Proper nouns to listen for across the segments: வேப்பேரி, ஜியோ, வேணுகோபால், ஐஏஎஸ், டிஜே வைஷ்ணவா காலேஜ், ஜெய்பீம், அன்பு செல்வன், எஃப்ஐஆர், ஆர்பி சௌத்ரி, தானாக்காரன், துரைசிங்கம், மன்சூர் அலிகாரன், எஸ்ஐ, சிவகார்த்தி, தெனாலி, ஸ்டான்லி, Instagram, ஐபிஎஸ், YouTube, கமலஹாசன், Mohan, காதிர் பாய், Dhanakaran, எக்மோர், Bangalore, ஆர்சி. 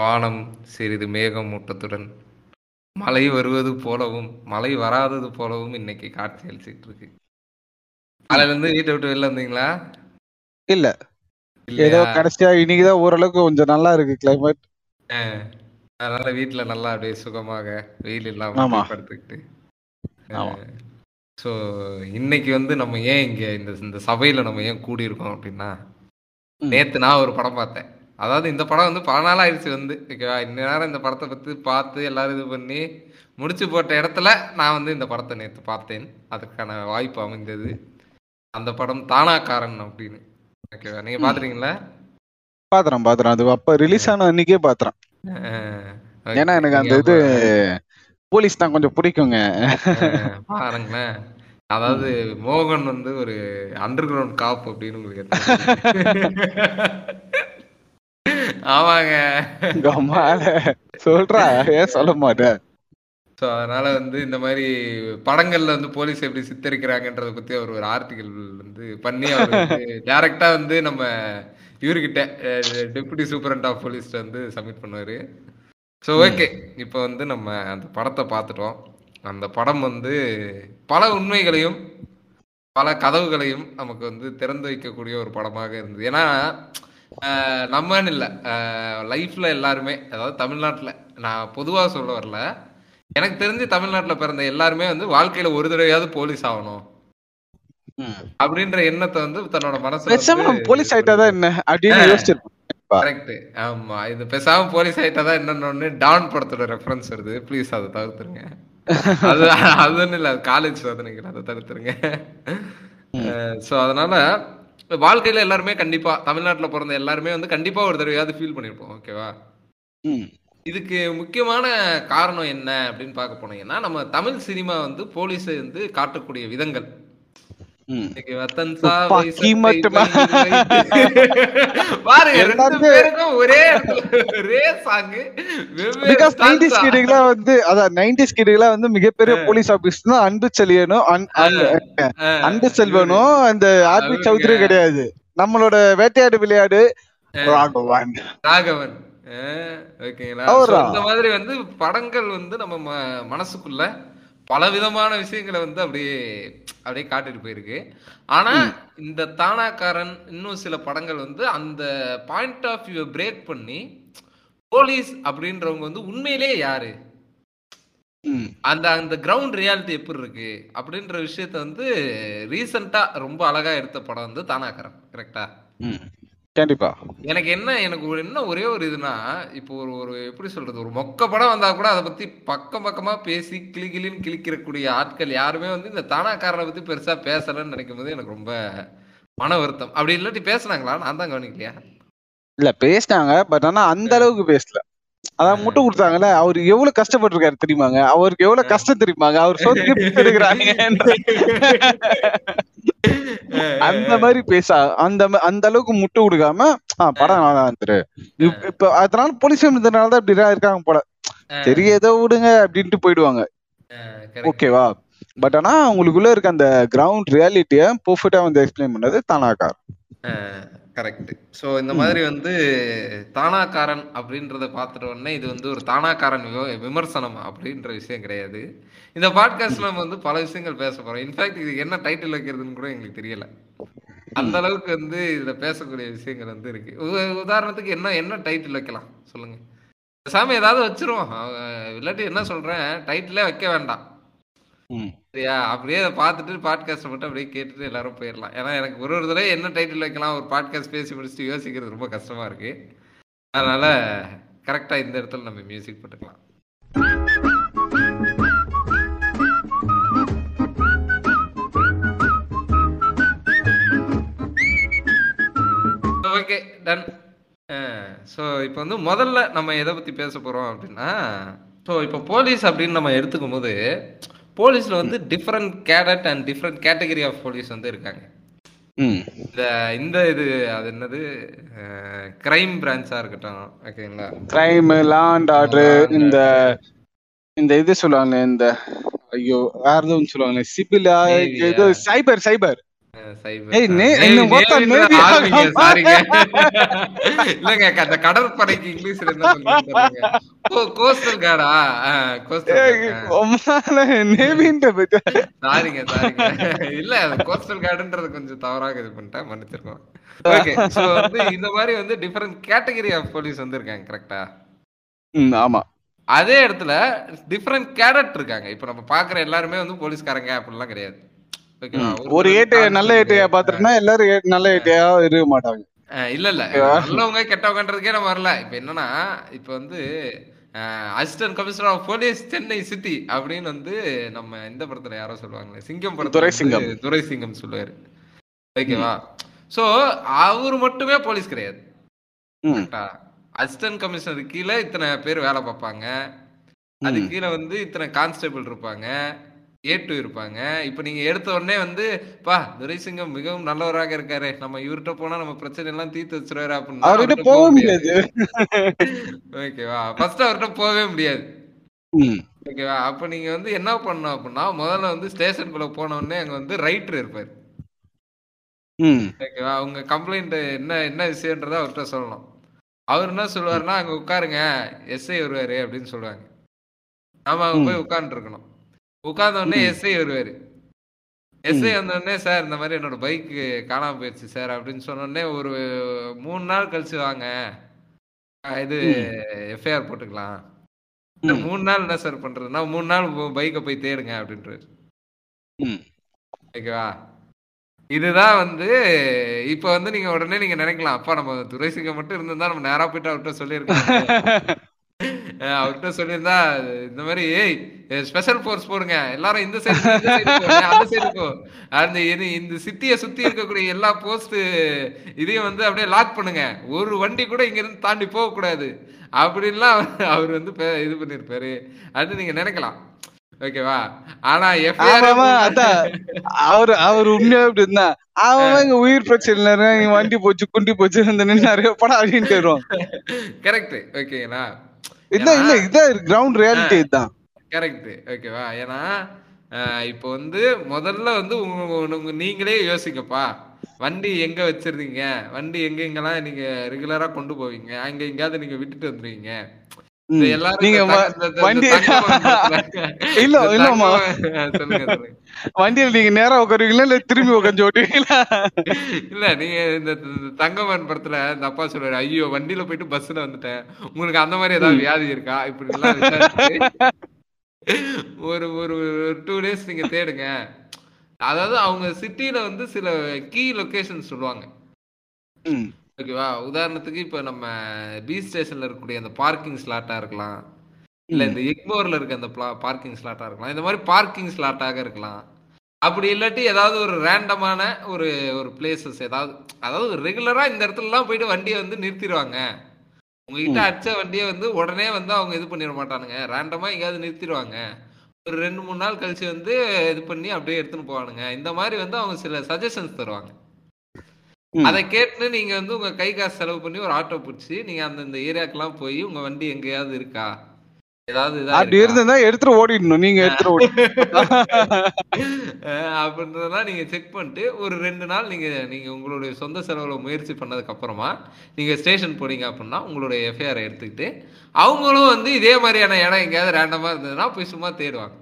வானம் சிறிது மேகமூட்டத்துடன் மழை வருவது போலவும் மழை வராதது போலவும் இன்னைக்கு காட்சி அளிச்சிட்டு இருக்கு. அதுலேருந்து வீட்டை விட்டு வெளில வந்தீங்களா? இல்ல, ஏதோ கடைசியா இன்னைக்குதான் ஓரளவுக்கு கொஞ்சம் நல்லா இருக்கு கிளைமேட். அதனால வீட்டுல நல்லா அப்படியே சுகமாக வெயில் இல்லாம படுத்துக்கிட்டு. ஸோ இன்னைக்கு வந்து நம்ம ஏன் இங்க இந்த சபையில நம்ம ஏன் கூடியிருக்கோம் அப்படின்னா, நேத்து நான் ஒரு படம் பார்த்தேன். அதாவது இந்த படம் வந்து 10 நாள் ஆயிடுச்சு வந்து ஓகேவா. இன்ன நேரம் இந்த படத்தை பற்றி பார்த்து எல்லாரும் இது பண்ணி முடிச்சு போட்ட இடத்துல நான் வந்து இந்த படத்தை நேற்று பார்த்தேன். அதுக்கான வாய்ப்பு அமைந்தது. அந்த படம் தானாக்காரன் அப்படின்னு. ஓகேவா, நீங்க பாத்துறீங்களா? பாத்துறேன். அது அப்ப ரிலீஸ் ஆன அன்னைக்கே பாத்துறேன். ஏன்னா எனக்கு அந்த இது போலீஸ் தான் கொஞ்சம் பிடிக்குங்க. பாருங்களேன், அதாவது மோகன் வந்து ஒரு அண்டர் கிரவுண்ட் காப் அப்படின்னு உங்களுக்கு. ஆமாங்க, சொல்றா சொல்ல மாட்டேன். ஸோ அதனால வந்து இந்த மாதிரி படங்கள்ல வந்து போலீஸ் எப்படி சித்தரிக்கிறாங்கன்றத பத்தி அவர் ஒரு ஆர்டிகல் வந்து பண்ணி அவருக்கு டைரக்டா வந்து நம்ம இவர்கிட்ட டெபுட்டி சூப்பரண்ட் ஆஃப் போலீஸ்ட வந்து சப்மிட் பண்ணுவாரு. ஸோ ஓகே, இப்போ வந்து நம்ம அந்த படத்தை பார்த்துட்டோம். அந்த படம் வந்து பல உண்மைகளையும் பல கதவுகளையும் நமக்கு வந்து திறந்து வைக்கக்கூடிய ஒரு படமாக இருந்தது. ஏன்னா நம்மன்னு இல்லை, லைஃப்ல எல்லாருமே, அதாவது தமிழ்நாட்டில், நான் பொதுவாக சொல்ல வரல, எனக்கு தெரிஞ்சு தமிழ்நாட்டில் பிறந்த எல்லாருமே வந்து வாழ்க்கையில ஒரு தடவையாவது போலீஸ் ஆகணும் அப்படின்ற எண்ணத்தை வந்து தன்னோட மனசு போலீஸ் ஆயிட்டாதான் என்ன அப்படின்னு யோசிச்சிருக்கோம். கரெக்ட். ஆமா, இது பேசாம போலீஸ் ஆயிட்டாதான் என்னன்னு டான் படத்தோட ரெஃபரன்ஸ் வருது. ப்ளீஸ் அதை தவிர்த்துருங்க. அது அதுன்னு இல்லை, காலேஜ் நினைக்கிறேன், அதை தவிர்த்துருங்க. ஸோ அதனால வாழ்க்கையில எல்லாருமே கண்டிப்பா, தமிழ்நாட்டுல பிறந்த எல்லாருமே வந்து கண்டிப்பா ஒரு தடவையாவது ஃபீல் பண்ணிருப்போம். ஓகேவா, இதுக்கு முக்கியமான காரணம் என்ன அப்படின்னு பார்க்க போனீங்கன்னா, நம்ம தமிழ் சினிமா வந்து போலீஸை வந்து காட்டக்கூடிய விதங்கள். ஒரே சாங்கு வந்து நைன்டிஸ் கிட்லாம் வந்து மிகப்பெரிய போலீஸ் ஆபீஸ் தான். அன்பு செல்வனும் அந்த ஆர்பி சௌத்ரி கிடையாது, நம்மளோட வேட்டையாடு விளையாடு ராகவன். இந்த மாதிரி வந்து படங்கள் வந்து நம்ம மனசுக்குள்ள பல விதமான விஷயங்களை வந்து அப்படியே காட்டிட்டு போயிருக்கு. ஆனா இந்த தானாக்காரன் இன்னும் சில படங்கள் வந்து அந்த பாயிண்ட் ஆஃப் வியூ பிரேக் பண்ணி போலீஸ் அப்படின்றவங்க வந்து உண்மையிலேயே யாரு, அந்த அந்த கிரவுண்ட் ரியாலிட்டி எப்படி இருக்கு அப்படின்ற விஷயத்த வந்து ரீசெண்டா ரொம்ப அழகா எடுத்த படம் வந்து தானாக்காரன். கரெக்டா? கண்டிப்பா. எனக்கு என்ன ஒரே ஒரு இதுனா, இப்போ ஒரு எப்படி சொல்றது, ஒரு மொக்க படம் வந்தா கூட அதை பத்தி பக்கமா பேசி கிளிகிளின்னு கிளிக்கிறக்கூடிய ஆட்கள் யாருமே வந்து இந்த தானாக்காரனை பத்தி பெருசா பேசலன்னு நினைக்கும் போது எனக்கு ரொம்ப மன வருத்தம். அப்படி இல்லாட்டி பேசினாங்களா? நான் தான் கவனிக்கலையா? இல்ல, பேசினாங்க, பட் ஆனா அந்த அளவுக்கு பேசல. அதான் முட்டு கொடுத்தாங்கல்ல, அவரு எவ்வளவு கஷ்டப்பட்டு இருக்காரு தெரியுமாங்க, அவருக்கு எவ்வளவு கஷ்டம் தெரியுமாங்க, அவர் சொத்து எடுக்கிறாங்க அந்த மாதிரி பேச அந்த அளவுக்கு முட்டு கொடுக்காம படம் நல்லா இருந்துரு. இப்ப அதனால போலீஸ் இருந்ததுனாலதான் இப்படி இருக்காங்க போல, சரி ஏதோ விடுங்க அப்படின்ட்டு போயிடுவாங்க. ஓகேவா, பட் ஆனா உங்களுக்குள்ள இருக்க அந்த கிரவுண்ட் ரியாலிட்டிய பெர்ஃபெக்ட்டா வந்து எக்ஸ்பிளைன் பண்ணது தானாக்காரன். கரெக்ட். ஸோ இந்த மாதிரி வந்து தானாக்காரன் அப்படின்றத பார்த்துட்ட உடனே இது வந்து ஒரு தானாக்காரன் விமர்சனம் அப்படின்ற விஷயம் கிடையாது. இந்த பாட்காஸ்ட்ல நம்ம வந்து பல விஷயங்கள் பேச போறோம். இன்ஃபேக்ட் இது என்ன டைட்டில் வைக்கிறதுன்னு கூட எங்களுக்கு தெரியல, அந்த அளவுக்கு வந்து இதுல பேசக்கூடிய விஷயங்கள் வந்து இருக்கு. உதாரணத்துக்கு என்ன டைட்டில் வைக்கலாம் சொல்லுங்க? சாமி ஏதாவது வச்சிருவோம், இல்லாட்டி என்ன சொல்றேன், டைட்டிலே வைக்க வேண்டாம். சரியா, அப்படியே அதை பார்த்துட்டு பாட்காஸ்ட் மட்டும் அப்படியே கேட்டுட்டு எல்லாரும் போயிடலாம். ஏன்னா எனக்கு ஒரு தடவை என்ன டைட்டில் வைக்கலாம், ஒரு பாட்காஸ்ட் பேசி முடிச்சுட்டு யோசிக்கிறது ரொம்ப கஷ்டமா இருக்கு. அதனால கரெக்டா இந்த இடத்துல நம்ம மியூசிக் போட்டுக்கலாம். Okay, ton. ஸோ இப்போ வந்து முதல்ல நம்ம எதை பத்தி பேச போறோம் அப்படின்னா, ஸோ இப்போ போலீஸ் அப்படின்னு நம்ம எடுத்துக்கும் போது போலீஸ்ல வந்து different cadet and different category of police வந்து இருக்காங்க. இந்த இது அது என்னது, கிரைம் பிரான்ச்சா இருக்கட்டும், ஓகேங்களா, கிரைம் லா அண்ட் ஆர்டர், இந்த இது சொல்லுவாங்க, இந்த ஐயோ வேற எதுவும் சொல்லுவாங்க, சிபில், சைபர் கடற்படைக்கு இங்கிலீஷ் இல்ல கோஸ்டல் கார்டுன்றது கொஞ்சம் தவறாக இது பண்ணிட்டேன், மன்னிச்சிருக்கோம். இந்த மாதிரி வந்து டிஃபரெண்ட் கேட்டகரி ஆஃப் போலீஸ் வந்திருக்காங்க கரெக்டா? ஆமா, அதே இடத்துல டிஃபரெண்ட் கேடட் இருக்காங்க. இப்ப நம்ம பாக்குற எல்லாருமே வந்து போலீஸ்காரங்க அப்படின்லாம் கிடையாது. ஒரு ஏட்டு நல்ல ஏட்டையா பாத்துட்டா எல்லாரும் நல்ல ஏட்டையா இருக்க மாட்டாங்க. இல்ல இல்ல நல்லவங்க கெட்டவங்கன்றதுக்கே நம்ம வரல. இப்ப என்னன்னா இப்ப வந்து assistant commissioner of police Chennai city அப்படின்னு வந்து நம்ம இந்த படத்துல யாரோ சொல்லுவாங்களே, சிங்கம் படம், துரைசிங்கம், துரைசிங்கம் சொல்லுவாரு. ஓகேவா? சோ அவரு மட்டுமே போலீஸ் கிடையாது. அசிஸ்டன்ட் கமிஷனர் கீழே இத்தனை பேர் வேலை பார்ப்பாங்க, அது கீழே வந்து இத்தனை கான்ஸ்டபிள் இருப்பாங்க, ஏட்டு இருப்பாங்க. இப்ப நீங்க எடுத்த உடனே வந்து பா துரைசிங்கம் மிகவும் நல்லவராக இருக்காரு, நம்ம இவர்கிட்ட போனா நம்ம பிரச்சனை எல்லாம் தீர்த்து வச்சிருவாரு அப்படின்னு அவர்கிட்ட போக முடியாது. ஓகேவா? ஃபர்ஸ்ட் அவர்கிட்ட போகவே முடியாது. ஓகேவா? அப்ப நீங்க வந்து என்ன பண்ணணும் அப்படின்னா, முதல்ல வந்து ஸ்டேஷனுக்குள்ள போன உடனே அங்க வந்து ரைட்டர் இருப்பாரு. ஓகேவா? அவங்க கம்ப்ளைண்ட் என்ன என்ன விஷயம்ன்றத அவர்கிட்ட சொல்லணும். அவர் என்ன சொல்லுவாருன்னா, அங்க உட்காருங்க எஸ்ஐ வருவாரு அப்படின்னு சொல்லுவாங்க. நாம அவங்க போய் உட்கார்ந்து இருக்கணும். உட்கார்ந்த உடனே எஸ்ஐ வருவாரு. எஸ்ஐ வந்த உடனே, சார் இந்த மாதிரி என்னோட பைக்கு காணாம போயிடுச்சு சார் அப்படின்னு சொன்ன உடனே, ஒரு 3 நாள் கழிச்சு வாங்க இது எஃப்ஐஆர் போட்டுக்கலாம். 3 நாள் என்ன சார் பண்றதுன்னா, 3 நாள் பைக்கை போய் தேடுங்க அப்படின்றாரு. ஓகேவா? இதுதான் வந்து இப்ப வந்து நீங்க உடனே நீங்க நினைக்கலாம், அப்பா நம்ம துரைசிங்க மட்டும் இருந்திருந்தா நம்ம நேரா போயிட்டு அவர்கிட்ட சொல்லியிருக்கோம். அவர்கிட்ட சொல்லியிருந்தா இந்த மாதிரி ஸ்பெஷல் போர்ஸ் போடுங்க, எல்லாரும் இந்த சைடு அந்த சைடுக்கும் அந்த இந்த சிட்டியை சுத்தி இருக்கக்கூடிய எல்லா போஸ்ட் இதையும் வந்து அப்படியே லாக் பண்ணுங்க, ஒரு வண்டி கூட இங்க இருந்து தாண்டி போக கூடாது அப்படின்லாம் அவர் வந்து இது பண்ணிருப்பாரு. அது நீங்க நினைக்கலாம். ஓகேவா? ஆனா அவரு அவர் உண்மையா எப்படி இருந்தா, அவன் உயிர் பிரச்சனை வண்டி போச்சு குண்டி போச்சு நிறைய படம் அப்படின்னு போயிடுவான். கரெக்ட். ஓகேங்களா? கிரவுண்ட் ரியாலிட்டி தான். கரெக்ட். ஓகேவா? ஏன்னா இப்ப வந்து முதல்ல வந்து உங்க நீங்களே யோசிக்கப்பா, வண்டி எங்க வச்சிருந்தீங்க, வண்டி எங்கெங்கெல்லாம் நீங்க ரெகுலரா கொண்டு போவீங்க, அங்க எங்கயாவது நீங்க விட்டுட்டு வந்துருவீங்க. வண்டியில நீங்க நேரா உட்காருவீங்களா இல்ல திரும்பி உட்காந்து ஓட்டுவீங்களா? இல்ல நீங்க இந்த தங்கமன் படத்துல இந்த அப்பா சொல்றாரு, ஐயோ வண்டியில போயிட்டு பஸ்ல வந்துட்டேன், உங்களுக்கு அந்த மாதிரி ஏதாவது வியாதி இருக்கா இப்படி எல்லாம் ஒரு ஒரு 2 days நீங்க தேடுங்க. அதாவது அவங்க சிட்டில வந்து சில கீ லொகேஷன் சொல்லுவாங்க. ஓகேவா? உதாரணத்துக்கு இப்ப நம்ம பீச் ஸ்டேஷன்ல இருக்கக்கூடிய அந்த பார்க்கிங் ஸ்லாட்டா இருக்கலாம், இல்ல இந்த எக்மோர்ல இருக்க அந்த பார்க்கிங் ஸ்லாட்டா இருக்கலாம், இந்த மாதிரி பார்க்கிங் ஸ்லாட்டாக இருக்கலாம். அப்படி இல்லாட்டி ஏதாவது ஒரு ரேண்டமான ஒரு ஒரு பிளேசஸ் ஏதாவது, அதாவது ரெகுலரா இந்த இடத்துல எல்லாம் போயிட்டு வண்டியை வந்து நிறுத்திடுவாங்க. உங்ககிட்ட அடிச்ச வண்டியை வந்து உடனே வந்து அவங்க இது பண்ணிட மாட்டானுங்க, ரேண்டமா எங்கேயாவது நிறுத்திடுவாங்க. ஒரு 2-3 நாள் கழிச்சு வந்து இது பண்ணி அப்படியே எடுத்துன்னு போவானுங்க. இந்த மாதிரி வந்து அவங்க சில சஜஷன்ஸ் தருவாங்க. அதை கேட்டு நீங்க வந்து உங்க கை காசு செலவு பண்ணி ஒரு ஆட்டோ பிடிச்சி நீங்க அந்த ஏரியாக்கெல்லாம் போய் உங்க வண்டி எங்கேயாவது இருக்கா, ஏதாவது அப்படி இருந்தா எடுத்துட்டு ஓடிடணும், நீங்க எடுத்துட்டு ஓடி அப்படின்றதெல்லாம் நீங்க செக் பண்ணிட்டு ஒரு 2 நாள் நீங்க நீங்க உங்களுடைய சொந்த செலவுல முயற்சி பண்ணதுக்கு அப்புறமா நீங்க ஸ்டேஷன் போனீங்க அப்படின்னா உங்களுடைய எஃப்ஐஆரை எடுத்துக்கிட்டு அவங்களும் வந்து இதே மாதிரியான இடம் எங்கேயாவது ரேண்டமா இருந்ததுன்னா போய் சும்மா தேடுவாங்க.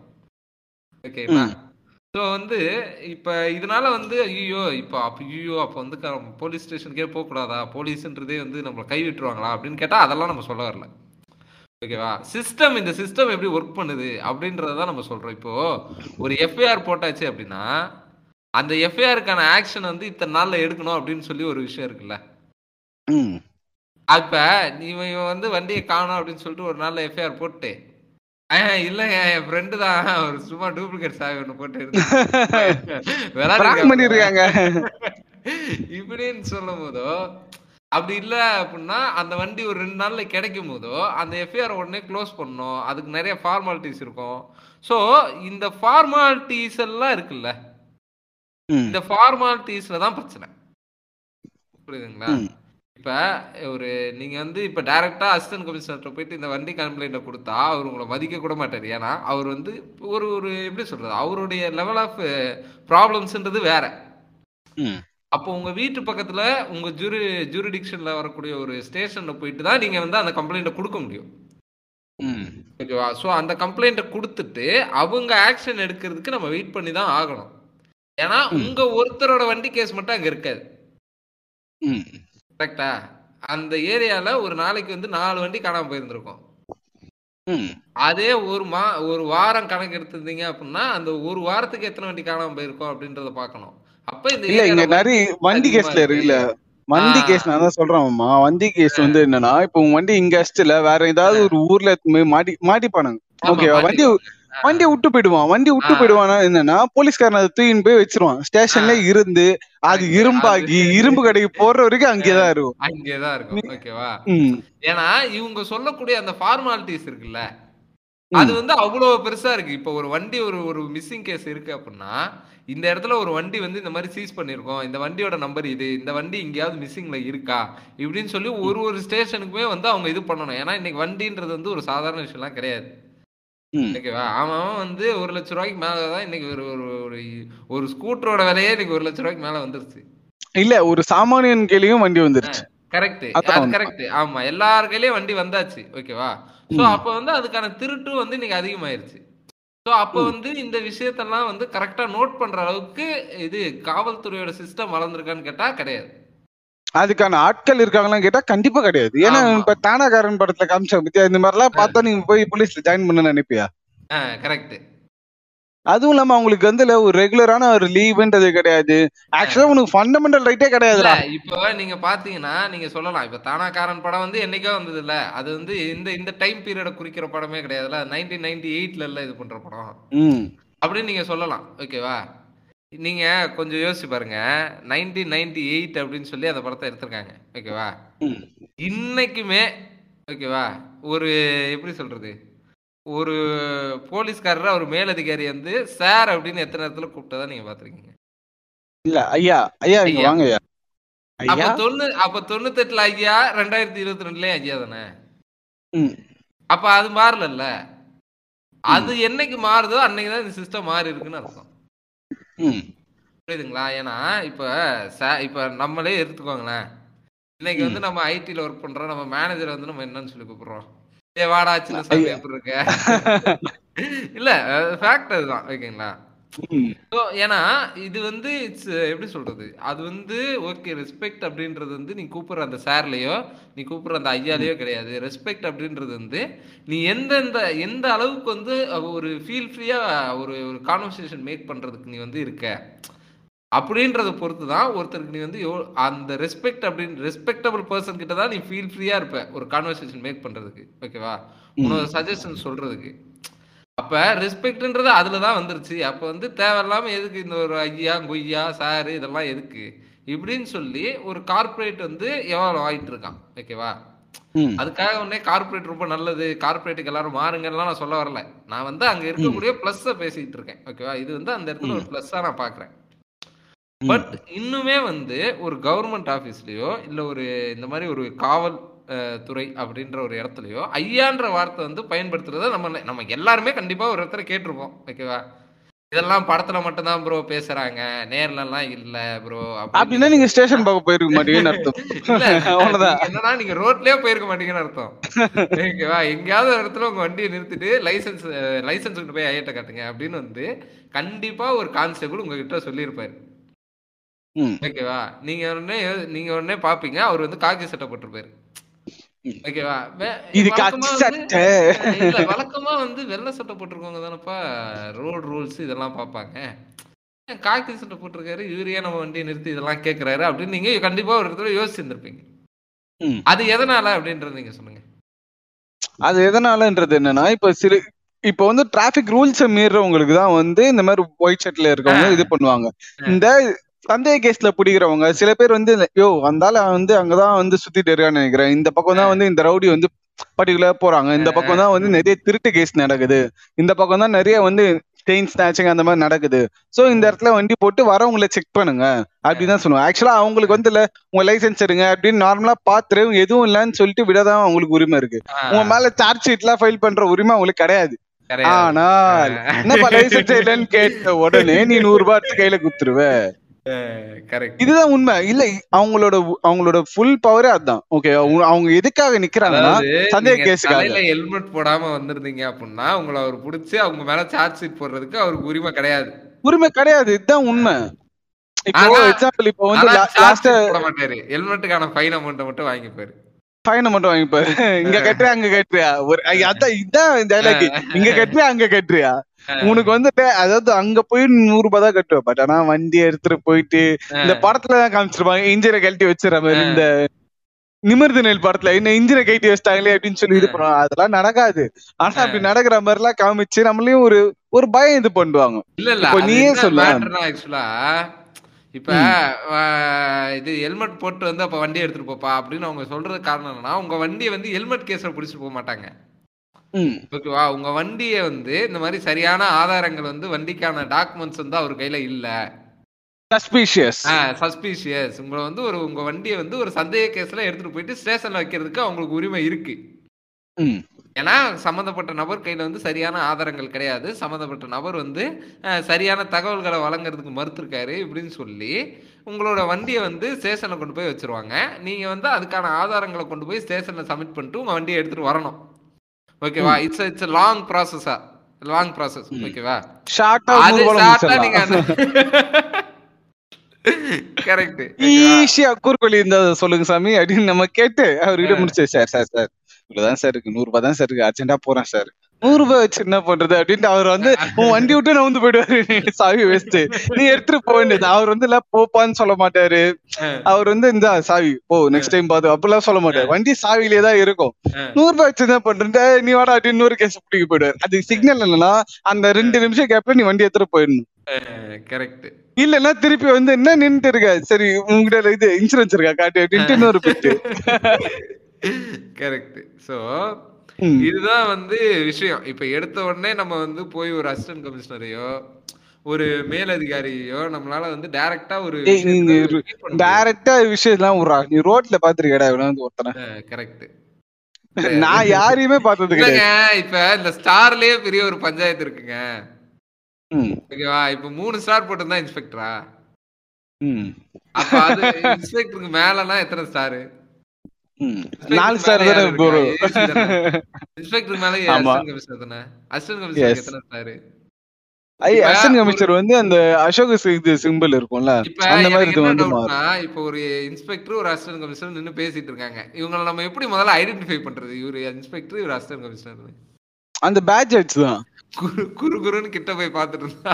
ஓகேங்களா? ஸோ வந்து இப்போ இதனால வந்து ஐயோ இப்போ அப்போ வந்து போலீஸ் ஸ்டேஷனுக்கே போகக்கூடாதா, போலீஸுன்றதே வந்து நம்மளை கை விட்டுருவாங்களா அப்படின்னு கேட்டால் அதெல்லாம் நம்ம சொல்ல வரல. ஓகேவா? சிஸ்டம், இந்த சிஸ்டம் எப்படி ஒர்க் பண்ணுது அப்படின்றதான் நம்ம சொல்கிறோம். இப்போது ஒரு எஃப்ஐஆர் போட்டாச்சு அப்படின்னா அந்த எஃப்ஐஆருக்கான ஆக்ஷன் வந்து இத்தனை நாளில் எடுக்கணும் அப்படின்னு சொல்லி ஒரு விஷயம் இருக்குல்ல. அப்போ இவன் வந்து வண்டியை காணும் அப்படின்னு சொல்லிட்டு ஒரு நாளில் எஃப்ஐஆர் போட்டு, இல்லங்க என் ஃப்ரெண்டு தான் ஒரு சும்மா டூப்ளிகேட் சாவி ஒன்று போட்டு இருக்காங்க இப்படின்னு சொல்லும் போதோ, அப்படி இல்லை அப்படின்னா அந்த வண்டி ஒரு 2 நாள்ல கிடைக்கும் போதோ அந்த எஃப்ஐஆர் உடனே க்ளோஸ் பண்ணணும். அதுக்கு நிறைய ஃபார்மாலிட்டிஸ் இருக்கும். ஸோ இந்த ஃபார்மாலிட்டிஸ் எல்லாம் இருக்குல்ல, இந்த ஃபார்மாலிட்டிஸ்ல தான் பிரச்சனை. புரியுதுங்களா? இப்போ ஒரு நீங்கள் வந்து இப்போ டைரெக்டாக அசிஸ்டன்ட் கமிஷனர்கிட்ட போயிட்டு இந்த வண்டி கம்ப்ளைண்ட்டை கொடுத்தா அவர் உங்களை மதிக்க கூட மாட்டார். ஏன்னா அவர் வந்து ஒரு ஒரு எப்படி சொல்கிறது, அவருடைய லெவல் ஆஃப் ப்ராப்ளம்ஸ்ன்றது வேறு. ம். அப்போ உங்க வீட்டு பக்கத்துல உங்க ஜூரிடிக்ஷன்ல வரக்கூடிய ஒரு ஸ்டேஷன்ல போயிட்டு தான் நீங்க வந்து அந்த கம்ப்ளைண்ட்டை கொடுக்க முடியும். ஓகேவா? ஸோ அந்த கம்ப்ளைண்ட்டை கொடுத்துட்டு அவங்க ஆக்ஷன் எடுக்கிறதுக்கு நம்ம வெயிட் பண்ணி தான் ஆகணும். ஏன்னா உங்க ஒருத்தரோட வண்டி கேஸ் மட்டும் அங்க இருக்காது. கரெக்டா? அந்த ஏரியால ஒரு நாளைக்கு வந்து 4 வண்டி காணாம போயிருந்திருக்கும். அதே ஒரு வாரம் கணக்கு எடுத்திருந்தீங்க அப்படின்னா அந்த ஒரு வாரத்துக்கு எத்தனை வண்டி காணாம போயிருக்கோம் அப்படின்றத பாக்கணும். அப்ப இந்த நிறைய வண்டி கேஸ்ல இருக்குல்ல, வண்டி கேஸ் நான் தான் சொல்றேன்மா. வண்டி கேஸ் வந்து என்னன்னா, இப்போ உங்க வண்டி இங்க அஸ்டல வேற ஏதாவது ஒரு ஊர்ல மாட்டி மாட்டிப்பானுங்க. ஓகேவா? வண்டியை விட்டு போயிடுவான். வண்டி விட்டு போயிடுவானா என்னன்னா, போலீஸ்காரன் அதை தூக்கின்னு போய் வச்சிருவான். ஸ்டேஷன்ல இருந்து அது இரும்பாகி இரும்பு கடைக்கு போற வரைக்கும் அங்கேதான் இருக்கும், அங்கேதான் இருக்கும். ஓகேவா? ஏன்னா இவங்க சொல்லக்கூடிய அந்த ஃபார்மாலிட்டிஸ் இருக்குல்ல, அது வந்து அவ்வளவு பெருசா இருக்கு. இப்ப ஒரு வண்டி ஒரு மிஸ்ஸிங் கேஸ் இருக்கு அப்படின்னா, இந்த இடத்துல ஒரு வண்டி வந்து இந்த மாதிரி சீஸ் பண்ணிருக்கோம், இந்த வண்டியோட நம்பர் இது, இந்த வண்டி எங்கேயாவது மிஸ்ஸிங்ல இருக்கா இப்படின்னு சொல்லி ஒரு ஸ்டேஷனுக்குமே வந்து அவங்க இது பண்ணணும். ஏன்னா இன்னைக்கு வண்டின்றது வந்து ஒரு சாதாரண விஷயம் எல்லாம் கிடையாது. ஓகேவா? அவன் வந்து 1,00,000 ரூபாய்க்கு மேலதான் இன்னைக்கு ஒரு ஸ்கூட்டரோட விலையே இன்னைக்கு 1,00,000 ரூபாய்க்கு மேல வந்துருச்சு. இல்ல, ஒரு சாமானியன் கையிலயும் வண்டி வந்துருச்சு. கரெக்ட், அது கரெக்ட். ஆமா, எல்லார் கையிலயும் வண்டி வந்தாச்சு. ஓகேவா? சோ அப்ப வந்து அதுக்கான திருட்டு வந்து இன்னைக்கு அதிகமாயிருச்சு. சோ அப்ப வந்து இந்த விஷயத்தெல்லாம் வந்து கரெக்டா நோட் பண்ற அளவுக்கு இது காவல்துறையோட சிஸ்டம் வளர்ந்துருக்கான்னு கேட்டா கிடையாது. அதுக்கான ஆட்கள் இருக்காங்களான்னு கேட்டா கண்டிப்பா கிடையாது. ஏன்னா இப்ப தானாகாரன் படத்துல காமிச்சா பத்தியா இந்த மாதிரி எல்லாம் பார்த்தா நீங்க போய் போலீஸ்ல ஜாயின் பண்ண நினைப்பியா? கரெக்ட். அதுவும் இல்லாம அவங்களுக்கு வந்து ஒரு ரெகுலரான ஒரு லீவ்ன்றது கிடையாது. ஆக்சுவலா உனக்கு ஃபண்டமெண்டல் ரைட்டே கிடையாதுல. இப்ப நீங்க பாத்தீங்கன்னா நீங்க சொல்லலாம், இப்ப தானாகாரன் படம் வந்து என்னைக்கோ வந்தது இல்ல, அது வந்து இந்த டைம் பீரியட குறிக்கிற படமே கிடையாதுல, 1998 இல்ல இது பண்ற படம் அப்படின்னு நீங்க சொல்லலாம். ஓகேவா? நீங்க கொஞ்சம் யோசிச்சு பாருங்க, 1998 அப்படின்னு சொல்லி அந்த படத்தை எடுத்திருக்காங்க. ஓகேவா? இன்னைக்குமே ஓகேவா, ஒரு எப்படி சொல்றது, ஒரு போலீஸ்காரர் அவர் மேலதிகாரி வந்து சார் அப்படின்னு எத்தனை இடத்துல கூப்பிட்டதான் நீங்க பாத்துருக்கீங்க இல்ல? ஐயா ஐயா வாங்க ஐயா. அப்ப 98 ஐயா, 2022 ஐயா தானே. அப்ப அது மாறல. அது என்னைக்கு மாறுதோ அன்னைக்குதான் இந்த சிஸ்டம் மாறி இருக்குன்னு அர்த்தம். புரியுதுங்களா? ஏன்னா இப்ப நம்மளே எடுத்துக்கோங்களேன், இன்னைக்கு வந்து நம்ம ஐடில ஒர்க் பண்றோம், நம்ம மேனேஜர் வந்து நம்ம என்னன்னு சொல்லி கூப்பிடுறோம், ஏ வாடா சின்ன சாமி எப்படி இருக்க, இல்ல ஃபேக்ட் அதுதான். ஓகேங்களா? ஏன்னா இது வந்து இட்ஸ் எப்படி சொல்றது, அது வந்து ஓகே ரெஸ்பெக்ட் அப்படின்றது வந்து நீ கூப்பிடுற அந்த சார்லயோ நீ கூப்பிடுற அந்த ஐயாலையோ கிடையாது. ரெஸ்பெக்ட் அப்படின்றது வந்து நீ எந்த அளவுக்கு வந்து ஒரு ஃபீல் ஃப்ரீயா ஒரு ஒரு கான்வர்சேஷன் மேக் பண்றதுக்கு நீ வந்து இருக்க அப்படின்றத பொறுத்து தான் ஒருத்தருக்கு நீ வந்து அந்த ரெஸ்பெக்ட் அப்படின்னு ரெஸ்பெக்டபிள் பர்சன் கிட்ட தான் நீ ஃபீல் ஃப்ரீயா இருப்ப ஒரு கான்வர்சேஷன் மேக் பண்றதுக்கு. ஓகேவா? உன்னோட சஜஷன் சொல்றதுக்கு. அப்ப ரெஸ்பெக்ட்ன்றது அதுலதான் வந்துருச்சு. அப்ப வந்து தேவையில்லாம எதுக்கு இந்த ஒரு ஐயா கொய்யா சாரு இதெல்லாம் எதுக்கு இப்படின்னு சொல்லி ஒரு கார்பரேட் வந்து எவ்வளவு ஆயிட்டு இருக்கான். ஓகேவா? அதுக்காக உடனே கார்பரேட் ரொம்ப நல்லது, கார்பரேட்டுக்கு எல்லாரும் மாறுங்கலாம் நான் சொல்ல வரல. நான் வந்து அங்க இருக்கக்கூடிய பிளஸ் பேசிட்டு இருக்கேன். ஓகேவா? இது வந்து அந்த இடத்துல ஒரு பிளஸ்ஸா நான் பாக்குறேன். பட் இன்னுமே வந்து ஒரு கவர்மெண்ட் ஆபீஸ்லயோ இல்ல ஒரு இந்த மாதிரி ஒரு காவல் துறை அப்படின்ற ஒரு இடத்துலயோ ஐயான்ற வார்த்தை வந்து பயன்படுத்துறத நம்ம எல்லாருமே கண்டிப்பா ஒரு இடத்துல கேட்டிருப்போம். ஓகேவா? இதெல்லாம் படத்துல மட்டும்தான் ப்ரோ பேசுறாங்க, நேர்ல எல்லாம் இல்ல ப்ரோ அப்படின்னா நீங்க ஸ்டேஷன் பார்க்க போயிருக்க மாட்டீங்கன்னு அர்த்தம். என்னன்னா நீங்க ரோட்லயே போயிருக்க மாட்டீங்கன்னு அர்த்தம். ஓகேவா? எங்கேயாவது ஒரு இடத்துல உங்க வண்டியை நிறுத்திட்டு லைசன்ஸ் போய் ஐயட்ட காட்டுங்க அப்படின்னு வந்து கண்டிப்பா ஒரு கான்ஸ்டபிள் உங்ககிட்ட சொல்லியிருப்பாரு. ஓகேவா? நீங்க உடனே பாப்பீங்க அவர் வந்து காக்கி சட்டை போட்டிருப்பாரு. ஓகேவா? வழக்கமா வந்து வெள்ளை சட்டை போட்டிருக்கவங்க தானப்பா ரோடு ரூல்ஸ் இதெல்லாம் பாப்பாங்க, காக்கி சட்டை போட்டிருக்காரு யூரியா நம்ம வண்டியை நிறுத்தி இதெல்லாம் கேட்கிறாரு அப்படின்னு நீங்க கண்டிப்பா ஒரு இடத்துல யோசிச்சிருந்திருப்பீங்க. அது எதனால அப்படின்றது நீங்க சொல்லுங்க. அது எதனாலன்றது என்னன்னா, இப்ப வந்து டிராபிக் ரூல்ஸ் மீறவங்களுக்கு தான் வந்து இந்த மாதிரி ஒயிட் ஷர்ட்ல இருக்கவங்க இது பண்ணுவாங்க. இந்த சந்தேக கேஸ்ல பிடிக்கிறவங்க சில பேர் வந்து யோ வந்தால வந்து அங்கதான் வந்து சுத்திட்டு இருக்கான்னு நினைக்கிறேன், இந்த பக்கம் தான் வந்து இந்த ரவுடி வந்து பர்டிகுலரா போறாங்க, இந்த பக்கம் தான் வந்து நிறைய திருட்டு கேஸ் நடக்குது, இந்த பக்கம் தான் நிறைய வந்து செயின் ஸ்நாச்சிங் அந்த மாதிரி நடக்குது, சோ இந்த இடத்துல வண்டி போட்டு வரவங்களை செக் பண்ணுங்க அப்படின்னு தான் சொல்லுவாங்க. ஆக்சுவலா அவங்களுக்கு வந்து இல்ல உங்க லைசன்ஸ் எடுங்க அப்படின்னு நார்மலா பாத்துரு, எதுவும் இல்லன்னு சொல்லிட்டு விடதான் அவங்களுக்கு உரிமை இருக்கு. உங்க மேல சார்ஜ் ஷீட் எல்லாம் ஃபைல் பண்ற உரிமை அவங்களுக்கு கிடையாது. ஆனால் என்ன லைசன்ஸ் இல்லைன்னு கேட்ட உடனே நீ 100 ரூபாய் கையில குடுத்துருவ. இதுதான் உண்மை. இல்ல அவங்களோட ஃபுல் பவரே அதுதான். ஓகே, அவங்க எதுக்காக நிக்கிறாங்கன்னா சந்தேக கேஸ்க்காக. ஹெல்மெட் போடாம வந்திருந்தீங்க அப்படின்னா அவங்கள அவர் புடிச்சு அவங்க மேல சார்ஜ் ஷீட் போடுறதுக்கு அவருக்கு உரிமை கிடையாது. உரிமை கிடையாது, இதுதான் உண்மை. இப்போ எக்ஸாம்பிள் இப்போ வந்து லாஸ்ட் போட மாட்டாரு, ஹெல்மெட்டுக்கான ஃபைன் அமௌண்ட் மட்டும் வாங்கிப்பாரு. ஃபைன் மட்டும் வாங்கிப்பாரு. இங்க கட்டுறியா அங்க கட்டுறியா, ஒரு அதான் இதுதான் டைலாக், இங்க கட்டுறியா அங்க கட்டுறியா, உனக்கு வந்துட்டு அதாவது அங்க போய் 100 ரூபாய் தான் கட்டுவேன். பட் ஆனா வண்டியை எடுத்துட்டு போயிட்டு இந்த படத்துலதான் காமிச்சிருப்பாங்க, இன்ஜினை கழட்டி வச்சிடற மாதிரி. இந்த நிமிர்ந்து நெல் படத்துல என்ன இன்ஜினை கழட்டி வச்சிட்டாங்களே அப்படின்னு சொல்லி இது பண்ணுவாங்க. அதெல்லாம் நடக்காது. ஆனா அப்படி நடக்கிற மாதிரி எல்லாம் காமிச்சு நம்மளையும் ஒரு ஒரு பயம் இது பண்ணுவாங்க. இல்ல இல்ல நீயே சொல்லுவா, இப்ப இது ஹெல்மெட் போட்டு வந்து அப்ப வண்டியை எடுத்துட்டு போப்பா அப்படின்னு அவங்க சொல்றது காரணம் என்னன்னா, உங்க வண்டியை வந்து ஹெல்மெட் கேஸ்ல புடிச்சிட்டு போக மாட்டாங்க. ஓகேவா, உங்க வண்டியை வந்து இந்த மாதிரி சரியான ஆதாரங்கள் வந்து வண்டிக்கான டாக்குமெண்ட்ஸ் வந்து அவர் கையில இல்ல, சஸ்பீஷியஸ் சஸ்பீஷியஸ் உங்களை வந்து ஒரு உங்க வண்டியை வந்து ஒரு சந்தேக கேஸ்ல எடுத்துட்டு போயிட்டு ஸ்டேஷன்ல வைக்கிறதுக்கு அவங்களுக்கு உரிமை இருக்கு. ஏன்னா சம்மந்தப்பட்ட நபர் கையில வந்து சரியான ஆதாரங்கள் கிடையாது, சம்மந்தப்பட்ட நபர் வந்து சரியான தகவல்களை வழங்குறதுக்கு மறுத்திருக்காரு இப்படின்னு சொல்லி உங்களோட வண்டியை வந்து ஸ்டேஷன்ல கொண்டு போய் வச்சிருவாங்க. நீங்க வந்து அதுக்கான ஆதாரங்களை கொண்டு போய் ஸ்டேஷன்ல சப்மிட் பண்ணிட்டு உங்க வண்டியை எடுத்துட்டு வரணும். ஓகேவா, it's a long process, long process. ஓகேவா, ஷார்ட்டா நீங்க கரெக்ட் ஈஸியா குறுவழி இருந்தா சொல்லுங்க சாமி அப்படின்னு நம்ம கேட்டு அவர்கிட்ட முடிச்சு, சார் சார் சார் இவ்வளவுதான் சார் இருக்கு, 100 ரூபாய் தான் சார் இருக்கு, அர்ஜென்டா போறேன் சார், 100 ரூபாய் வச்சு என்ன பண்றது அப்படின்ட்டு அவர் வந்து உன் வண்டி விட்டு நான் வந்து போயிடுவாரு. சாவி வேஸ்ட், நீ எடுத்துட்டு போக வேண்டியது. அவர் வந்து எல்லாம் போப்பான்னு சொல்ல மாட்டாரு. அவர் வந்து இந்த சாவி போ நெக்ஸ்ட் டைம் பாத்து அப்படிலாம் சொல்ல மாட்டாரு. வண்டி சாவிலே தான் இருக்கும். 100 ரூபாய் வச்சு என்ன பண்றது நீ வாடா அப்படின்னு 100 கேஸ் பிடிக்க போயிடுவாரு. அது சிக்னல் இல்லைன்னா அந்த 2 நிமிஷம் கேப்ல நீ வண்டி எடுத்துட்டு போயிடணும். கரெக்ட். இல்லன்னா திருப்பி வந்து என்ன நின்றுட்டு இருக்கா, சரி உங்ககிட்ட இது இன்சூரன்ஸ் இருக்கா காட்டு அப்படின்ட்டு இன்னொரு பிட்டு. கரெக்ட். சோ இதுதான் வந்து விஷயம். இப்ப எடுத்த உடனே நம்ம வந்து போய் ஒரு அசிஸ்டன்ட் கமிஷனரையோ ஒரு மேலதிகாரியோ நம்மளால வந்து டைரக்டா ஒரு டைரக்டா விஷயம் எல்லாம் விடுறா. நீ ரோட்ல பாத்துருக்கேடா ஒருத்தனை. கரெக்ட். நான் யாரையுமே பார்த்தது இல்லைங்க. இப்ப இந்த ஸ்டார்லயே பெரிய ஒரு பஞ்சாயத்து இருக்குங்க. ஓகேவா, இப்ப 3 ஸ்டார் போட்டிருந்தா இன்ஸ்பெக்டரா, அப்ப அது இன்ஸ்பெக்டருக்கு மேலனா எத்தனை ஸ்டாரு? 4 ஸ்டார் தானே ப்ரோ. இன்ஸ்பெக்டர் மேல அசிஸ்டன்ட் கமிஷனர் தானே. அசிஸ்டன்ட் கமிஷனர் எத்தனை ஸ்டார்? அசிஸ்டன்ட் கமிஷனர் வந்து அந்த அசோக் சிம்பிள் இருக்கும்ல அந்த மாதிரி இது வந்து மாறுனா. இப்ப ஒரு இன்ஸ்பெக்டர் ஒரு அசிஸ்டன்ட் கமிஷனர் நின்னு பேசிட்டு இருக்காங்க. இவங்களை நம்ம எப்படி முதல்ல ஐடென்டிஃபை பண்றது? இவரு இன்ஸ்பெக்டர், இவரு அசிஸ்டன்ட் கமிஷனர். அந்த பேட்ஜ் வச்சு தான் குரு குருன்னு கிட்ட போய் பாத்துட்டு இருந்தா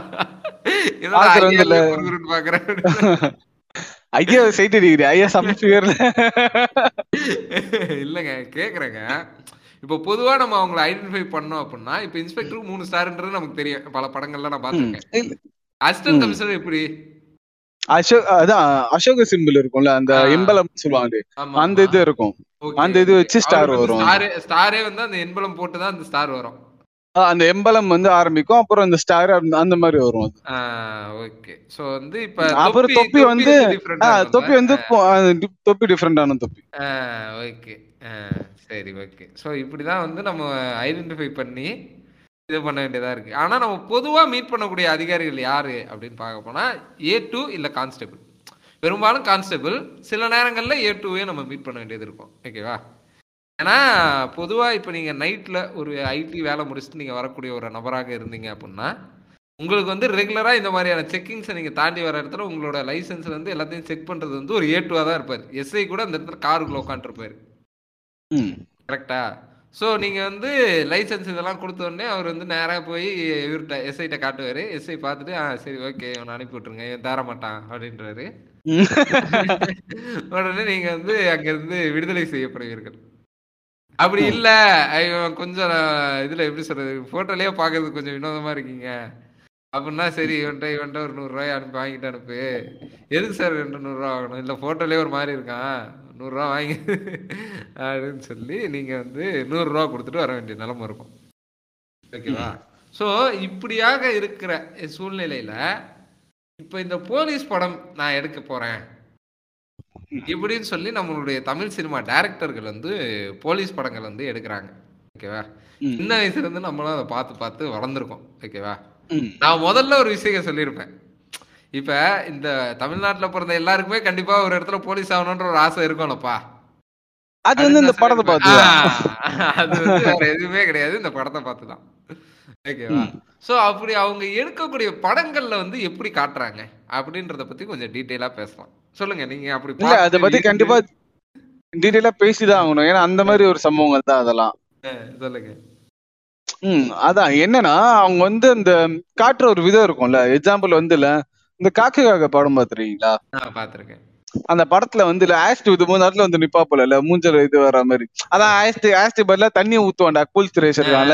என்னடா குரு குருன்னு பாக்குறேன். ஐயா சைட் அடிக்கிறீ, ஐயா சமைச்சுல இல்லைங்க கேட்குறேங்க. இப்போ பொதுவாக நம்ம அவங்களை ஐடென்டிஃபை பண்ணோம் அப்படின்னா, இப்போ இன்ஸ்பெக்டருக்கு 3 ஸ்டார்ன்றது நமக்கு தெரியும், பல படங்கள்லாம் நான் பார்த்துருக்கேன். அசிஸ்டன்ட் கமிஷனர் எப்படி அசோக், அதான் அசோக் சிம்பிள் இருக்கும்ல அந்த எம்பலம் சொல்லுவாங்க, அந்த இது இருக்கும், அந்த இது வச்சு ஸ்டார் வரும். ஸ்டாரே வந்து அந்த எம்பலம் போட்டு தான் அந்த ஸ்டார் வரும். அந்த எம்பலம் வந்து ஆரம்பிக்கும், அப்புறம் அந்த ஸ்டார் அந்த மாதிரி வரும். ஓகே. சோ வந்து இப்ப அப்புறம் தொப்பி வந்து தொப்பி டிஃபரண்டான தொப்பி. ஓகே சரி ஓகே. சோ இப்படி தான் வந்து நம்ம ஐடென்டிஃபை பண்ணி இது பண்ண வேண்டியதா இருக்கு. ஆனா நம்ம பொதுவா மீட் பண்ணக்கூடிய அதிகாரிகள் யாரு அப்படின்னு பார்க்க போனா A2 இல்ல கான்ஸ்டபிள், பெரும்பாலும் கான்ஸ்டபிள், சில நேரங்கள்ல A2வே நம்ம மீட் பண்ண வேண்டியது இருக்கும். ஓகேவா, ஏன்னா பொதுவாக இப்போ நீங்கள் நைட்டில் ஒரு ஐடி வேலை முடிச்சுட்டு நீங்கள் வரக்கூடிய ஒரு நபராக இருந்தீங்க அப்படின்னா உங்களுக்கு வந்து ரெகுலராக இந்த மாதிரியான செக்கிங்ஸை நீங்கள் தாண்டி வர இடத்துல உங்களோட லைசன்ஸில் வந்து எல்லாத்தையும் செக் பண்ணுறது வந்து ஒரு A2வாக தான் இருப்பார். எஸ்ஐ கூட அந்த இடத்துல காருக்குள்ள உட்காந்துருப்பார். கரெக்டா? ஸோ நீங்கள் வந்து லைசன்ஸ் இதெல்லாம் கொடுத்தோடனே அவர் வந்து நேராக போய் இவர்கிட்ட எஸ்ஐட்ட காட்டுவார். எஸ்ஐ பார்த்துட்டு சரி ஓகே இவன் அனுப்பி விட்ருங்க, இவன் தர மாட்டான் அப்படின்றாரு. உடனே நீங்கள் வந்து அங்கேருந்து விடுதலை செய்யப்படுவீர்கள். அப்படி இல்ல கொஞ்சம் இதுல எப்படி சொல்றது, போட்டோலயே பாக்குறது கொஞ்சம் வினோதமா இருக்கீங்க அப்படின்னா சரி இவன்ட்ட ஒரு 100 ரூபாய் அனுப்பி வாங்கிட்டு அனுப்பு. எதுக்கு சார் 200 ரூபா ஆகணும், இல்ல போட்டோலயே ஒரு மாதிரி இருக்கான் 100 ரூபா வாங்கி அப்படின்னு சொல்லி நீங்க வந்து 100 ரூபா கொடுத்துட்டு வர வேண்டிய நிலைமை இருக்கும். ஓகேவா? ஸோ இப்படியாக இருக்கிற சூழ்நிலையில இப்ப இந்த போலீஸ் படம் நான் எடுக்க போறேன் இப்படின்னு சொல்லி நம்மளுடைய தமிழ் சினிமா டைரக்டர்கள் வந்து போலீஸ் படங்கள் வந்து எடுக்கிறாங்க. ஓகேவா, சின்ன வயசுல இருந்து நம்மளும் அதை பார்த்து பார்த்து வளர்ந்துருக்கோம். ஓகேவா, நான் முதல்ல ஒரு விஷயம் சொல்லியிருப்பேன், இப்ப இந்த தமிழ்நாட்டுல பிறந்த எல்லாருக்குமே கண்டிப்பா ஒரு இடத்துல போலீஸ் ஆகணும்ன்ற ஒரு ஆசை இருக்கும்லப்பா. அது வந்து இந்த படத்தை பார்த்து, அது வந்து வேற எதுவுமே கிடையாது, இந்த படத்தை பார்த்துதான். ஓகேவா? சோ அப்படி அவங்க எடுக்கக்கூடிய படங்கள்ல வந்து எப்படி காட்டுறாங்க அப்படின்றத பத்தி கொஞ்சம் டீட்டெயிலா பேசலாம். சொல்லுங்க நீங்க. அப்படி அதை பத்தி கண்டிப்பா டீட்டெயிலா பேசிதான் ஆகணும், ஏன்னா அந்த மாதிரி ஒரு சம்பவங்கள் தான் அதெல்லாம். சொல்லுங்க. அதான் என்னன்னா, அவங்க வந்து அந்த காட்டுற ஒரு விதம் இருக்கும்ல. எக்ஸாம்பிள் வந்து இல்ல, இந்த காக்கைக்காக படம் பாத்துருக்கீங்களா? பாத்துருக்கேன். அந்த படத்துல வந்து இல்ல ஆஸ்ட் இது மூணு நேரத்துல வந்து நிப்பா போல இல்ல, மூஞ்சல் இது வர மாதிரி. அதான் ஆஸ்ட் பதிலா தண்ணியை ஊத்துவான்டா, கூல் திரேசர்னால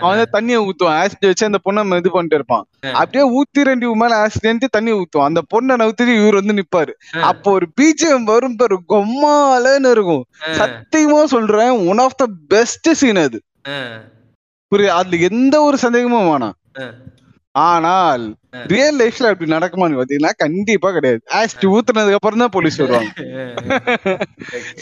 அவன் வந்து தண்ணியை ஊத்துவான். ஆஸ்ட் வச்சு அந்த பொண்ணை இது பண்ணிட்டு இருப்பான், அப்படியே ஊத்தி ரெண்டு மேல ஆஸ்ட் தண்ணி ஊத்துவான். அந்த பொண்ணை நவுத்திட்டு இவர் வந்து நிப்பாரு. அப்போ ஒரு பிஜிஎம் வரும் பாரு, கொம்மாலன்னு இருக்கும். சத்தியமா சொல்றேன், one of the best scene அது. புரிய, அதுல எந்த ஒரு சந்தேகமும் வேணாம். ஆனால் ரியல் லைஃப்ல அப்படி நடக்குமான்னு பாத்தீங்கன்னா கண்டிப்பா கிடையாது. ஆஸ்ட் ஊத்துனதுக்கு அப்புறம் தான் போலீஸ் வருவாங்க.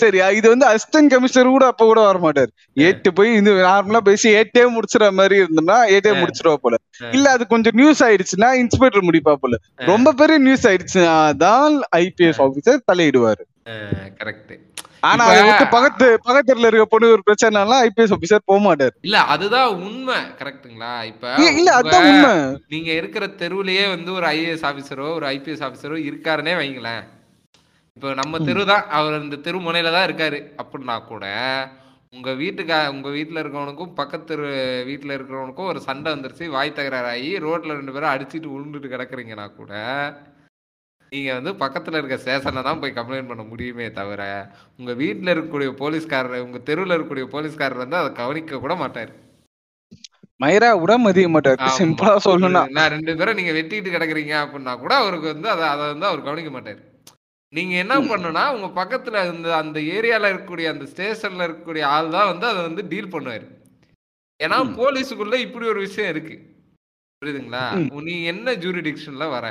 சரி, இது வந்து அசிஸ்டன்ட் கமிஷனர் கூட அப்ப கூட வரமாட்டாரு. ஏட்டு போய் இந்த நார்மலா பேசி ஏட்டே முடிச்சுற மாதிரி இருந்தோம்னா ஏட்டே முடிச்சிருவா போல இல்ல. அது கொஞ்சம் நியூஸ் ஆயிடுச்சுன்னா இன்ஸ்பெக்டர் முடிப்பா போல. ரொம்ப பெரிய நியூஸ் ஆயிடுச்சுன்னா தான் ஐபிஎஸ் ஆபீசர் தலையிடுவாரு. கரெக்ட். ஆனா பக்கத்து பக்கத்துல இருக்க பொண்ணு ஒரு பிரச்சனைனால ஐபிஎஸ் ஆபீசர் போக மாட்டாரு. இல்ல அதுதான் உண்மை. கரெக்ட்டுங்களா? இப்ப இல்ல அதான் உண்மை. நீங்க இருக்கிற தெருவுலயே வந்து ஒரு ஐஏஎஸ் ஆபீசரோ ஒரு ஐபிஎஸ் ஆபீசரோ இருக்காருன்னே வைங்களேன். இப்ப நம்ம தெருதான், அவர் இந்த தெரு முனையிலதான் இருக்காரு அப்படின்னா கூட, உங்க வீட்டுல இருக்கவனுக்கும் பக்கத்து வீட்டுல இருக்கிறவனுக்கும் ஒரு சண்டை வந்துருச்சு, வாய் தகராறாகி ரோட்ல ரெண்டு பேரும் அடிச்சுட்டு உளுந்துட்டு கிடக்குறீங்கன்னா கூட, நீங்க வந்து பக்கத்துல இருக்க ஸ்டேஷன்ல தான் போய் கம்ப்ளைண்ட் பண்ண முடியுமே தவிர, உங்க வீட்டுல இருக்கக்கூடிய போலீஸ்காரர் உங்க தெருவில் இருக்கக்கூடிய போலீஸ்காரர் வந்து அதை கவனிக்க கூட மாட்டாரு. மயிரா விட மதிய மாட்டாரு. சிம்பிளா சொல்லணும், நான் ரெண்டு பேரும் நீங்க வெட்டிட்டு கிடக்குறீங்க அப்படின்னா கூட அவருக்கு வந்து அதை வந்து அவர் கவனிக்க மாட்டாரு. நீங்க என்ன பண்ணுனா, உங்க பக்கத்துல அந்த ஏரியால இருக்கக்கூடிய அந்த ஸ்டேஷன்ல இருக்கக்கூடிய ஆள் தான் வந்து அதை வந்து டீல் பண்ணுவாரு. ஏன்னா போலீஸுக்குள்ள இப்படி ஒரு விஷயம் இருக்கு, புரியுதுங்களா? நீ என்ன ஜூரிடிக்ஷன்ல வர,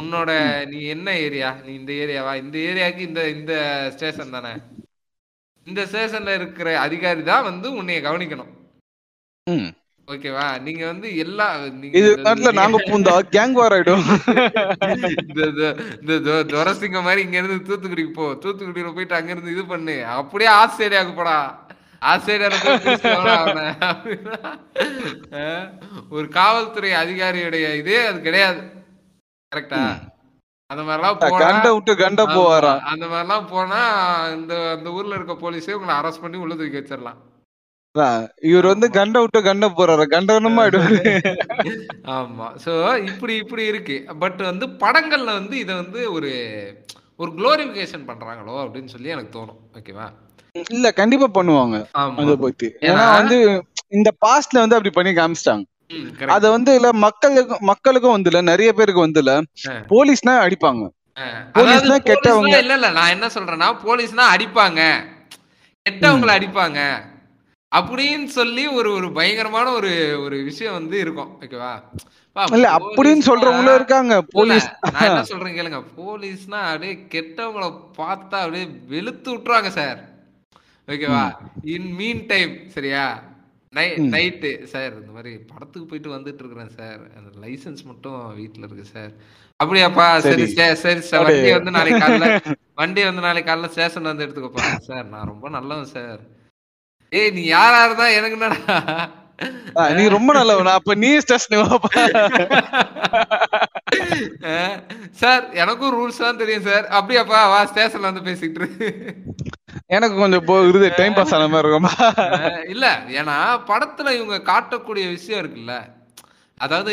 உன்னோட நீ என்ன ஏரியா, நீ இந்த ஏரியாவா, இந்த ஏரியாவுக்கு இந்த இந்த ஸ்டேஷன் தானே, இந்த ஸ்டேஷன்ல இருக்கிற அதிகாரி தான் வந்து உன்னைய கவனிக்கணும். ஓகேவா? நீங்க வந்து எல்லா துரசிங்க மாதிரி இங்க இருந்து தூத்துக்குடிக்கு போ, தூத்துக்குடியில போயிட்டு அங்க இருந்து இது பண்ணு, அப்படியே ஆஸ்திரேலியாவுக்கு போடா, ஆஸ்திரேலியா ஒரு காவல்துறை அதிகாரியுடைய இதே அது கிடையாது. கரெக்டா? அந்த மாதிரிலாம் போனா இந்த ஊர்ல இருக்க போலீஸே உங்களை அரெஸ்ட் பண்ணி உள்ள தூக்கி வச்சிடலாம். இவர் வந்து கண்ட விட்டு கண்ட போறாரு, கண்டனமா ஆயிடுவாரு. ஆமா. சோ இப்படி இருக்கு. பட் வந்து படங்கள்ல வந்து இதை வந்து ஒரு குளோரிஃபிகேஷன் பண்றாங்களோ அப்படின்னு சொல்லி எனக்கு தோணும். ஓகேவா? இல்ல கண்டிப்பா பண்ணுவாங்க அதை பத்தி. ஏன்னா வந்து இந்த பாஸ்ட்ல வந்து அப்படி பண்ணி காமிச்சிட்டாங்க. அது வந்து இல்ல மக்களுக்கும் வந்து இல்ல நிறைய பேருக்கு வந்து இல்ல போலீஸ்னா அடிப்பாங்க, போலீஸ்னா கெட்டவங்க. இல்ல இல்ல நான் என்ன சொல்றேன்னா, போலீஸ்னா அடிப்பாங்க, கெட்டவங்களை அடிப்பாங்க அப்படின்னு சொல்லி ஒரு பயங்கரமான ஒரு விஷயம் வந்து இருக்கும். ஓகேவா? இல்ல அப்படின்னு சொல்றவங்கள இருக்காங்க போலீஸ். நான் என்ன சொல்றேன் கேளுங்க, போலீஸ்னா அப்படியே கெட்டவங்களை பார்த்தா அப்படியே வெளுத்து விட்டுருவாங்க சார். ஓகேவா? இன் மீன் டைம், சரியா, நைட்டு சார் இந்த மாதிரி படத்துக்கு போயிட்டு வந்துட்டு இருக்கிறேன் சார், அந்த லைசன்ஸ் மட்டும் வீட்டுல இருக்கு சார். அப்படியாப்பா, சரி சரி சார், வண்டி வந்து நாளைக்கு காலைல ஸ்டேஷன்ல வந்து எடுத்துக்க போறேன் சார். நான் ரொம்ப நல்லவன் சார். ஏய் நீ யாரா எனக்கு என்னடா, நீ ரொம்ப நல்லவனா, அப்ப நீ ஸ்டேஷனுக்கு சார், எனக்கும் ரூல்ஸ் தான் தெரியும் சார். அப்படியாப்பா, வா ஸ்டேஷன்ல வந்து பேசிட்டு இருக்கு, எனக்கு கொஞ்சம் டைம் பாஸ் ஆன மாதிரி இருக்குமா. இல்ல ஏன்னா படத்துல இவங்க காட்டக்கூடிய விஷயம் இருக்குல்ல, அதாவது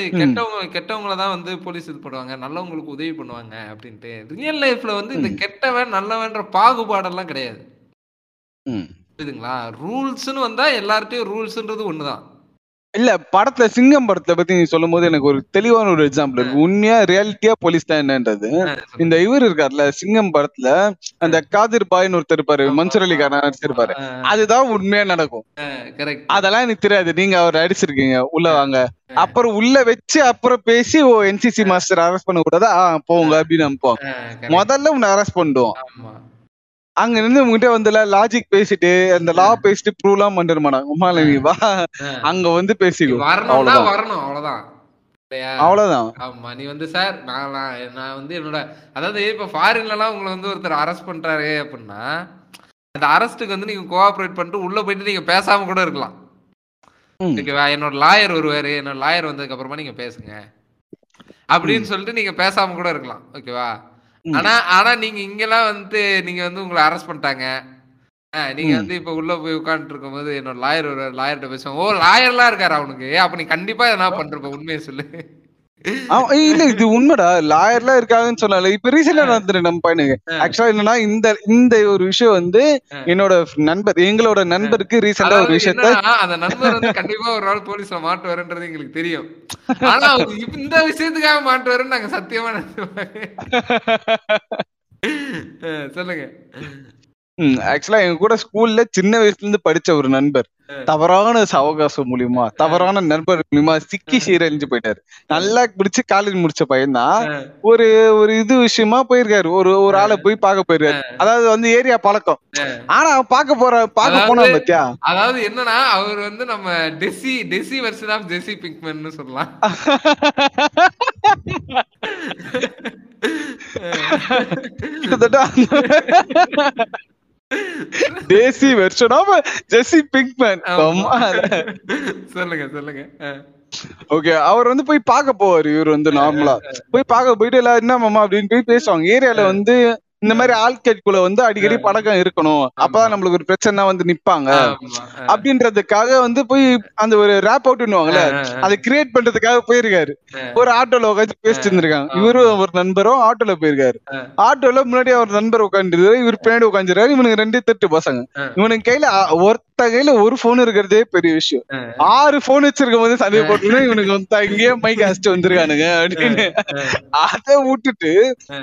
கெட்டவங்களதான் வந்து போலீஸ் இது பண்ணுவாங்க, நல்லவங்களுக்கு உதவி பண்ணுவாங்க அப்படின்ட்டு. ரியல் லைஃப்ல வந்து இந்த கெட்டவன் நல்லவன்ற பாகுபாடெல்லாம் கிடையாது. புரியுதுங்களா? ரூல்ஸ்ன்னு வந்தா எல்லார்ட்டையும் ரூல்ஸ்ன்றது ஒண்ணுதான். இல்ல படத்துல சிங்கம் படத்தை பத்தி நீ சொல்லும் போது எனக்கு ஒரு தெளிவான ஒரு எக்ஸாம்பிள் இருக்கு. உண்மையா ரியாலிட்டியா போலீஸ் தான் என்னன்றது, இந்த இவர் இருக்காருல்ல சிங்கம் படத்துல, அந்த காதிர் பாய்னு ஒருத்தர் இருப்பாரு, மன்சூர் அலிகாரன் நடிச்சிருப்பாரு, அதுதான் உண்மையா நடக்கும். அதெல்லாம் எனக்கு தெரியாது, நீங்க அவர் அடிச்சிருக்கீங்க உள்ள வாங்க, அப்புறம் உள்ள வச்சு அப்புறம் பேசி ஓ என்சிசி மாஸ்டர் அரெஸ்ட் பண்ண கூடாது போங்க அப்படின்னு அனுப்புவோம். முதல்ல உன்னை அரெஸ்ட் பண்ணுவோம், அங்க இருந்து உங்ககிட்ட வந்து லாஜிக் பேசிட்டு அந்த லா பேசிட்டு ப்ரூவ் எல்லாம் பண்ணிருமாட்டாங்க. உமாலி வா அங்க வந்து பேசிக்கோ, அவ்வளவுதான். அவ்வளவுதான். நீ வந்து சார் நான் வந்து என்னோட அதாவது இப்ப ஃபாரின்லாம் உங்களை வந்து ஒருத்தர் அரெஸ்ட் பண்றாரு அப்படின்னா அந்த அரெஸ்ட்டுக்கு வந்து நீங்க கோஆப்ரேட் பண்ணிட்டு உள்ள போயிட்டு நீங்க பேசாம கூட இருக்கலாம். என்னோட லாயர் வருவாரு, என்னோட லாயர் வந்ததுக்கு அப்புறமா நீங்க பேசுங்க அப்படின்னு சொல்லிட்டு நீங்க பேசாம கூட இருக்கலாம், ஓகேவா? ஆனா ஆனா நீங்க இங்கெல்லாம் வந்து நீங்க வந்து உங்களை அரெஸ்ட் பண்ணிட்டாங்க, நீங்க வந்து இப்ப உள்ள போய் உட்காந்துட்டு இருக்கும் போது என்னோட லாயர் வருவாரு, லாயர்கிட்ட பேசுவோம், ஓ லாயர்லாம் இருக்காரு அவனுக்கு, அப்ப நீ கண்டிப்பா என்ன பண்றப்ப உண்மையை சொல்லு. இல்ல இது உண்மைடா, லாயர்லாம் இருக்காங்கன்னு சொன்னால இப்ப ரீசெண்டா நடந்துட்டு நம்ம பையனுக்கு ஆக்சுவலா என்னன்னா இந்த இந்த ஒரு விஷயம் வந்து என்னோட நண்பர் எங்களோட நண்பருக்கு ரீசெண்டா ஒரு விஷயத்த அந்த நண்பர் வந்து கண்டிப்பா ஒரு நாள் போலீஸ்ல மாட்டுவாருன்றது எங்களுக்கு தெரியும். ஆனா இந்த விஷயத்துக்காக மாட்டுவாருன்னு நாங்க சத்தியமா நினைச்சுவாங்க. சொல்லுங்க. ஆக்சுவலா எங்க கூட ஸ்கூல்ல சின்ன வயசுல இருந்து படிச்ச ஒரு நண்பர் தவறான அவகாசம் மூலியமா தவறான நண்பர் மூலியமா சிக்கி சீரழிஞ்சு போயிட்டாரு. நல்லா பிடிச்சு காலேஜ் முடிச்ச பையன்தான் ஒரு ஒரு இது விஷயமா போயிருக்காரு, ஒரு ஒரு ஆளை போய் பார்க்க போயிருக்காரு. அதாவது வந்து ஏரியா பழக்கம். ஆனா பார்க்க போனா பத்தியா, அதாவது என்னன்னா அவர் வந்து நம்ம desi version of Jesse Pinkman சொல்லலாம். அவர் வந்து போய் பார்க்க போவாரு. இவர் வந்து நார்மலா போய் பார்க்க போயிட்டு எல்லாரும் என்ன மாமா அப்படின்னு போய் பேசுவாங்க. ஏரியால வந்து இந்த மாதிரி ஆள்கட்குள்ள வந்து அடிக்கடி பழக்கம் இருக்கணும், அப்பதான் நம்மளுக்கு ஒரு பிரச்சனை வந்து நிப்பாங்க அப்படின்றதுக்காக வந்து போய் அந்த ஒரு ரேப் அவுட்னுவாங்கல்ல அதை கிரியேட் பண்றதுக்காக போயிருக்காரு. ஒரு ஆட்டோல உட்காந்து பேசிட்டு இருந்திருக்காங்க. இவரும் ஒரு நண்பரும் ஆட்டோல போயிருக்காரு. ஆட்டோல முன்னாடி அவர் நண்பர் உட்காந்துருக்காரு, இவர் பின்னாடி உட்காந்துருக்காரு. இவனுக்கு 2 பசங்க. இவனுக்கு கையில கையில ஒரு போன் இருக்கிறதே பெரிய விஷயம். 6 போன் வச்சிருக்கும் போது சண்டை போட்டு இவனுக்கு வந்து இங்கேயே மைக் அடிச்சுட்டு வந்திருக்கானுங்க அப்படின்னு அதை விட்டுட்டு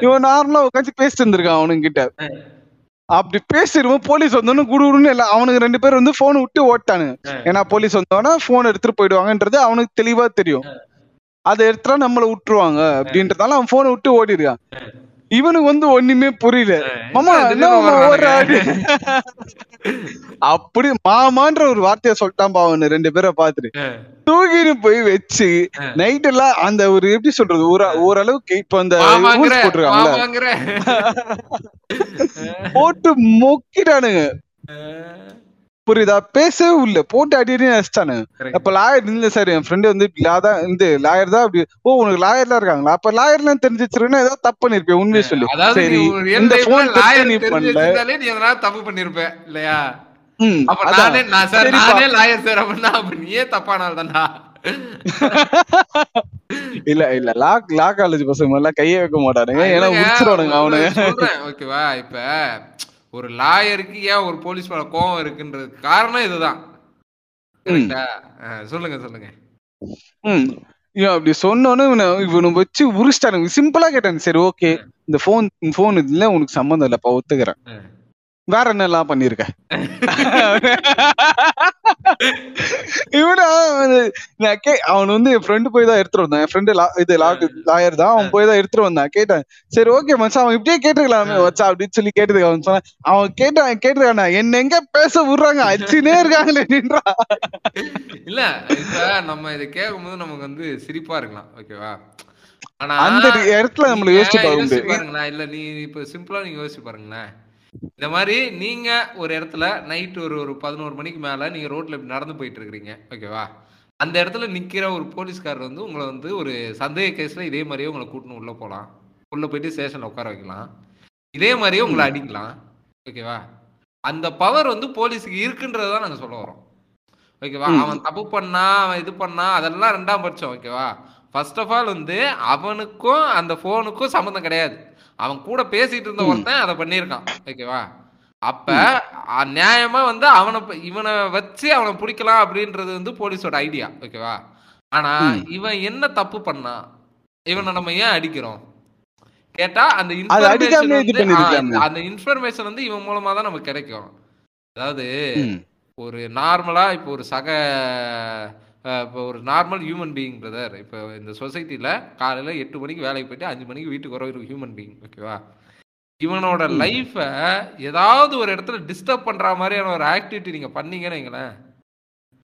இவன் நார்மலா உட்காந்து பேசிட்டு இருந்திருக்கான். அவனுங்கிட்ட அப்படி பேசிடுவோம். போலீஸ் வந்தோன்னு குடுன்னு எல்லாம் அவனுக்கு 2 பேர் வந்து போன் விட்டு ஓட்டானுங்க. ஏன்னா போலீஸ் வந்தோன்னா போன் எடுத்துட்டு போயிடுவாங்கன்றது அவனுக்கு தெளிவா தெரியும். அதை எடுத்துட்டா நம்மள விட்டுருவாங்க அப்படின்றதால அவன் போனை விட்டு ஓடிருக்கான். இவனுக்கு வந்து ஒண்ணுமே புரியல. மாமா அப்படி மாமான்ற ஒரு வார்த்தைய சொல்லிட்டான். பாவனு 2 பேரை பாத்துட்டு தூக்கின்னு போய் வச்சு நைட் எல்லாம் அந்த ஒரு எப்படி சொல்றது ஓரளவுக்கு இப்ப அந்த போட்டுருக்காங்கல்ல போட்டு மொக்கிட்டானுங்க. புரியுதா? பேசவே இல்ல, போட்டு அடி அடிச்சானுங்க. அப்ப லாயர் இல்ல சார் என் ஃப்ரெண்டு வந்து இந்த லாயர் தான். அப்படி ஓ உனக்கு லாயர்லாம் இருக்காங்களா? அப்ப லாயர் எல்லாம் தெரிஞ்சு வச்சிருக்கா ஏதாவது தப்பு பண்ணிருப்பேன். உண்மையை சொல்லி தப்பு பண்ணிருப்பேன் இல்லையா? இல்ல இல்ல லா காலேஜ் பசங்க எல்லாம் கையே வைக்க மாட்டானுங்க. ஏன்னா முடிச்சிருவானுங்க அவனுவா. இப்ப ஒரு லாயருக்கு ஏன் ஒரு போலீஸ் மேல கோபம் இருக்குன்றது காரணம் இதுதான். சொல்லுங்க சொல்லுங்க. இவன் அப்படி சொன்னோன்னு இவனை வச்சு உரிச்சிட்டானுங்க. சிம்பிளா கேட்டானு சரி ஓகே இந்த போன் இதுல உனக்கு சம்மந்தம் இல்லப்பா ஒத்துக்கிறேன், வேற என்ன எல்லாம் பண்ணிருக்க இவனா? அவன் வந்து என் ஃப்ரெண்டு போய் தான் எடுத்துட்டு வந்தான். என் ஃப்ரெண்டு இது லாயர் தான், அவன் போய் தான் எடுத்துட்டு வந்தான். கேட்டான் சரி ஓகே மச்சா அவன் இப்படியே கேட்டுக்கலாமே வச்சா அப்படின்னு சொல்லி கேட்டதுக்கு அவன் சொன்னான். அவன் கேட்டுக்கானா என்ன எங்க பேச விடுறாங்க அச்சுனே இருக்காங்களே நின்றான். இல்ல இப்ப நம்ம இதை கேட்கும் போது நமக்கு வந்து சிரிப்பா இருக்கலாம், ஓகேவா? ஆனா அந்த இடத்துல நம்ம யோசிச்சு பாருங்களேன். இல்ல நீ இப்ப சிம்பிளா நீங்க யோசிச்சு பாருங்களேன். இந்த மாதிரி நீங்க ஒரு இடத்துல நைட் ஒரு 11 மணிக்கு மேல நீங்க ரோட்ல நடந்து போயிட்டு இருக்கிறீங்க, ஓகேவா? அந்த இடத்துல நிக்கிற ஒரு போலீஸ்காரர் வந்து உங்களை வந்து ஒரு சந்தேக கேஸ்ல இதே மாதிரியே உங்களை கூட்டின்னு உள்ள போகலாம், உள்ள போயிட்டு ஸ்டேஷன்ல உட்கார வைக்கலாம், இதே மாதிரியே உங்களை அடிக்கலாம், ஓகேவா? அந்த பவர் வந்து போலீஸுக்கு இருக்குன்றதான் நாங்க சொல்ல வரோம், ஓகேவா? அவன் தப்பு பண்ணா அவன் இது பண்ணா அதெல்லாம் 2ஆம் பட்சம், ஓகேவா? ஃபர்ஸ்ட் ஆஃப் ஆல் வந்து அவனுக்கும் அந்த போனுக்கும் சம்மந்தம் கிடையாது. அவன் கூட பேசிட்டு இருந்த ஒருத்தன் அதை பண்ணியிருக்கான், ஓகேவா? அப்ப நியாயமா வந்து இவனை வச்சு அவனை பிடிக்கலாம் அப்படின்றது வந்து போலீஸோட ஐடியா, ஓகேவா? ஆனா இவன் என்ன தப்பு பண்ணா, இவனை நம்ம ஏன் அடிக்கிறோம் கேட்டா அந்த இன்ஃபர்மேஷன் வந்து இவன் மூலமா தான் நமக்கு கிடைக்கும். அதாவது ஒரு நார்மலா இப்போ ஒரு இப்போ ஒரு நார்மல் ஹியூமன் பீயிங் பிரதர், இப்போ இந்த சொசைட்டியில் காலையில் 8 மணிக்கு வேலைக்கு போயிட்டு 5 மணிக்கு வீட்டுக்கு வர ஒரு ஹியூமன் பீயிங், ஓகேவா? இவனோட லைஃப்பை ஏதாவது ஒரு இடத்துல டிஸ்டர்ப் பண்ணுற மாதிரியான ஒரு ஆக்டிவிட்டி நீங்கள் பண்ணீங்கன்னு வைங்களேன்,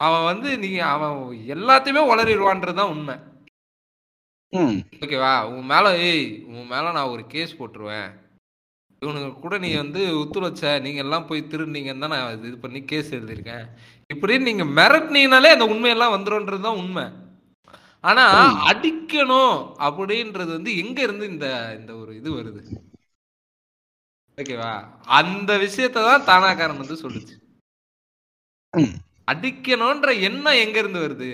அவன் வந்து நீங்கள் அவன் எல்லாத்தையுமே உளறிடுவான்றது தான் உண்மை. ம் ஓகேவா? உன் மேல உன் மேல நான் ஒரு கேஸ் போட்டுருவேன், இவனுக்கு கூட நீ வந்து ஒத்துழைச்ச, நீங்க எல்லாம் போய் திருநீங்கன்னு தான் நான் இது பண்ணி கேஸ் எழுதியிருக்கேன் இப்படின்னு நீங்க மிரட்டினீங்கனாலே அந்த உண்மையெல்லாம் வந்துடும்ன்றதுதான் உண்மை. ஆனா அடிக்கணும் அப்படின்றது வந்து எங்க இருந்து இந்த இந்த ஒரு இது வருது ஓகேவா? அந்த விஷயத்தான் தானாக்காரன் வந்து சொல்லுச்சு. அடிக்கணும்ன்ற எண்ணம் எங்க இருந்து வருது?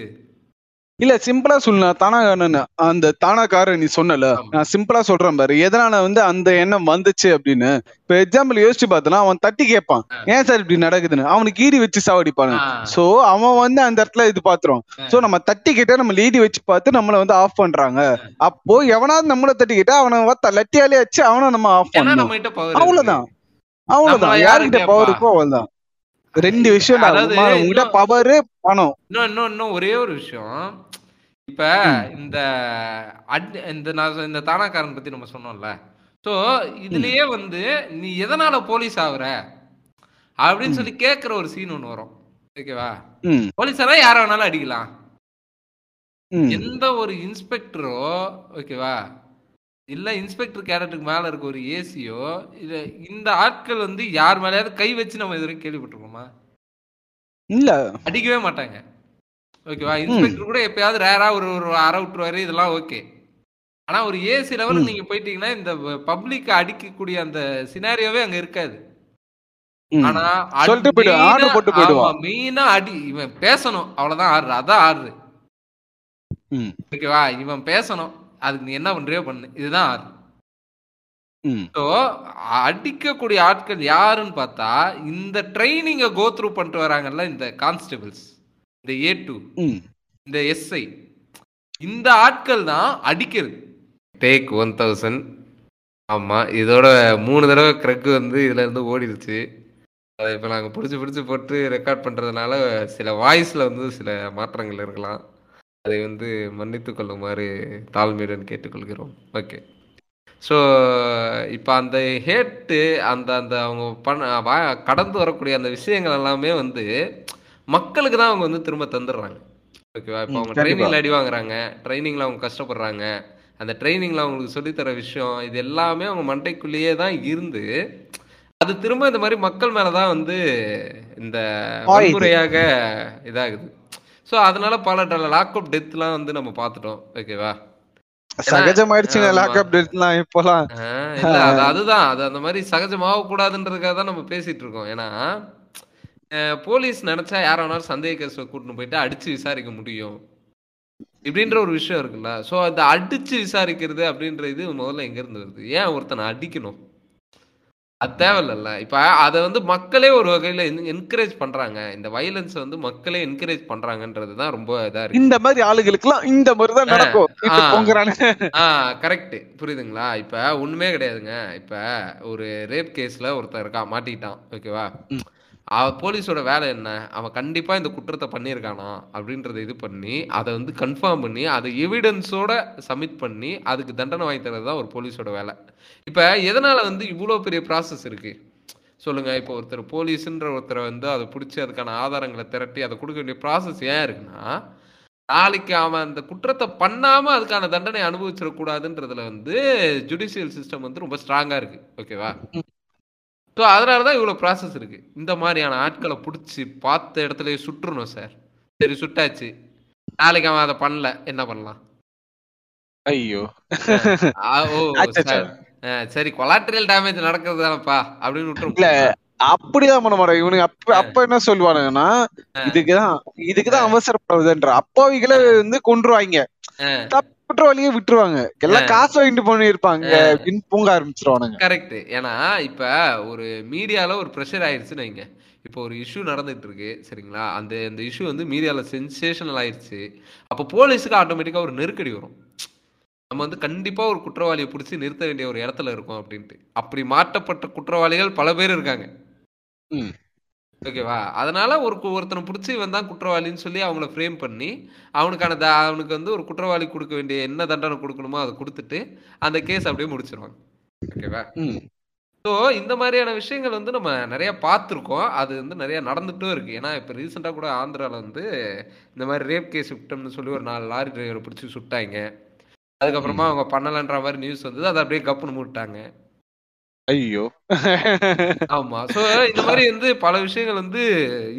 இல்ல சிம்பிளா சொல்ல தானாக்காரன், அந்த தானாக்காரன் நீ சொன்னல, நான் சிம்பிளா சொல்றேன் பாரு எதனால வந்து அந்த எண்ணம் வந்துச்சு அப்படின்னு. இப்ப எக்ஸாம்பிள் யோசிச்சு பார்த்தனா அவன் தட்டி கேட்பான் ஏன் சார் இப்படி நடக்குதுன்னு, அவனுக்கு ஈடி வச்சு சாவடிப்பாங்க. சோ அவன் வந்து அந்த இடத்துல இது பாத்துறோம். சோ நம்ம தட்டி கேட்டா நம்ம ஈடி வச்சு பார்த்து நம்மள வந்து ஆஃப் பண்றாங்க. அப்போ எவனாவது நம்மள தட்டி கேட்டா அவனை லட்டியாலே வச்சு அவனை நம்ம ஆஃப் பண்ணணும். அவ்வளவுதான் அவ்வளவுதான், யாருகிட்ட பவர் இருக்கோ அவ்வளவுதான். ரெண்டு விஷயம், உங்ககிட்ட பவர் பணம். இன்னும் ஒரே ஒரு விஷயம், இப்ப இந்த தானாக்காரன் பத்தி நம்ம சொன்னோம்ல, சோ இதுலயே வந்து நீ எதனால போலீஸ் ஆகுற அப்படின்னு சொல்லி கேக்குற ஒரு சீன் ஒண்ணு வரும் ஓகேவா? போலீஸாரா யார வேணாலும் அடிக்கலாம், எந்த ஒரு இன்ஸ்பெக்டரோ ஓகேவா இல்ல இன்ஸ்பெக்டர் கேரக்டருக்கு மேல இருக்க ஒரு ஏசியோ இல்ல இந்த ஆட்கள் வந்து யார் மேலேயாவது கை வச்சு நம்ம இதுவரை கேள்விப்பட்டிருக்கோமா? இல்ல, அடிக்கவே மாட்டாங்க ஓகேவா? இன்ஸ்பெக்டர் கூட எப்பயாவது ரேரா ஒரு அற விட்டுருவாரு, இதெல்லாம் ஓகே. ஆனா ஒரு ஏசி லெவலுக்கு நீங்க போயிட்டீங்கன்னா இந்த பப்ளிக் அடிக்கக்கூடிய அந்த சினாரியோவே அங்க இருக்காது. ஆனா மெயினா அடி இவன் பேசணும், அவ்வளவுதான் ஆடுற, அதான் ஆடுற ஓகேவா? இவன் பேசணும், அதுக்கு நீ என்ன பண்றியோ பண்ணு, இதுதான் ஆறு. ஸோ அடிக்கக்கூடிய ஆட்கள் யாருன்னு பார்த்தா இந்த ட்ரைனிங்கை கோ த்ரூ பண்ணிட்டு வராங்கல்ல இந்த கான்ஸ்டபிள்ஸ், இந்த A2, இந்த SI, இந்த ஆட்கள் தான் அடிக்கிறது. டேக் 1000, ஆமா இதோட 3 தடவை கிரக்கு வந்து இதுல இருந்து ஓடிடுச்சு. அதை இப்போ நாங்கள் பிடிச்சி பிடிச்சி போட்டு ரெக்கார்ட் பண்றதுனால சில வாய்ஸ்ல வந்து சில மாற்றங்கள் இருக்கலாம், அதை வந்து மன்னித்து கொள்ளுமாறு தாழ்மையுடன் கேட்டுக்கொள்கிறோம். ஓகே, ஸோ இப்போ அந்த ஹேட்டு அந்த அந்த அவங்க கடந்து வரக்கூடிய அந்த விஷயங்கள் எல்லாமே வந்து மக்களுக்கு தான் அவங்க வந்து திரும்ப தந்துடுறாங்க ஓகேவா? இப்போ அவங்க ட்ரைனிங்கில் அடி வாங்குறாங்க, ட்ரைனிங்கில் அவங்க கஷ்டப்படுறாங்க, அந்த ட்ரைனிங்கில் அவங்களுக்கு சொல்லித்தர விஷயம் இது எல்லாமே அவங்க மண்டைக்குள்ளேயே தான் இருந்து அது திரும்ப இந்த மாதிரி மக்கள் மேலே தான் வந்து இந்த வன்முறையாக இதாகுது. ஸோ அதனால பல லாக்அப் டெத்லாம் வந்து நம்ம பார்த்துட்டோம் ஓகேவா? சகஜமாயிடுச்சு லாக்அப் டெத்லாம் இப்போலாம். அதுதான், அது அந்த மாதிரி சகஜமாக கூடாதுன்றதுக்காக தான் நம்ம பேசிட்டு இருக்கோம். ஏன்னா போலீஸ் நினைச்சா யார் வேணாலும் சந்தேகத்தை கூட்டின்னு போயிட்டு அடிச்சு விசாரிக்க முடியும் இப்படின்ற ஒரு விஷயம் இருக்குல்ல. ஸோ அதை அடிச்சு விசாரிக்கிறது அப்படின்ற இது முதல்ல எங்க இருந்து வருது? ஏன் ஒருத்தனை அடிக்கணும்? அது தேவையில்ல. இப்போ அதை வந்து மக்களே ஒரு வகையில் என்கரேஜ் பண்ணுறாங்க, இந்த வயலன்ஸை வந்து மக்களே என்கரேஜ் பண்ணுறாங்கன்றது தான் ரொம்ப இதாக இருக்குது. இந்த மாதிரி ஆளுகளுக்குலாம் இந்த மாதிரி தான் நடக்கும். கரெக்டு, புரியுதுங்களா? இப்போ ஒன்றுமே கிடையாதுங்க. இப்போ ஒரு ரேப் கேஸில் ஒருத்தன் இருக்கா, மாட்டிக்கிட்டான் ஓகேவா? அவன் போலீஸோட வேலை என்ன? அவன் கண்டிப்பாக இந்த குற்றத்தை பண்ணியிருக்கானா அப்படின்றத இது பண்ணி அதை வந்து கன்ஃபார்ம் பண்ணி அதை எவிடன்ஸோட சப்மிட் பண்ணி அதுக்கு தண்டனை வாங்கி தர்றது தான் ஒரு போலீஸோட வேலை. இப்போ எதனால் வந்து இவ்வளோ பெரிய ப்ராசஸ் இருக்குது சொல்லுங்கள்? இப்போ ஒருத்தர் போலீஸுன்ற ஒருத்தரை வந்து அதை பிடிச்சி அதுக்கான ஆதாரங்களை திரட்டி அதை கொடுக்க வேண்டிய ப்ராசஸ் ஏன் இருக்குன்னா, நாளைக்கு அவன் அந்த குற்றத்தை பண்ணாமல் அதுக்கான தண்டனை அனுபவிச்சிடக்கூடாதுன்றதுல வந்து ஜுடிஷியல் சிஸ்டம் வந்து ரொம்ப ஸ்ட்ராங்காக இருக்குது ஓகேவா? ஸோ அதனால தான் இவ்வளோ ப்ராசஸ் இருக்குது. இந்த மாதிரியான ஆட்களை பிடிச்சி பார்த்த இடத்துலையே சுட்டுருணும் சார். சரி, சுட்டாச்சு, நாளைக்கு அவன் அதை பண்ணல, என்ன பண்ணலாம்? ஐயோ, ஓ சார், சரி கொலாட்ரியல் டேமேஜ் நடக்கிறது தானப்பா அப்படின்னு விட்டுருக்கோம். அப்படிதான் பண்ண மாட்டாங்க இவனுக்கு. அப்ப என்ன சொல்லுவானுங்கன்னா, இதுக்குதான் அவசரப்படுதுன்ற அப்பாவிகளை வந்து கொன்றுவாங்க, குற்றவாளியே விட்டுருவாங்க, எல்லாம் காசு வாங்கிட்டு போயிருப்பாங்க அப்படின்னு பூங்க ஆரம்பிச்சிருவானுங்க. கரெக்ட். ஏன்னா இப்ப ஒரு மீடியால ஒரு ப்ரெஷர் ஆயிடுச்சுன்னு வைங்க, இப்போ ஒரு இஷ்யூ நடந்துட்டு இருக்கு சரிங்களா, அந்த அந்த இஷ்யூ வந்து மீடியால சென்சேஷனல் ஆயிடுச்சு, அப்போ போலீஸுக்கு ஆட்டோமேட்டிக்கா ஒரு நெருக்கடி வரும். நம்ம வந்து கண்டிப்பா ஒரு குற்றவாளியை பிடிச்சி நிறுத்த வேண்டிய ஒரு இடத்துல இருக்கும் அப்படின்ட்டு. அப்படி மாற்றப்பட்ட குற்றவாளிகள் பல பேர் இருக்காங்க ஓகேவா? அதனால ஒருத்தனை பிடிச்சி இவன் தான் குற்றவாளின்னு சொல்லி அவங்கள ஃப்ரேம் பண்ணி அவனுக்கு வந்து ஒரு குற்றவாளி கொடுக்க வேண்டிய என்ன தண்டனை கொடுக்கணுமோ அதை கொடுத்துட்டு அந்த கேஸ் அப்படியே முடிச்சிருவாங்க ஓகேவா? ஸோ இந்த மாதிரியான விஷயங்கள் வந்து நம்ம நிறைய பார்த்துருக்கோம், அது வந்து நிறைய நடந்துட்டும் இருக்கு. ஏன்னா இப்போ ரீசெண்டாக கூட ஆந்திராவில் வந்து இந்த மாதிரி ரேப் கேஸ் சுட்டம்னு சொல்லி ஒரு 4 லாரி டிரைவரை பிடிச்சி சுட்டாங்க. அதுக்கப்புறமா அவங்க பண்ணலன்ற மாதிரி நியூஸ் வந்தது, அதை அப்படியே கப்புன்னு மூட்டாங்க. ஐயோ. ஆமா. சோ இந்த மாதிரி வந்து பல விஷயங்கள் வந்து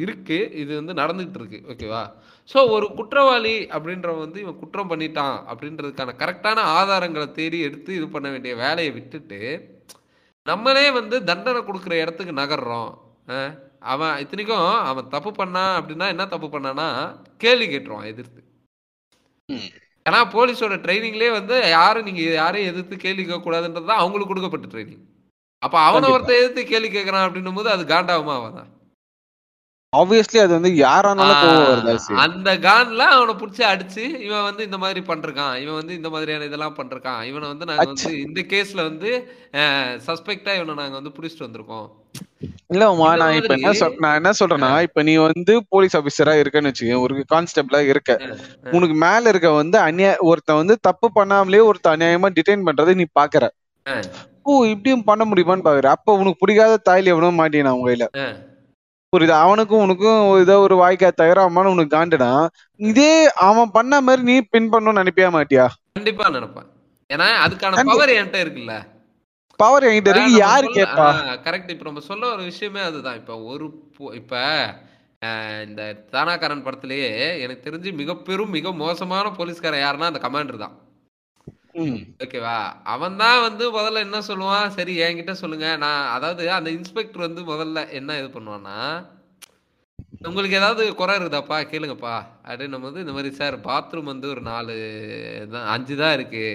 இருக்கு, இது வந்து நடந்துகிட்டு இருக்கு. ஓகேவா. சோ ஒரு குற்றவாளி அப்படின்றவன் வந்து இவன் குற்றம் பண்ணிட்டான் அப்படின்றதுக்கான கரெக்டான ஆதாரங்களை தேடி எடுத்து இது பண்ண வேண்டிய வேலையை விட்டுட்டு நம்மளே வந்து தண்டனை கொடுக்குற இடத்துக்கு நகர்றோம். அவன் இத்தனைக்கும் அவன் தப்பு பண்ணான் அப்படின்னா என்ன தப்பு பண்ணான்னா கேள்வி கேட்டுருவான் எதிர்த்து. ஏன்னா போலீஸோட ட்ரைனிங்லேயே வந்து யாரும் நீங்கள் யாரையும் எதிர்த்து கேள்வி கேட்கக்கூடாதுன்றது தான் அவங்களுக்கு கொடுக்கப்பட்ட ட்ரைனிங். அப்போ அவனை ஒருத்தர் எதிர்த்து கேள்வி கேட்குறான் அப்படின்னும் போது அது காண்டாவுமா அவன் தான் ஆப்வியஸ்லி. அது வந்து யாரானாலும் அந்த கான்ல அவனை பிடிச்சி அடிச்சு இவன் வந்து இந்த மாதிரி பண்றான், இவன் வந்து இந்த மாதிரியான இதெல்லாம் பண்றான், இவனை வந்து நாங்க வந்து இந்த கேஸ்ல வந்து சஸ்பெக்டா இவனை நாங்க வந்து புடிச்சிட்டு வந்திருக்கோம். இல்லம்மா நான் இப்ப என்ன சொல்றேன்னா, இப்ப நீ வந்து போலீஸ் ஆபீசரா இருக்கன்னு வச்சுக்க, ஒரு கான்ஸ்டபிளா இருக்க, உனக்கு மேல இருக்க வந்து ஒருத்த வந்து தப்பு பண்ணாமலே ஒருத்த அநியாயமா டிடெயின் பண்றது நீ பாக்குற, ஓ இப்படியும் பண்ண முடியுமான்னு பாக்குற. அப்ப உனக்கு பிடிக்காத தாயில எவனும் மாட்டேனா உங்க கையில, புரியுது, அவனுக்கும் உனக்கும் ஏதோ ஒரு வாய்க்கா தகராமான்னு உனக்கு காண்டுனா இதே அவன் பண்ண மாதிரி நீ பின் பண்ணணும்னு நினைப்பியா மாட்டியா? கண்டிப்பா நினைப்பான். ஏன்னா அதுக்கான பவர் என்கிட்ட இருக்குல்ல, பவர் என்கிட்ட இருக்கு, யாரு கேட்பா? கரெக்ட். இப்ப நம்ம சொல்ல ஒரு விஷயமே அதுதான். இப்ப இப்ப இந்த தானாகரன் படத்திலேயே எனக்கு தெரிஞ்சு மிக பெரும் மிக மோசமான போலீஸ்காரன் யாருன்னா அந்த கமாண்டர் தான். ஓகேவா. அவன் தான் வந்து முதல்ல என்ன சொல்லுவான், சரி என்கிட்ட சொல்லுங்க நான், அதாவது அந்த இன்ஸ்பெக்டர் வந்து முதல்ல என்ன இது பண்ணுவான்னா, உங்களுக்கு ஏதாவது குறை இருக்குதாப்பா கேளுங்கப்பா அப்படின்னும் போது, இந்த மாதிரி சார் பாத்ரூம் வந்து ஒரு 4-5 தான் இருக்கு,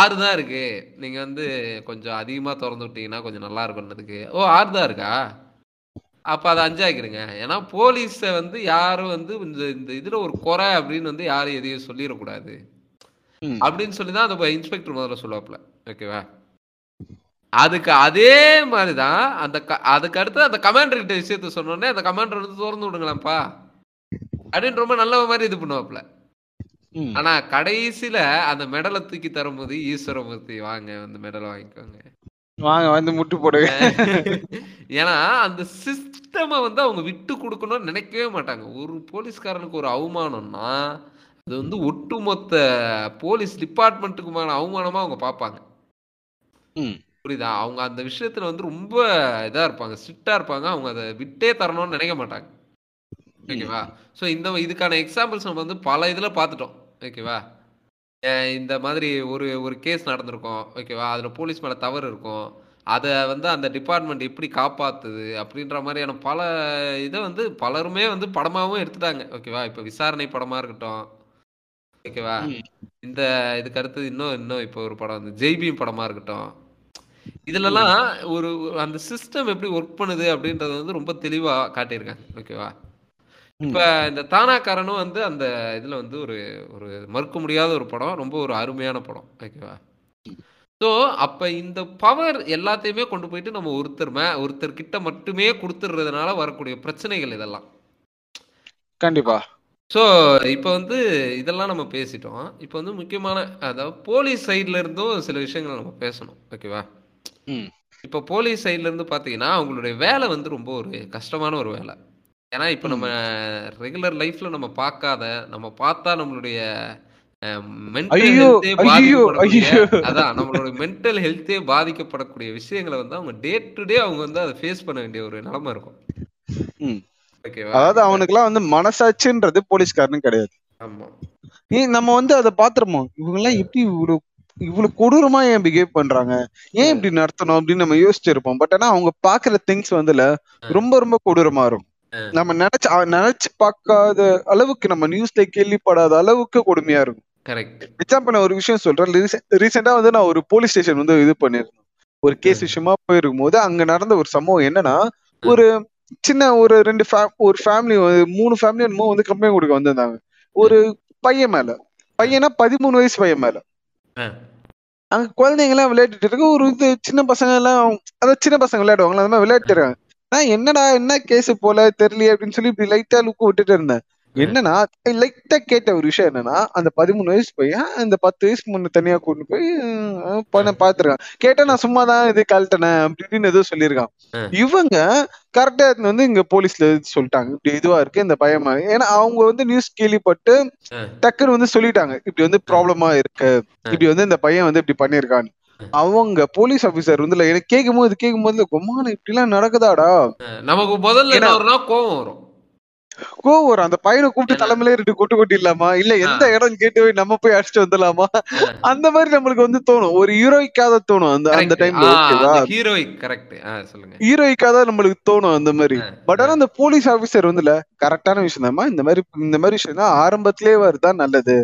6 தான் இருக்கு, நீங்க வந்து கொஞ்சம் அதிகமா திறந்து விட்டீங்கன்னா கொஞ்சம் நல்லா இருக்கும்ன்றதுக்கு, ஓ 6 தான் இருக்கா அப்போ அதை 5 ஆக்கிடுங்க. ஏன்னா போலீஸை வந்து யாரும் வந்து இந்த இதுல ஒரு குறை அப்படின்னு வந்து யாரும் எதையும் சொல்லிடக்கூடாது அப்படின்னு சொல்லிதான் அந்த இன்ஸ்பெக்டர் முதல்ல சொல்லுவாப்புல. ஓகேவா. அதுக்கு அதே மாதிரிதான் அதுக்கு அடுத்து அந்த கமாண்டர் கிட்ட விஷயத்த சொன்னோடனே அந்த கமாண்டர் வந்து திறந்து விடுங்களாம்ப்பா அப்படின்னு ரொம்ப நல்ல மாதிரி இது பண்ணுவாப்புல. ஆனா கடைசியில அந்த மெடலை தூக்கி தரும்போது ஈஸ்வரமூர்த்தி வாங்க வந்து மெடலை வாங்கிக்கோங்க, வாங்க வந்து முட்டு போடுங்க. ஏன்னா அந்த சிஸ்டமை வந்து அவங்க விட்டு கொடுக்கணும்னு நினைக்கவே மாட்டாங்க. ஒரு போலீஸ்காரனுக்கு ஒரு அவமானம்னா அது வந்து ஒட்டுமொத்த போலீஸ் டிபார்ட்மெண்ட்டுக்குமான அவமானமா அவங்க பார்ப்பாங்க. புரியுதா. அவங்க அந்த விஷயத்துல வந்து ரொம்ப இதா இருப்பாங்க, ஸ்ட்ரிக்டா இருப்பாங்க, அவங்க அதை விட்டே தரணும்னு நினைக்க மாட்டாங்க. ஓகேவா. ஸோ இந்த இதுக்கான எக்ஸாம்பிள்ஸ் நம்ம வந்து பல இதுல பார்த்துட்டோம். ஓகேவா. இந்த மாதிரி ஒரு ஒரு கேஸ் நடந்திருக்கும். ஓகேவா. அதுல போலீஸ் மேல தவறு இருக்கும், அதை வந்து அந்த டிபார்ட்மெண்ட் எப்படி காப்பாத்துது அப்படின்ற மாதிரியான பல இதை வந்து பலருமே வந்து படமாவும் எடுத்துட்டாங்க. ஓகேவா. இப்போ விசாரணை படமா இருக்கட்டும். ஓகேவா. இந்த இதுக்கு அடுத்தது இன்னும் இப்போ ஒரு படம் வந்து ஜெய்பீம் படமா இருக்கட்டும். இதுலலாம் ஒரு அந்த சிஸ்டம் எப்படி ஒர்க் பண்ணுது அப்படின்றத வந்து ரொம்ப தெளிவா காட்டியிருக்காங்க. ஓகேவா. இப்ப இந்த தானாக்காரனும் வந்து அந்த இதுல வந்து ஒரு ஒரு மறுக்க முடியாத ஒரு படம், ரொம்ப ஒரு அருமையான படம். ஓகேவா. ஸோ அப்ப இந்த பவர் எல்லாத்தையுமே கொண்டு போயிட்டு நம்ம ஒருத்தர் கிட்ட மட்டுமே கொடுத்துடுறதுனால வரக்கூடிய பிரச்சனைகள் இதெல்லாம் கண்டிப்பா. ஸோ இப்போ வந்து இதெல்லாம் நம்ம பேசிட்டோம். இப்போ வந்து முக்கியமான அதாவது போலீஸ் சைட்ல இருந்தும் சில விஷயங்கள் நம்ம பேசணும். ஓகேவா. இப்போ போலீஸ் சைட்ல இருந்து பார்த்தீங்கன்னா அவங்களுடைய வேலை வந்து ரொம்ப ஒரு கஷ்டமான ஒரு வேலை. ஏன்னா இப்போ நம்ம ரெகுலர் லைஃப்ல நம்ம பார்க்காத, நம்ம பார்த்தா நம்மளுடைய மென்டல் ஹெல்த்தே பாதிக்கப்படக்கூடிய விஷயங்களை வந்து அவங்க டே டு டே அவங்க வந்து அதை ஃபேஸ் பண்ண வேண்டிய ஒரு நிலைமை இருக்கும். அதாவது அவனுக்குலாம் வந்து மனசாட்சின்றது போலீஸ்காரனு கிடையாது. நம்ம வந்து அதை பாத்துருமோ, இவங்க எல்லாம் எப்படி இவ்வளவு கொடூரமா ஏன் பிஹேவ் பண்றாங்க, ஏன் இப்படி நடத்தணும் அப்படின்னு நம்ம யோசிச்சிருப்போம். பட் ஆனா அவங்க பாக்குற திங்ஸ் வந்துல ரொம்ப ரொம்ப கொடூரமா இருக்கும். நம்ம நினைச்சு பார்க்காத அளவுக்கு, நம்ம நியூஸ்ல கேள்விப்படாத அளவுக்கு கொடுமையா இருக்கும். எக்ஸாம்பிள் நான் ஒரு விஷயம் சொல்றேன். ரீசெண்டா வந்து நான் ஒரு போலீஸ் ஸ்டேஷன் வந்து இது பண்ணிருந்தேன், ஒரு கேஸ் விஷயமா போயிருக்கும் போது அங்க நடந்த ஒரு சம்பவம் என்னன்னா, ஒரு சின்ன ஒரு 2 ஃபேமிலி 3 ஃபேமிலி என்னமோ வந்து கம்ப்ளைண்ட் கொடுக்க வந்திருந்தாங்க. ஒரு பையனா 13 வயசு பையன் மேல, அங்க குழந்தைங்க எல்லாம் விளையாட்டு இருக்கு. ஒரு சின்ன பசங்க எல்லாம், அதாவது சின்ன பசங்க விளையாடுவாங்களா, அந்த மாதிரி விளையாட்டு இருக்காங்க. நான் என்னடா என்ன கேஸ் போல தெரியல அப்படின்னு சொல்லி இப்படி லைட்டா லுக்கு விட்டுட்டு இருந்தேன். என்னன்னா லைட்டா கேட்ட ஒரு விஷயம் என்னன்னா, அந்த 13 வயசு பையன் அந்த 10 வயசுக்கு முன்ன தனியா கூட்டு போய் பாத்துருக்கான். கேட்டா நான் சும்மாதான் இது கழட்டனேன் அப்படின்னு ஏதோ சொல்லியிருக்கான். இவங்க கரெக்டா வந்து இங்க போலீஸ்ல சொல்லிட்டாங்க இப்படி இதுவா இருக்கு இந்த பயமா. ஏன்னா அவங்க வந்து நியூஸ் கேள்விப்பட்டு டக்குன்னு வந்து சொல்லிட்டாங்க இப்படி வந்து ப்ராப்ளமா இருக்கு, இப்படி வந்து இந்த பையன் வந்து இப்படி பண்ணிருக்கான்னு. அவங்க போலீஸ் ஆபீசர் வந்து எனக்கு கேட்கும் போது கொம்மான இப்படி எல்லாம் நடக்குதாடா நமக்கு முதல்ல கோவம் வரும். கோவம் அந்த பையனை கூப்பிட்டு தலைமையில ரெண்டு கொட்டு கொட்டிடலாமா, இல்ல எந்த இடம் கேட்டு நம்ம போய் அடிச்சுட்டு வந்துடலாமா, அந்த மாதிரி நம்மளுக்கு வந்து தோணும். ஒரு ஹீரோயிக்காக தோணும் அந்த டைம்ல. ஹீரோயிக்காக நம்மளுக்கு தோணும் அந்த மாதிரி. பட் ஆனா அந்த போலீஸ் ஆபீசர் வந்துல கரெக்டான விஷயம் தான்மா, இந்த மாதிரி விஷயம் தான் ஆரம்பத்திலேயே வருதான் நல்லது,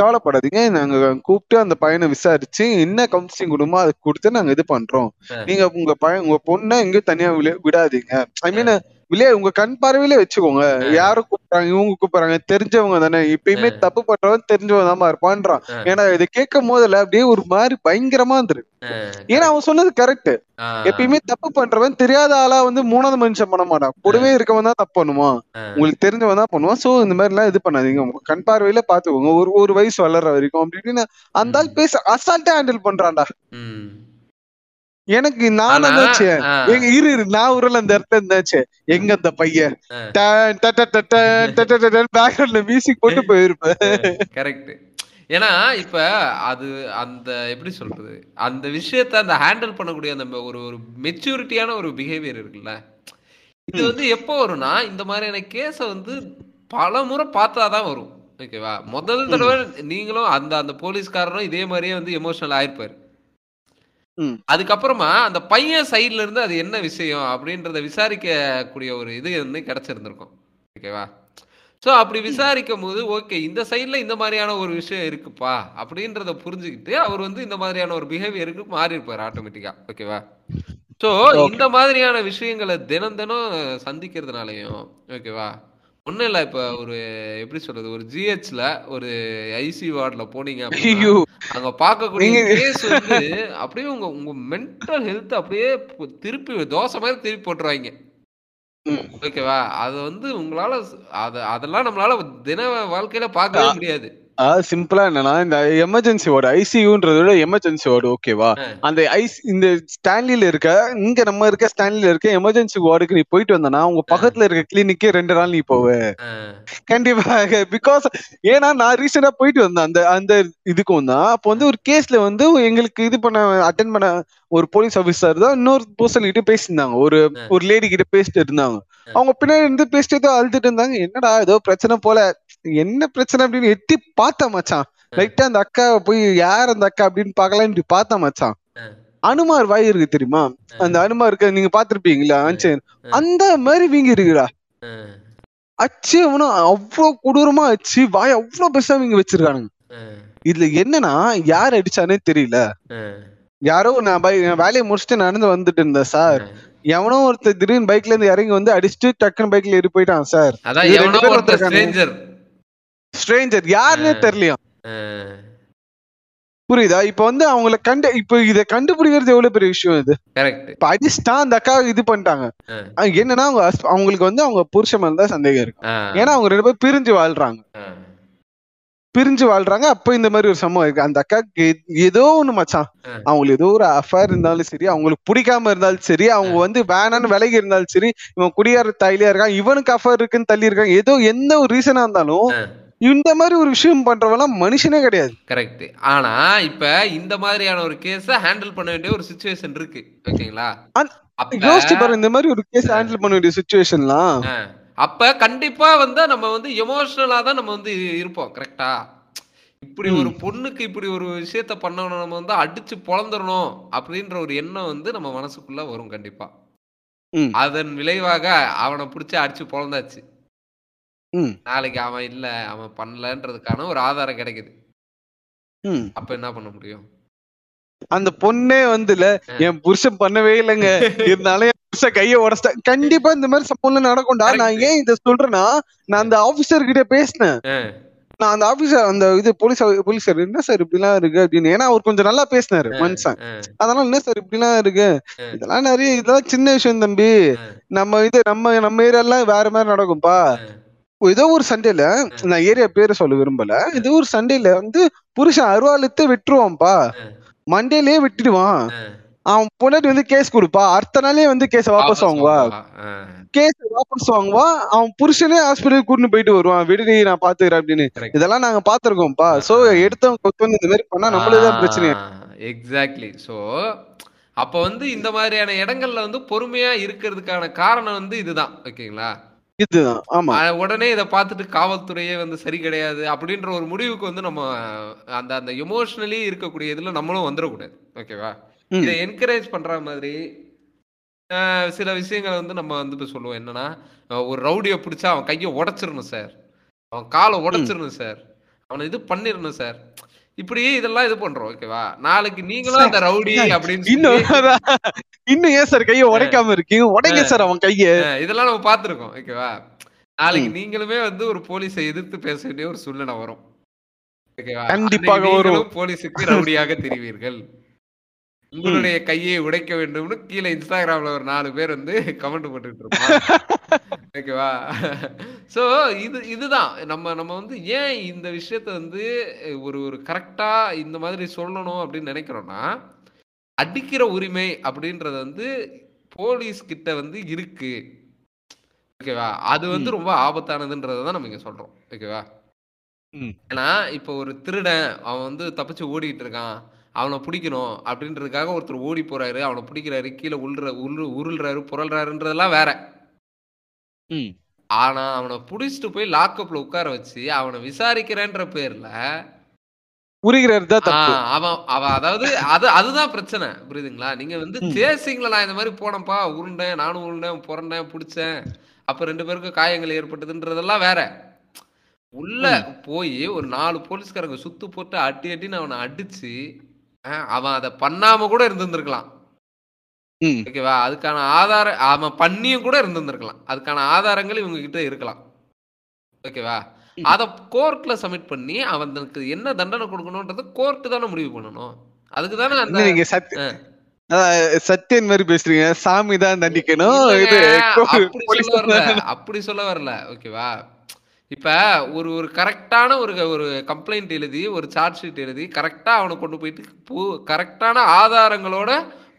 கவலைப்படாதீங்க, நாங்க கூப்பிட்டு அந்த பையனை விசாரிச்சு என்ன கவுன்சிலிங் கொடுமோ அது கொடுத்து நாங்க இது பண்றோம், நீங்க உங்க பொண்ணை எங்கேயும் தனியா விடாதீங்க, ஐ மீன் இல்லையா உங்க கண் பார்வையிலே வச்சுக்கோங்க, யாரும் கூப்பிடுறாங்க இவங்க கூப்பிடுறாங்க தெரிஞ்சவங்க தானே, எப்பயுமே தப்பு பண்றவன் தெரிஞ்சவன் இருப்பான்றான். ஏன்னா இதை கேட்கும் போதுல அப்படியே ஒரு மாதிரி பயங்கரமா இருந்துரு. ஏன்னா அவன் சொன்னது கரெக்ட், எப்பயுமே தப்பு பண்றவன் தெரியாத ஆளா வந்து மூணாவது மனுஷன் பண்ண மாட்டான், கூடவே இருக்கவன் தான் தப்பு பண்ணுவான், உங்களுக்கு தெரிஞ்சவன் தான் பண்ணுவான். சோ இந்த மாதிரி எல்லாம் இது பண்ணாதீங்க, உங்க கண் பார்வையில பாத்துக்கோங்க ஒரு வயசு வளர்ற வரைக்கும் அப்படின்னு அந்த ஆள் பேச அசால்ட்டா ஹேண்டில் பண்றான்டா. எனக்கு நான் இருந்தாச்சு எங்க நான் ஊர்ல அந்த இடத்துல இருந்தாச்சு, எங்க அந்த பையன் பேக்ரவுண்ட்ல மியூசிக் போட்டு போயிருப்பேன். கரெக்ட். ஏன்னா இப்ப அது அந்த எப்படி சொல்றது, அந்த விஷயத்தை அந்த ஹேண்டில் பண்ணக்கூடிய அந்த ஒரு மெச்சூரிட்டியான ஒரு பிஹேவியர் இருக்குல்ல, இது வந்து எப்போ வரும்னா இந்த மாதிரியான கேஸ வந்து பல முறை பார்த்தாதான் வரும். ஓகேவா, முதல் தடவை நீங்களும் அந்த போலீஸ்காரனும் இதே மாதிரியே வந்து எமோஷனல் ஆயிருப்பாரு. அதுக்கப்புறமா அந்த பையன் சைட்ல இருந்து அது என்ன விஷயம் அப்படின்றத விசாரிக்க கூடிய ஒரு இது வந்து கிடைச்சிருந்திருக்கும். ஓகேவா, ஸோ அப்படி விசாரிக்கும் போது ஓகே இந்த சைட்ல இந்த மாதிரியான ஒரு விஷயம் இருக்குப்பா அப்படின்றத புரிஞ்சுக்கிட்டு அவர் வந்து இந்த மாதிரியான ஒரு பிஹேவியருக்கு மாறி இருப்பார் ஆட்டோமேட்டிக்கா. ஓகேவா, ஸோ இந்த மாதிரியான விஷயங்களை தினம் தினம் சந்திக்கிறதுனாலையும் ஓகேவா ஒன்றும் இல்லை. இப்போ ஒரு எப்படி சொல்றது, ஒரு ஜிஹெச்ல ஒரு ஐசி வார்டில் போனீங்க அங்கே பார்க்கக்கூடிய கேஸ் வந்து அப்படியே உங்க மென்டல் ஹெல்த் அப்படியே திருப்பி தோசை மாதிரி திருப்பி போட்டுருவாங்க. ஓகேவா, அது வந்து உங்களால அதெல்லாம் நம்மளால தின வாழ்க்கையில பார்க்கவே முடியாது. சிம்பிளா என்னன்னா இந்த எமர்ஜென்சி வார்டு ஐசியூன்றத விட எமர்ஜென்சி வார்டு ஓகேவா, அந்த இந்த ஸ்டான்லியில இருக்க இங்க நம்ம இருக்க ஸ்டான்லியில இருக்க எமர்ஜென்சி வார்டுக்கு நீ போயிட்டு வந்தனா உங்க பக்கத்துல இருக்க கிளினிக்கே 2 நாள் நீ போவ கண்டிப்பாக. பிகாஸ் ஏன்னா நான் ரீசெண்டா போயிட்டு வந்தேன் அந்த இதுக்கும் தான். அப்போ வந்து ஒரு கேஸ்ல வந்து எங்களுக்கு இது பண்ண அட்டென்ட் பண்ண ஒரு போலீஸ் ஆபீசர் தான் இன்னொரு பர்சன் கிட்ட பேசியிருந்தாங்க, ஒரு லேடி கிட்ட பேசிட்டு இருந்தாங்க. அவங்க பின்னாடி இருந்து பேசிட்டு ஏதோ அழுதுட்டு இருந்தாங்க, என்னடா ஏதோ பிரச்சனை போல, என்ன பிரச்சனை அப்படின்னு எட்டி பார்த்தா மச்சான், லைட்டா அந்த அக்காவை போய் யார் அந்த அக்கா அப்படின்னு பாக்கலாம் இப்படி பார்த்தா மச்சான், அனுமார் வாய் இருக்கு தெரியுமா, அந்த அனுமாருக்கு நீங்க பாத்திருப்பீங்களா, அந்த மாதிரி வீங்கி இருக்குடா. அச்சு அவனு அவ்வளவு கொடூரமா அச்சு வாய் அவ்வளவு பெருசா வீங்க வச்சிருக்கானுங்க. இதுல என்னன்னா யார் அடிச்சானே தெரியல, யாரோ நான் வேலையை முடிச்சுட்டு நடந்து வந்துட்டு இருந்தேன் சார், எவனோ ஒருத்தர் திடீர்னு பைக்ல இருந்து இறங்கி வந்து அடிச்சுட்டு டக்குன்னு பைக்ல ஏறி போயிட்டான் சார். ஸ்ட்ரேஞ்சர் யாருன்னே தெரியலையா, புரியுதா? இப்ப வந்து அவங்களை இப்ப இத கண்டுபிடிக்கிறது எவ்வளவு பெரிய விஷயம் இது. இப்ப அடிஸ்டா அந்த அக்கா இது பண்ணிட்டாங்க என்னன்னா அவங்களுக்கு வந்து அவங்க புருஷமா இருந்தா சந்தேகம் இருக்கு, ஏன்னா அவங்க 2 பேரும் பிரிஞ்சு வாழ்றாங்க. அப்ப இந்த மாதிரி ஒரு சம்பவம் இருக்கு, அந்த அக்காக்கு ஏதோ ஒண்ணு மச்சான், அவங்களுக்கு ஏதோ ஒரு அஃபேர் இருந்தாலும் சரி, அவங்களுக்கு பிடிக்காம இருந்தாலும் சரி, அவங்க வந்து வேணான்னு விலகி இருந்தாலும் சரி, இவன் குடியார தயிலியா இருக்கான், இவனுக்கு அஃபேர் இருக்குன்னு தள்ளி இருக்கான், ஏதோ எந்த ஒரு ரீசனா இருந்தாலும் இந்த மாதிரி ஒரு விஷயம் பண்றவெல்லாம் மனுஷனே கிடையாது. கரெக்ட். ஆனா இப்ப இந்த மாதிரியான ஒரு கேஸ ஹேண்டில் பண்ண வேண்டிய ஒரு சிச்சுவேஷன் இருக்கு. ஓகேங்களா, யோசிச்சு பாருங்க, இந்த மாதிரி ஒரு கேஸ் ஹேண்டில் பண்ண வேண்டிய சிச்சுவேஷன்லாம் அப்ப கண்டிப்பா வந்து நம்ம வந்து எமோஷனலா தான் நம்ம வந்து இருப்போம். கரெக்டா, இப்படி ஒரு பொண்ணுக்கு இப்படி ஒரு விஷயத்த பண்ணணும், நம்ம வந்து அடிச்சு பொளந்துடணும் அப்படின்ற ஒரு எண்ணம் வந்து நம்ம மனசுக்குள்ள வரும் கண்டிப்பா. அதன் விளைவாக அவனை பிடிச்சி அடிச்சு பொளந்தாச்சு, நாளைக்கு அவன் இல்ல அவன் பண்ணலன்றதுக்கான ஒரு ஆதாரம் கிடைக்குது, அப்ப என்ன பண்ண முடியும்? அந்த பொண்ணே வந்துல என் புருஷன் பண்ணவே இல்லைங்க, இருந்தாலும் என் புருஷன் கைய உடச்சிட்டா. கண்டிப்பா இந்த மாதிரி சம்பவம் நடக்கும்டா. நான் ஏன் இதை சொல்றேன்னா, நான் அந்த ஆபீசர் கிட்ட பேசினேன், நான் அந்த ஆபீசர் அந்த இது போலீஸர் என்ன சார் இப்படி எல்லாம் இருக்கு அப்படின்னு. ஏன்னா அவர் கொஞ்சம் நல்லா பேசினாரு மனுஷன், அதனால என்ன சார் இப்படி எல்லாம் இருக்கு, இதெல்லாம் நிறைய இதெல்லாம் சின்ன விஷயம் தம்பி, நம்ம ஏரியா எல்லாம் வேற மாதிரி நடக்கும்பா, ஏதோ ஒரு சண்டேல, நான் ஏரியா பேரை சொல்ல விரும்பல, ஏதோ ஒரு சண்டேல வந்து புருஷன் அருவாலத்தை விட்டுருவான்பா, மண்டேலயே விட்டுடுவான், அவன் பொண்டாட்டி வந்து கேஸ் கொடுப்பா, அடுத்த நாளே வந்து கேஸ் வாபஸ் வாங்குவா, அவன் புருஷனே ஹாஸ்பிட்டலுக்கு கூட்டிட்டு போயிட்டு வருவான், விடுதி நான் பாத்துக்கிறேன் அப்படின்னு. இதெல்லாம் நாங்க பாத்துருக்கோம்ப்பா. சோ எடுத்தவங்க இந்த மாதிரி பண்ணா நம்மளேதான் பிரச்சனை. எக்ஸாக்ட்லி. சோ அப்ப வந்து இந்த மாதிரியான இடங்கள்ல வந்து பொறுமையா இருக்கிறதுக்கான காரணம் வந்து இதுதான், ஓகேங்களா? இதுதான். ஆமா, உடனே இதை பார்த்துட்டு காவல்துறையே வந்து சரி கிடையாது அப்படின்ற ஒரு முடிவுக்கு வந்து நம்ம அந்த அந்த எமோஷனலி இருக்கக்கூடிய இதுல நம்மளும் வந்துடக்கூடாது, ஓகேவா? இதை என்கரேஜ் பண்ற மாதிரி சில விஷயங்களை வந்து நம்ம வந்து சொல்லுவோம். என்னன்னா, ஒரு ரவுடியை பிடிச்சா அவன் கையை உடைச்சிடணும் சார், அவன் காலை உடைச்சிடணும் சார், அவனை இது பண்ணிடணும் சார், இப்படி இதெல்லாம் இது பண்றோம், ஓகேவா? நாளைக்கு நீங்களும் அந்த ரவுடி அப்படின்னு இன்னும் ஏன் சார் கையை உடைக்காம இருக்கீங்க, உடைங்க சார் அவன் கைய, இதெல்லாம் நம்ம பாத்துருக்கோம், ஓகேவா? நாளைக்கு நீங்களுமே வந்து ஒரு போலீஸை எதிர்த்து பேச வேண்டிய ஒரு சூழ்நிலை வரும், ஓகேவா? கண்டிப்பாக ஒரு போலீஸுக்கு ரவுடியாக தெரிவீர்கள். உங்களுடைய கையை உடைக்க வேண்டும்னு கீழே இன்ஸ்டாகிராம்ல ஒரு 4 பேர் வந்து கமெண்ட் போட்டுட்டு இருப்பாங்க, ஓகேவா? ஸோ இதுதான் நம்ம நம்ம வந்து ஏன் இந்த விஷயத்த வந்து ஒரு ஒரு கரெக்டா இந்த மாதிரி சொல்லணும் அப்படின்னு நினைக்கிறோம்னா, அடிக்கிற உரிமை அப்படின்றது வந்து போலீஸ் கிட்ட வந்து இருக்கு, ஓகேவா? அது வந்து ரொம்ப ஆபத்தானதுன்றதான் நம்ம இங்க சொல்றோம், ஓகேவா? ஏன்னா இப்ப ஒரு திருடன் அவன் வந்து தப்பிச்சு ஓடிட்டு இருக்கான், அவனை பிடிக்கணும் அப்படின்றதுக்காக ஒருத்தர் ஓடி போறாரு, அவனை பிடிக்கிறாரு, கீழே உருள்றாரு, புரள்றாருன்றதெல்லாம் வேற. ஆனா அவனை பிடிச்சிட்டு போய் லாக்அப்ல உட்கார வச்சு அவனை விசாரிக்கிறன்ற பேர்ல அதாவது அதுதான் பிரச்சனை, புரியுதுங்களா? நீங்க வந்து சேசிங்களா இந்த மாதிரி போனப்பா, உருண்டேன், நானும் உருண்டேன், புரண்டேன், பிடிச்சேன், அப்ப 2 பேருக்கு காயங்கள் ஏற்பட்டதுன்றதெல்லாம் வேற. உள்ள போய் ஒரு 4 போலீஸ்காரங்க சுத்து போட்டு அட்டி அட்டின்னு அவனை அடிச்சு அவன் அதை பண்ணாம கூட இருந்திருந்திருக்கலாம், ஓகேவா? அதுக்கான ஆதாரம் அவன் பண்ணியும் கூட இருந்திருந்திருக்கலாம், அதுக்கான ஆதாரங்கள் இவங்க கிட்ட இருக்கலாம், ஓகேவா? அதை கோர்ட்ல சப்மிட் பண்ணி அவனுக்கு என்ன தண்டனை கொடுக்கணும்ன்றது கோர்ட்டு தானே முடிவு பண்ணணும். அதுக்கு தானே அந்த சத்தியன் மாதிரி பேசுறீங்க, சாமி தான் தண்டிக்கணும். அப்படி சொல்ல வரல, ஓகேவா? இப்ப ஒரு ஒரு கரெக்டான ஒரு கம்ப்ளைண்ட் எழுதி, ஒரு சார்ஜ் ஷீட் எழுதி கரெக்டா அவனை கொண்டு போயிட்டு கரெக்டான ஆதாரங்களோட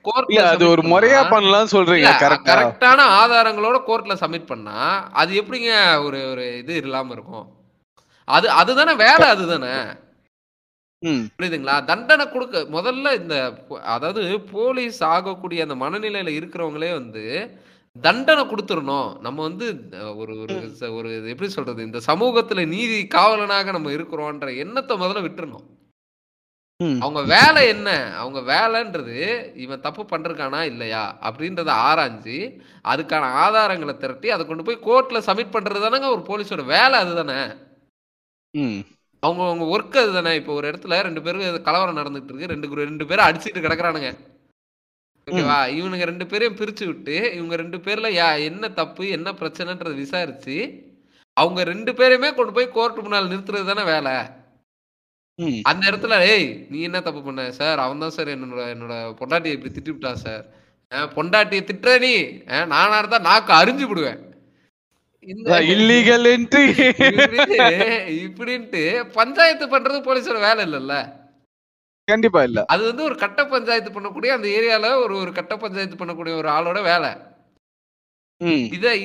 கோர்ட்ல அது ஒரு முறையா பண்ணலாம் சொல்றீங்க, கரெக்டான ஆதாரங்களோட கோர்ட்ல சப்மிட் பண்ணா அது எப்படிங்க ஒரு ஒரு இது இல்லாம இருக்கும்? அது அதுதானே வேலை, அதுதானே, புரியுதுங்களா? தண்டனை கொடுக்க முதல்ல இந்த அதாவது போலீஸ் ஆகக்கூடிய அந்த மனநிலையில இருக்கிறவங்களே வந்து தண்டனை கொடுத்துடணும். நம்ம வந்து ஒரு ஒரு எப்படி சொல்றது, இந்த சமூகத்துல நீதி காவலனாக நம்ம இருக்கிறோம்ன்ற எண்ணத்தை முதல்ல விட்டுறணும். அவங்க வேலை என்ன, அவங்க வேலைன்றது இவன் தப்பு பண்றானா இல்லையா அப்படின்றத ஆராய்ஞ்சு அதுக்கான ஆதாரங்களை திரட்டி அதை கொண்டு போய் கோர்ட்ல சப்மிட் பண்றது தானேங்க ஒரு போலீஸோட வேலை, அதுதானே அவங்க அவங்க ஒர்க், அதுதானே. இப்ப ஒரு இடத்துல 2 பேருக்கு கலவரம் நடந்துட்டு இருக்கு, 2 பேரை அடிச்சுட்டு கிடக்குறானுங்க, ஓகேவா? இவனுங்க 2 பேரையும் பிரிச்சு விட்டு இவங்க 2 பேர்ல என்ன தப்பு என்ன பிரச்சனைன்றத விசாரிச்சு அவங்க 2 பேரையுமே கொண்டு போய் கோர்ட்டு முன்னால் நிறுத்துறது தானே வேலை. அந்த இடத்துல ஏய் நீ என்ன தப்பு பண்ண சார், அவன் தான் சார் என்னோட பொண்டாட்டியை இப்படி திட்டி விட்டா சார், பொண்டாட்டியை திட்டுற நீ, நானா இருந்தா நாக்கு அரிஞ்சு விடுவேன், இப்படின்ட்டு பஞ்சாயத்து பண்றது போலீஸோட வேலை இல்லைல்ல, கண்டிப்பா இல்ல. அது வந்து ஒரு கட்ட பஞ்சாயத்து பண்ணக்கூடிய அந்த ஏரியால ஒரு கட்ட பஞ்சாயத்து பண்ணக்கூடிய ஒரு ஆளோட வேலை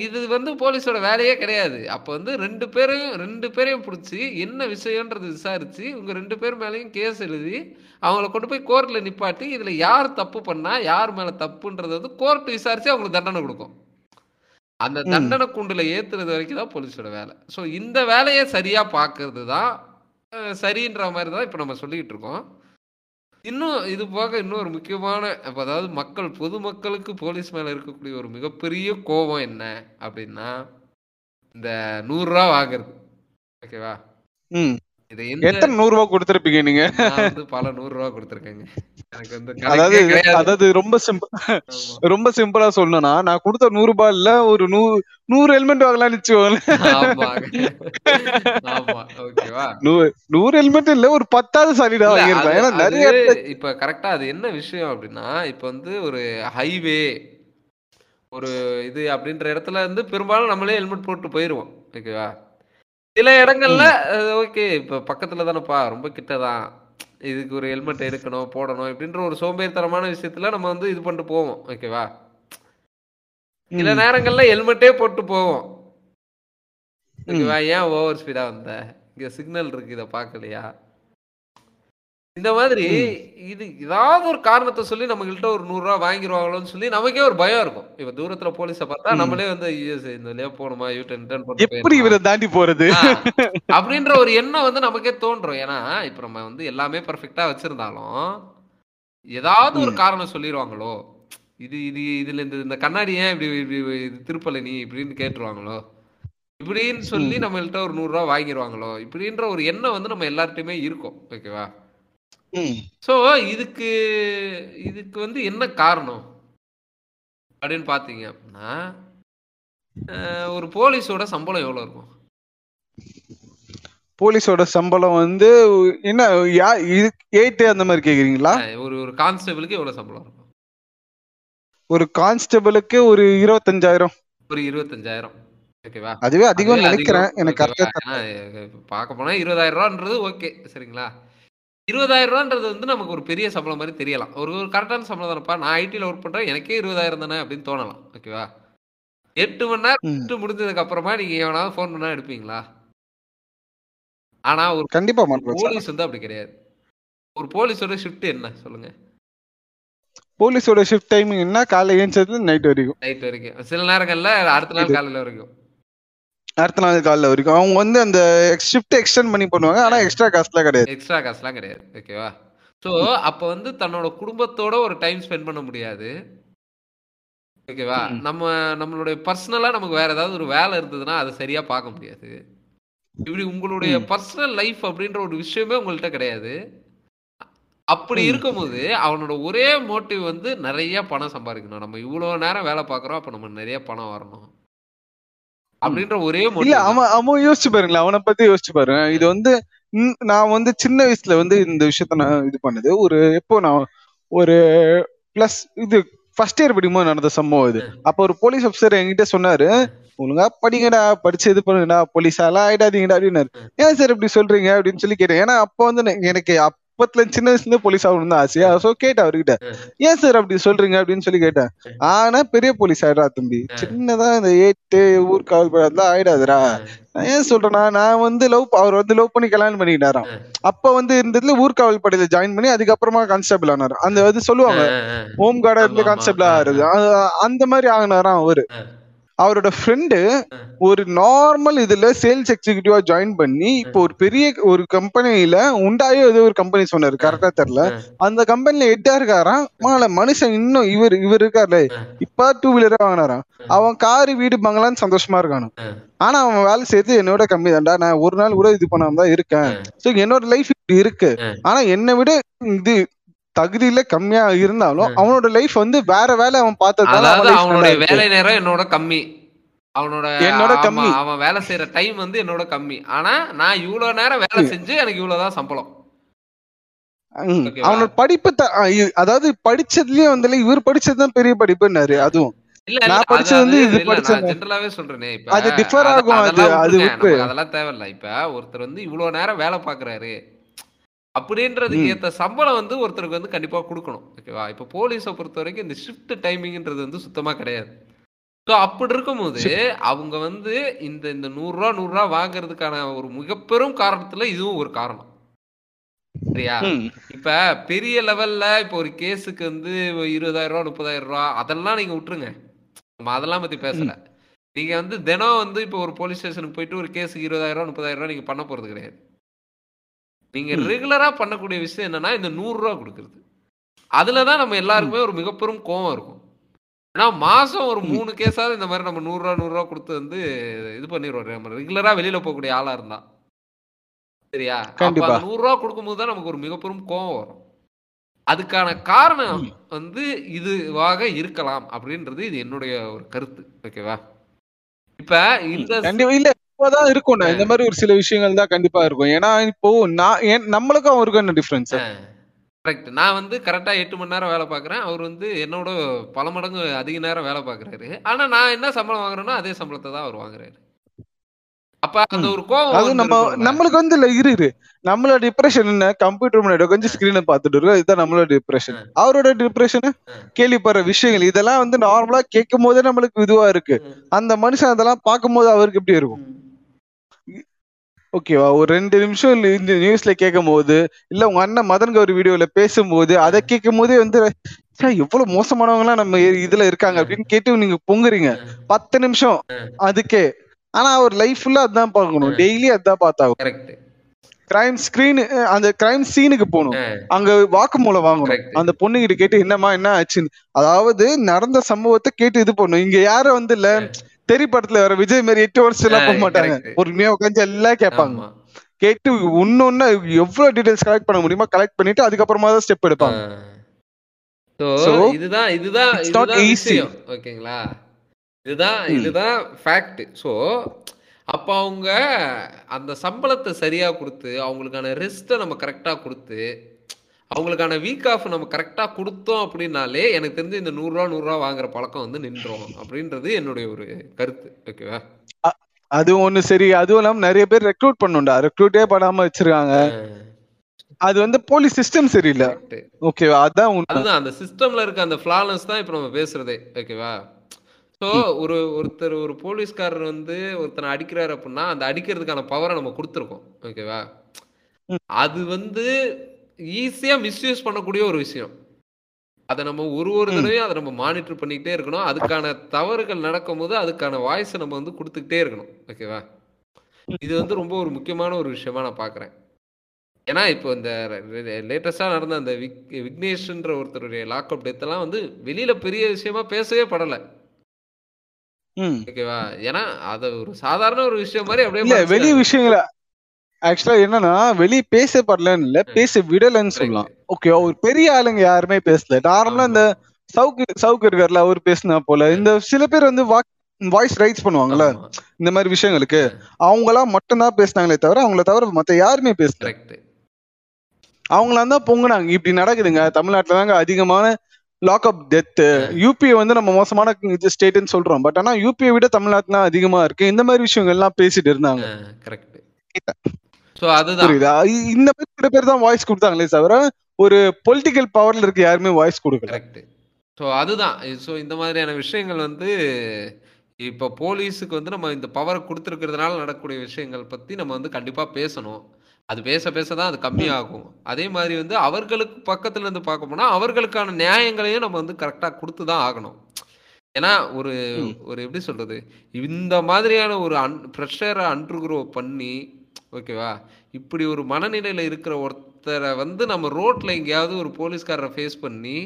இது வந்து போலீஸோட வேலையே கிடையாது. அப்ப வந்து 2 பேரையும் பிடிச்சி என்ன விஷயம்ன்றது விசாரிச்சு இவங்க 2 பேர் மேலையும் கேஸ் எழுதி அவங்களை கொண்டு போய் கோர்ட்ல நிப்பாட்டி இதுல யார் தப்பு பண்ணா யார் மேல தப்புன்றது வந்து கோர்ட் விசாரிச்சு அவங்களுக்கு தண்டனை கொடுக்கும். அந்த தண்டனை கூண்டுல ஏத்துறது வரைக்கும் தான் போலீஸோட வேலை. ஸோ இந்த வேலையை சரியா பாக்குறது தான் சரின்ற மாதிரி தான் இப்ப நம்ம சொல்லிக்கிட்டு இருக்கோம். இன்னும் இது போக இன்னொரு முக்கியமான, அதாவது மக்கள் பொதுமக்களுக்கு போலீஸ் மேல இருக்கக்கூடிய ஒரு மிகப்பெரிய கோபம் என்ன அப்படின்னா, இந்த 100 ரூபா வாங்குறது, ஓகேவா? ₹100 கொடுத்திருப்பீங்க நீங்க, பல ₹100 கொடுத்திருக்கேங்க எனக்கு வந்து. அதாவது ரொம்ப சிம்பிளா சொல்லணும்னா, நான் கொடுத்த ₹100ல ஒரு 100 ஹெல்மெட் வாங்கலாம் நிச்சயம், 100 ஹெல்மெட் இல்ல ஒரு 10ஆவது சாலிடா வாங்கிருப்பேன். இப்ப கரெக்டா அது என்ன விஷயம் அப்படின்னா, இப்ப வந்து ஒரு ஹைவே ஒரு இது அப்படின்ற இடத்துல வந்து பெரும்பாலும் நம்மளே ஹெல்மெட் போட்டு போயிருவோம், ஓகேவா? சில இடங்கள்ல ஓகே இப்ப பக்கத்துல தானேப்பா, ரொம்ப கிட்டதான், இதுக்கு ஒரு ஹெல்மெட் எடுக்கணும் போடணும் இப்படின்ற ஒரு சோம்பேறித்தனமான விஷயத்துல நம்ம வந்து இது பண்ணிட்டு போவோம் ஓகேவா. சில நேரங்கள்ல ஹெல்மெட்டே போட்டு போவோம் ஓகேவா. ஏன் ஓவர் ஸ்பீடா வந்த, இங்க சிக்னல் இருக்கு இதை பாக்கலையா, இந்த மாதிரி இது ஏதாவது ஒரு காரணத்தை சொல்லி நம்மகிட்ட ஒரு 100 ரூபா வாங்கிடுவாங்களோன்னு சொல்லி நமக்கே ஒரு பயம் இருக்கும். இப்ப தூரத்துல போலீஸ பார்த்தா நம்மளே வந்து இந்த லே போணுமா, எப்படி இவரை தாண்டி போறது அப்படின்ற ஒரு எண்ணம் வந்து நமக்கே தோன்றும். ஏன்னா இப்ப நம்ம வந்து எல்லாமே பர்ஃபெக்டா வச்சிருந்தாலும் ஏதாவது ஒரு காரணம் சொல்லிடுவாங்களோ, இது இது இதுல இந்த கண்ணாடி ஏன் இப்படி திருப்பலை நீ இப்படின்னு கேட்டுருவாங்களோ, இப்படின்னு சொல்லி நம்மகிட்ட ஒரு 100 ரூபா வாங்கிடுவாங்களோ இப்படின்ற ஒரு எண்ணம் வந்து நம்ம எல்லார்ட்டையுமே இருக்கும் ஓகேவா. சோ இதுக்கு வந்து என்ன காரணம் அப்படின்னு பாத்தீங்க அப்படின்னா, ஒரு போலீஸோட சம்பளம் எவ்வளவு இருக்கும்? போலீஸோட சம்பளம் வந்து என்ன 8 அந்த மாதிரி கேக்குறீங்களா? ஒரு கான்ஸ்டபிளுக்கு எவ்வளவு சம்பளம் இருக்கும்? ஒரு கான்ஸ்டபிளுக்கு ஒரு 25,000. ஒரு 25,000 ஓகேவா, அதுவே அதிகம் நினைக்கிறேன் எனக்கு. பார்க்க போனா 20,000 ரூபான்றது ஓகே சரிங்களா. 20,000 ரூபான்றது வந்து நமக்கு ஒரு பெரிய சம்பளம் மாதிரி தெரியலாம், ஒரு ஒரு கரெக்டான சம்பளம் தானப்பா, நான் ஐடியில் ஒர்க் பண்ணுறேன் எனக்கே 20,000 தானே அப்படின்னு தோணலாம் ஓகேவா. 8 மணி நேரம் முடிஞ்சதுக்கு அப்புறமா நீங்கள் எவனாவது ஃபோன் பண்ணால் எடுப்பீங்களா? ஆனால் ஒரு கண்டிப்பாக போலீஸ் வந்து அப்படி கிடையாது. ஒரு போலீஸோட ஷிஃப்ட் என்ன சொல்லுங்கள்? போலீஸோட ஷிஃப்ட் டைமிங் என்ன, காலை ஏஞ்சது நைட் வரைக்கும். நைட் வரைக்கும், சில நேரங்களில் அடுத்த நாள் காலையில் வரைக்கும், அடுத்த நாள் காலையில் வரைக்கும். அவங்க வந்து அந்த ஷிஃப்ட் எக்ஸ்டெண்ட் பண்ணி பண்ணுவாங்க, ஆனால் எக்ஸ்ட்ரா காசுலாம் கிடையாது ஓகேவா. ஸோ அப்போ வந்து தன்னோட குடும்பத்தோட ஒரு டைம் ஸ்பெண்ட் பண்ண முடியாது ஓகேவா. நம்மளுடைய பர்சனலாக நமக்கு வேற ஏதாவது ஒரு வேலை இருந்ததுன்னா அதை சரியாக பார்க்க முடியாது. இப்படி உங்களுடைய பர்சனல் லைஃப் அப்படின்ற ஒரு விஷயமே உங்கள்கிட்ட கிடையாது. அப்படி இருக்கும்போது அவனோட ஒரே மோட்டிவ் வந்து நிறைய பணம் சம்பாதிக்கணும், நம்ம இவ்வளோ நேரம் வேலை பார்க்குறோம் அப்போ நம்ம நிறைய பணம் வரணும் அப்படின்ற ஒரே மோட்டிவ். அவன் யோசிச்சு பாருங்களேன், அவனை பத்தி யோசிச்சு பாருங்க. இது வந்து நான் வந்து சின்ன வயசுல வந்து இந்த விஷயத்த நான் இது பண்ணது ஒரு எப்போ நான் ஒரு பிளஸ் இது ஃபர்ஸ்ட் இயர் படிக்கும்போது நடந்த சம்பவம் இது. அப்போ ஒரு போலீஸ் ஆஃபீஸர் என்கிட்ட சொன்னாரு, ஒழுங்கா படிங்கடா, படிச்சு இது பண்ணுங்கடா, போலீஸாலாம் ஆயிடாதீங்கடா அப்படின்னாரு. ஏன் சார் இப்படி சொல்றீங்க அப்படின்னு சொல்லி கேட்டேன். ஏன்னா அப்போ வந்து எனக்கு அப்பத்துல சின்ன வயசுல இருந்து போலீஸ் ஆகணும் தான் ஆசையா. சோ கேட்டேன் அவர்கிட்ட, ஏன் சார் அப்படி சொல்றீங்க அப்படின்னு சொல்லி கேட்டேன். ஆனா பெரிய போலீஸ் ஆயிடா தம்பி, சின்னதா இந்த 8 ஊர்காவல் பழத்தான் ஆயிடாதுரா. ஏன் சொல்றேன்னா நான் வந்து அவர் வந்து லவ் பண்ணி கல்யாணம் பண்ணிக்கிட்டாராம். அப்ப வந்து இருந்ததுல ஊர்காவல் படையில ஜாயின் பண்ணி அதுக்கப்புறமா கான்ஸ்டபிள் ஆனாரு. அந்த இது சொல்லுவாங்க ஹோம் கார்டா இருந்து கான்ஸ்டபிள் ஆகுறது, அந்த மாதிரி ஆகினாராம் அவரு. அவரோட ஃப்ரெண்டு ஒரு நார்மல் இதுல சேல்ஸ் எக்ஸிக்யூட்டிவா ஜாயின் பண்ணி இப்போ ஒரு பெரிய ஒரு கம்பெனியில உண்டாயோ ஏதோ ஒரு கம்பெனி சொன்னாரு, கரெக்டா தெரியல, அந்த கம்பெனில ஹெட்டா இருக்காராம். மனுஷன் இன்னும் இவர் இருக்காருல, இப்ப 2 வீலரா வாங்கினாராம். அவன் காரு வீடு பங்களான்னு சந்தோஷமா இருக்கானு. ஆனா அவன் வேலை செய்யறது என்னோட கம்மி தான்டா, நான் ஒரு நாள் கூட இது பண்ணாம தான் இருக்கேன். சோ என்னோட லைஃப் இப்படி இருக்கு, ஆனா என்னை விட இது தகுதியில கம்மியா இருந்தாலும் அவனோட லைஃப் வந்து வேற வேலை அவன் பார்த்ததால அவனோட வேலை நேரம் என்னோட கம்மி, என்னோட கம்மி, அவன் வேலை செய்யற டைம் வந்து என்னோட கம்மி. ஆனா நான் இவ்வளவு நேரம் வேலை செஞ்சு எனக்கு இவ்வளவுதான் சம்பளம். அவனோட படிப்பு, அதாவது படிச்சதுலயே வந்து இவர் படிச்சதுதான் பெரிய படிப்புன்னாரு. அதுவும் நான் படிச்சது வந்து இது படிச்சது ஜெனரலாவே சொல்றேனே, இப்ப அது டிஃபர் ஆகும். அதெல்லாம் தேவையில்ல. இப்ப ஒருத்தர் வந்து இவ்வளவு நேரம் வேலை பாக்குறாரு அப்படின்றதுக்கு ஏற்ற சம்பளம் வந்து ஒருத்தருக்கு வந்து கண்டிப்பா கொடுக்கணும் ஓகேவா. இப்ப போலீஸை பொறுத்த வரைக்கும் இந்த ஷிஃப்ட் டைமிங்ன்றது வந்து சுத்தமா கிடையாது. ஸோ அப்படி இருக்கும்போது அவங்க வந்து இந்த இந்த 100 ரூபா வாங்குறதுக்கான ஒரு மிகப்பெரும் காரணத்துல இதுவும் ஒரு காரணம் சரியா. இப்ப பெரிய லெவல்ல இப்ப ஒரு கேஸுக்கு வந்து 20,000 ரூபா 30,000 ரூபா அதெல்லாம் நீங்க விட்டுருங்க, நம்ம அதெல்லாம் பத்தி பேசல. நீங்க வந்து தினம் வந்து இப்ப ஒரு போலீஸ் ஸ்டேஷனுக்கு போயிட்டு ஒரு கேஸுக்கு 20,000 ரூபா 30,000 ரூபா நீங்க பண்ண போறது கிடையாது. நீங்க ரெகுலரா பண்ணக்கூடிய விஷயம் என்னன்னா இந்த 100 ரூபா கொடுக்கறது. அதுலதான் நம்ம எல்லாருக்குமே ஒரு மிகப்பெரும் கோவம் இருக்கும். ஏன்னா மாசம் ஒரு 3 கேஸாவது இந்த மாதிரி நம்ம 100 ரூபா கொடுத்து வந்து இது பண்ணிடுவோம். நம்ம ரெகுலரா வெளியில போகக்கூடிய ஆளா இருந்தா சரியா, அப்ப 100 ரூபா கொடுக்கும்போது தான் நமக்கு ஒரு மிகப்பெரும் கோவம் வரும். அதுக்கான காரணம் வந்து இதுவாக இருக்கலாம் அப்படின்றது இது என்னுடைய ஒரு கருத்து ஓகேவா. இப்ப இந்த தான் இருக்கும் இந்த மாதிரி ஒரு சில விஷயங்கள் தான் கண்டிப்பா இருக்கும். ஏன்னா இப்போ நம்மளுக்கும் அவருக்கும் என்ன டிஃபரன்ஸ்? கரெக்ட், நான் வந்து கரெக்டா 8 மணி நேரம் வேலை பாக்குறேன், அவர் வந்து என்னோட பல மடங்கு அதிக நேரம் வேலை பாக்குறாரு. ஆனா நான் என்ன சம்பளம் வாங்குறேன்னா அதே சம்பளத்தை தான் அவர் வாங்குறாரு. அப்ப அது ஒரு கோவம் நம்மளுக்கு வந்து இருக்கு. நம்மளோட டிப்ரெஷன் என்ன, கம்ப்யூட்டர் முன்னாடி கொஞ்சம் ஸ்கிரீனை பார்த்துட்டு இருக்கோம், இதுதான் நம்மளோட டிப்ரெஷன். அவரோட டிப்ரெஷன் கேள்விப்படுற விஷயங்கள் இதெல்லாம் வந்து நார்மலா கேட்கும் போதே நம்மளுக்கு இதுவா இருக்கு. அந்த மனுஷன் அதெல்லாம் பார்க்கும் போது அவருக்கு எப்படி இருக்கும்? ஓகேவா, ஒரு 2 நிமிஷம் இந்த நியூஸ்ல கேட்கும் போது, இல்ல உங்க அண்ணன் மதன்க ஒரு வீடியோல பேசும்போது அதை கேட்கும் போதே வந்து எவ்வளவு மோசமானவங்கலாம் நம்ம இதுல இருக்காங்க அப்படின்னு கேட்டு நீங்க பொங்குறீங்க 10 நிமிஷம் அதுக்கே. ஆனா அவர் லைஃப் ஃபுல்லா அதுதான் பார்க்கணும், டெய்லி அதுதான் பார்த்தாங்க. கிரைம் ஸ்கிரீன், அந்த கிரைம் சீனுக்கு போகணும், அங்க வாக்குமூலம் வாங்கணும், அந்த பொண்ணுகிட்ட கேட்டு என்னமா என்ன ஆச்சுன்னு, அதாவது நடந்த சம்பவத்தை கேட்டு இது பண்ணும். இங்க யாரும் வந்து இல்ல தெரி படத்துல வர விஜய் மாரி 8 வருஷம் எல்லாம் போக மாட்டாங்க, பொறுமையா உட்காந்து எல்லாம் கேட்பாங்க, கேட்டு ஒன்னொன்னு எவ்வளவு டீடைல்ஸ் கலெக்ட் பண்ண முடியுமோ கலெக்ட் பண்ணிட்டு அதுக்கப்புறமா தான் ஸ்டெப் எடுப்பாங்க. இதுதான் ஃபேக்ட். சோ அப்ப அவங்க அந்த சம்பளத்தை சரியா கொடுத்து, அவங்களுக்கான ரெஸ்ட நம்ம கரெக்டா கொடுத்து, அவங்களுக்கான வீக் ஆஃப் நம்ம கரெக்டாக கொடுத்தோம் அப்படின்னாலே எனக்கு தெரிஞ்சு இந்த 100 ரூபா வாங்குற பழக்கம் வந்து நின்றோம் அப்படின்றது என்னுடைய ஒரு கருத்து. ஓகேவா, அது ஒன்று சரி. அதுவும் இல்லாமல் நிறைய பேர் ரெக்ரூட் பண்ணுண்டா, ரெக்ரூட்டே பண்ணாமல் வச்சிருக்காங்க. அது வந்து போலீஸ் சிஸ்டம் சரியில்லை. ஓகேவா, அதுதான் அதுதான் அந்த சிஸ்டம்ல இருக்க அந்த ஃப்ளாலன்ஸ் தான் இப்போ நம்ம பேசுறதே. ஓகேவா, ஸோ ஒருத்தர் ஒரு போலீஸ்காரர் வந்து ஒருத்தனை அடிக்கிறார் அப்படின்னா அந்த அடிக்கிறதுக்கான பவரை நம்ம கொடுத்துருக்கோம். ஓகேவா, அது வந்து ஈஸியா மிஸ்யூஸ் பண்ணக்கூடிய ஒரு விஷயம். அதை நம்ம ஒரு தடவையும் அதை நம்ம மானிட்டர் பண்ணிக்கிட்டே இருக்கணும். அதுக்கான தவறுகள் நடக்கும்போது அதுக்கான வாய்ஸ் நம்ம வந்து கொடுத்துக்கிட்டே இருக்கணும். ஓகேவா, இது வந்து ரொம்ப ஒரு முக்கியமான ஒரு விஷயமா நான் பாக்குறேன். ஏன்னா இப்போ இந்த லேட்டஸ்டா நடந்த அந்த விக்னேஷ்ன்ற ஒருத்தருடைய லாக்அப் டெத்தெல்லாம் வந்து வெளியில பெரிய விஷயமா பேசவே படலை. ஓகேவா, ஏன்னா அதை ஒரு சாதாரண ஒரு விஷயம் மாதிரி அப்படியே வெளிய விஷயங்கள ஆக்சுவலா என்னன்னா வெளியே பேச படலன்னு இல்ல, பேச விடலன்னு சொல்லலாம். ஓகே, ஒரு பெரிய ஆளுங்க யாருமே பேசல. நார்மலா இந்த சவுக்கு இருக்காருல அவர் பேசினா போல, இந்த சில பேர் வந்து வாய்ஸ் ரைட்ஸ் பண்ணுவாங்கல்ல இந்த மாதிரி விஷயங்களுக்கு, அவங்களா மட்டும்தான் பேசினாங்களே தவிர அவங்கள தவிர மத்த யாருமே பேசல. அவங்களாம் தான் பொங்குனாங்க, இப்படி நடக்குதுங்க. தமிழ்நாட்டுல தாங்க அதிகமான லாக்அப் டெத்து. யூபியை வந்து நம்ம மோசமான ஸ்டேட்னு சொல்றோம், பட் ஆனா யூபியை விட தமிழ்நாட்டு தான் அதிகமா இருக்கு. இந்த மாதிரி விஷயங்கள்லாம் பேசிட்டு இருந்தாங்க. இந்த மாதிரி சில பேர் தான் வாய்ஸ் கொடுத்தாங்களே தவிர ஒரு பொலிட்டிக்கல் பவர்ல இருக்க யாருமே வாய்ஸ் கொடுக்கல. கரெக்ட். ஸோ அதுதான். ஸோ இந்த மாதிரியான விஷயங்கள் வந்து இப்போ போலீஸுக்கு வந்து நம்ம இந்த பவர் கொடுத்துருக்கிறதுனால நடக்கூடிய விஷயங்கள் பற்றி நம்ம வந்து கண்டிப்பாக பேசணும். அது பேச தான் அது கம்மியாகும். அதே மாதிரி வந்து அவர்களுக்கு பக்கத்துல இருந்து பார்க்க போனால் அவர்களுக்கான நியாயங்களையும் நம்ம வந்து கரெக்டாக கொடுத்து தான் ஆகணும். ஏன்னா ஒரு ஒரு எப்படி சொல்றது, இந்த மாதிரியான ஒரு ப்ரெஷரை அண்டர்க்ரோ பண்ணி, ஓகேவா, இப்படி ஒரு மனநிலையில இருக்கிற ஒருத்தரை வந்து நம்ம ரோட்ல எங்கேயாவது ஒரு போலீஸ்காரரை ஃபேஸ் பண்ணி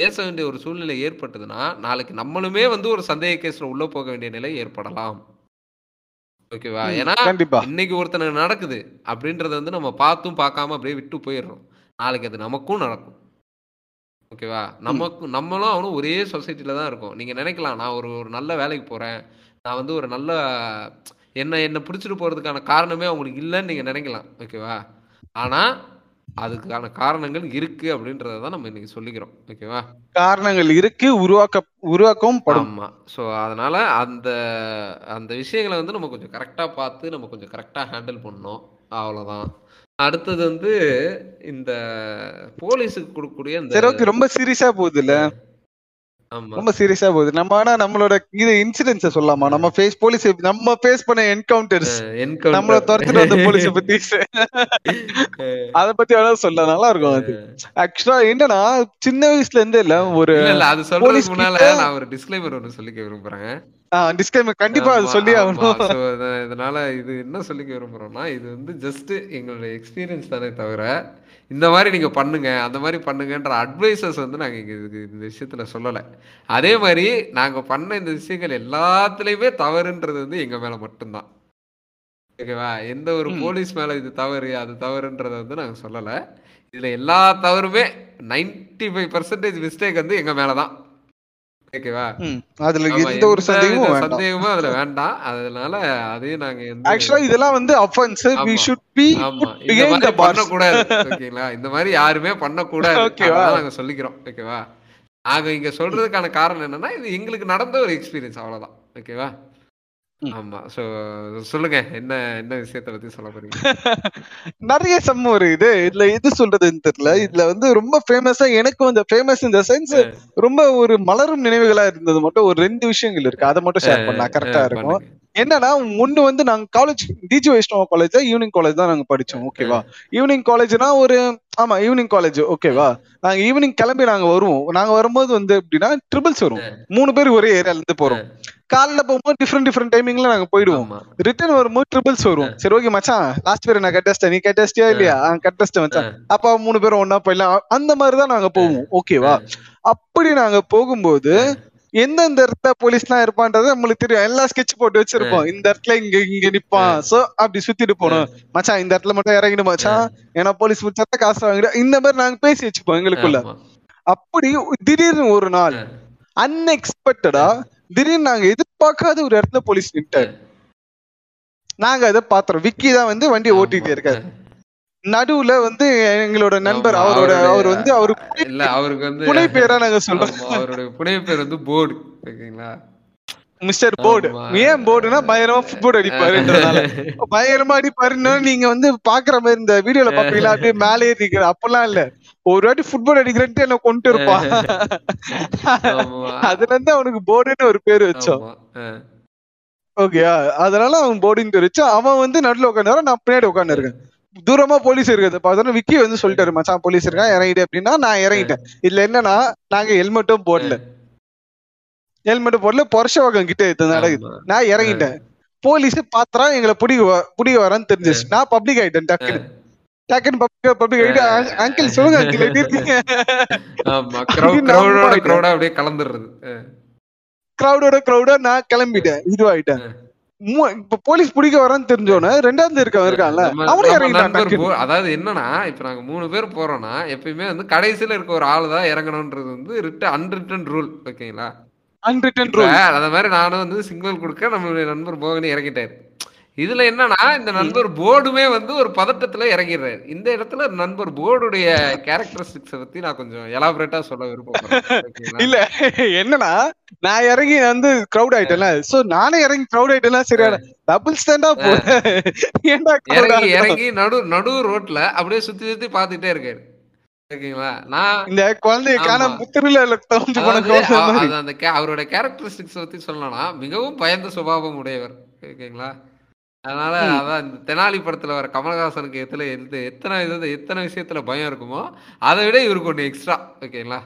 பேச வேண்டிய ஒரு சூழ்நிலை ஏற்பட்டதுன்னா நாளைக்கு நம்மளுமே வந்து ஒரு சந்தேக கேஸ்ல உள்ள போக வேண்டிய நிலை ஏற்படலாம். ஓகேவா, ஏன்னா இன்னைக்கு ஒருத்தனை நடக்குது அப்படின்றத வந்து நம்ம பார்த்தும் பார்க்காம அப்படியே விட்டு போயிடுறோம். நாளைக்கு அது நமக்கும் நடக்கும். ஓகேவா, நம்மளும் அவனும் ஒரே சொசைட்டில தான் இருக்கும். நீங்க நினைக்கலாம் நான் ஒரு நல்ல வேலைக்கு போறேன், நான் வந்து ஒரு நல்ல என்ன பிடிச்சிட்டு போகிறதுக்கான காரணமே அவங்களுக்கு இல்லைன்னு நீங்கள் நினைக்கலாம். ஓகேவா, ஆனால் அதுக்கான காரணங்கள் இருக்குது அப்படின்றத தான் நம்ம இன்றைக்கி சொல்லிக்கிறோம். ஓகேவா, காரணங்கள் இருக்குது, உருவாக்கவும் படமா. ஸோ அதனால் அந்த அந்த விஷயங்களை வந்து நம்ம கொஞ்சம் கரெக்டாக பார்த்து நம்ம கொஞ்சம் கரெக்டாக ஹேண்டில் பண்ணோம். அவ்வளோதான். அடுத்தது வந்து இந்த போலீஸுக்கு கொடுக்கக்கூடிய இந்த ரொம்ப சீரியஸாக போகுது இல்லை, ரொம்ப சீரியஸா போகுது. நம்ம ஆனா நம்மளோட இது இன்சிடென்ட்ஸ் சொல்லாமா, நம்ம ஃபேஸ் போலீஸ் நம்ம ஃபேஸ் பண்ண என்கவுண்டர்ஸ், நம்மள துரத்துட்டு வந்த போலீஸை பத்தி அதை பத்தி வேணா சொல்ல நல்லா இருக்கும். அது ஆக்சுவலா என்னன்னா சின்ன வயசுல இருந்தே இல்ல ஒரு அது சொல்றதுக்கு முன்னால நான் ஒரு டிஸ்க்ளைமர் ஒன்று சொல்லிக்க விரும்புறேன். டிஸ்க்ளைமர் கண்டிப்பா அது சொல்லி ஆகணும். இதனால இது என்ன சொல்லிக்க விரும்புறோம்னா, இது வந்து ஜஸ்ட் எங்களுடைய எக்ஸ்பீரியன்ஸ் தானே தவிர இந்த மாதிரி நீங்கள் பண்ணுங்க அந்த மாதிரி பண்ணுங்கன்ற அட்வைசஸ் வந்து நாங்கள் இங்கே இந்த விஷயத்தில் சொல்லலை. அதே மாதிரி நாங்கள் பண்ண இந்த விஷயங்கள் எல்லாத்துலேயுமே தவறுன்றது வந்து எங்கள் மேலே மட்டும்தான். ஓகேவா, எந்த ஒரு போலீஸ் மேலே இது தவறு அது தவறுன்றதை வந்து நாங்கள் சொல்லலை. இதில் எல்லா தவறுமே 95% மிஸ்டேக் வந்து எங்கள் மேலே தான். ஓகேவா, அதுல எந்த ஒரு சந்தேகமும் அதுல வேண்டாம். அதனால அதே நாங்க ஆக்சுவலா இதெல்லாம் வந்து offence, we should be behind the bars. ஓகேங்களா, இந்த மாதிரி யாருமே பண்ண கூடாது. ஓகேவா, நாங்க சொல்லிக்கிறோம். ஓகேவா, நாங்க இங்க சொல்றதுக்கான காரணம் என்னன்னா இது எங்களுக்கு நடந்த ஒரு எக்ஸ்பீரியன்ஸ், அவ்வளவுதான். ஓகேவா, ஆமா, சோ சொல்லுங்க, என்ன என்ன விஷயத்தை பத்தி சொல்ல போறீங்க? நிறைய சம்ம ஒரு இது இதுல எது சொல்றதுன்னு தெரியல. இதுல வந்து ரொம்ப ஃபேமஸா எனக்கு வந்து ஃபேமஸ் இந்த சென்ஸ் ரொம்ப ஒரு மலரும் நினைவுகளா இருந்தது மட்டும் ஒரு ரெண்டு விஷயங்கள் இருக்கு, அதை மட்டும் ஷேர் பண்ணலாம், கரெக்டா இருக்கும். என்னன்னா, ஒண்ணு வந்து நாங்க college DG Vaishnav college evening college தான் நாங்க படிச்சோம், ஓகேவா. ஈவினிங் காலேஜ்னா ஒரு ஆமா ஈவினிங் காலேஜ் ஓகேவா. நாங்க ஈவினிங் கிளம்பி நாங்க வருவோம். நாங்க வரும்போது வந்து எப்படின்னா ட்ரிபிள்ஸ் வரும், 3 பேர் ஒரே ஏரியால இருந்து போறோம். காலைல போகும்போது டிஃப்ரெண்ட் டைமிங்ல நாங்க போயிடுவோம். ரிட்டர்ன் வரும்போது ட்ரிபிள்ஸ் வருவோம். சரி ஓகே மச்சான், லாஸ்ட் பேர் நான் கட்டஸ்டேன், நீ கட்டஸ்டியா இல்லையா? கட்டஸ்டேன் மச்சான். அப்ப 3 பேரும் ஒன்னா போயிடலாம், அந்த மாதிரிதான் நாங்க போவோம், ஓகேவா. அப்படி நாங்க போகும்போது எந்தெந்த இடத்துல போலீஸ் எல்லாம் இருப்பான்றது நம்மளுக்கு தெரியும். எல்லாம் ஸ்கெட்ச் போட்டு வச்சிருப்போம், இந்த இடத்துல இங்க இங்க நிப்பான், சோ அப்படி சுத்திட்டு போனோம் மச்சான், இந்த இடத்துல மட்டும் இறங்கிடும் மச்சான், ஏன்னா போலீஸ் முடிச்சா காசு வாங்கிடும், இந்த மாதிரி நாங்க பேசி வச்சுப்போம் எங்களுக்குள்ள. அப்படி திடீர்னு ஒரு நாள் அன்எக்ஸ்பெக்டடா திடீர்னு நாங்க எதிர்பார்க்காத ஒரு இடத்துல போலீஸ் நின்ட்டாரு. நாங்க அதை பாத்துறோம், விக்கி தான் வந்து வண்டி ஓட்டிட்டே இருக்காரு. நடுவுல வந்து எங்களோட நண்பர் அவரோட அவர் வந்து அவரு இல்ல அவருக்கு வந்து புனை பேரா நாங்க சொல்றோம், அவரோட புனை பேர் வந்து போர்டு, ஓகேங்களா, மிஸ்டர் போர்டு. ஏன் போர்டுனா பயங்கரமா ஃபுட்போர்டு அடிப்பாருன்றதால பயங்கரமா அடிப்பாருன்னா நீங்க வந்து பாக்குற மாதிரி இந்த வீடியோல பாப்பீங்களா அப்படியே மேலே நிக்கிற அப்பெல்லாம் இல்ல, ஒரு வாட்டி ஃபுட்பால் அடிக்கிறேன்ட்டு என்ன கொண்டு இருப்பான். அதுல இருந்து அவனுக்கு போர்டுன்னு ஒரு பேரு வச்சோம், ஓகேயா. அதனால அவன் போர்டுன்னு பேர் வச்சோம். அவன் வந்து நடுவில் உட்காந்து, நான் பின்னாடி உட்காந்து இருக்கேன், தூரமா போலீஸ் இருக்குது பார்த்தோன்னா விக்கி வந்து சொல்லிட்டாரு, மச்சான் போலீஸ் இருக்கான் இறங்கிட்டு அப்படின்னா நான் இறங்கிட்டேன். இதுல என்னன்னா நாங்க ஹெல்மெட்டும் போடல, ஹெல்மெட் போடல, பொருஷவாக்கம் கிட்ட நடக்குது, நான் இறங்கிட்டேன். போலீஸ் பாத்திரா எங்களை பிடிக்க வரான்னு தெரிஞ்சிச்சு. நான் பப்ளிக் ஆயிட்டேன் டக்குன்னு, அங்கிள் சொல்லுங்க அங்கிள் எப்படி இருக்கீங்க, நான் கிளம்பிட்டேன், இதுவாயிட்டேன். இப்ப போலீஸ் பிடிக்க வரான்னு தெரிஞ்சோன்னு ரெண்டாவது இருக்கான்ல அவனே இறங்கிட்டான். அதாவது என்னன்னா, இப்ப நாங்க 3 பேர் போறோம்னா எப்பயுமே வந்து கடைசியில இருக்க ஒரு ஆளு தான் இறங்கணும்ன்றது வந்து அன்ரிட்டன் ரூல், ஓகேங்களா, அன்ரிட்டன் ரூல். அத மாதிரி நானும் வந்து சிக்னல் கொடுக்க நம்மளுடைய நண்பர் போகணும் இறங்கிட்டாரு. இதுல என்னன்னா, இந்த நண்பர் போர்டுமே வந்து ஒரு பதட்டத்துல இறங்கிடுறாரு. இந்த இடத்துல நண்பர் போர்டுடைய கேரக்டரிஸ்டிக்ஸ் பத்தி நான் கொஞ்சம் எலாபரேட்டா சொல்ல விரும்புறேன். இல்ல என்னன்னா, நான் இறங்கி வந்து கிரௌட் ஆயிட்டேன்ல, சோ நானே இறங்கி கிரௌட் ஆயிட்டேன்னா சரியான டபுள் ஸ்டாண்டா போ, ஏன்டா இறங்கி இறங்கி நடு நடு ரோட்ல அப்படியே சுத்தி சுத்தி பாத்துட்டே இருக்காரு, ஓகேங்களா. நான் இந்த குழந்தைக்கான அவரோட கேரக்டரிஸ்டிக்ஸ் பத்தி சொல்லணும்னா மிகவும் பயந்த சுபாவம் உடையவர், ஓகேங்களா. அதனால அதான் இந்த தெனாலி படத்துல வர கமலஹாசனுக்கு எத்தனை விஷயத்துல பயம் இருக்குமோ அதை விட இவருக்கு ஒண்ணு எக்ஸ்ட்ரா, ஓகேங்களா.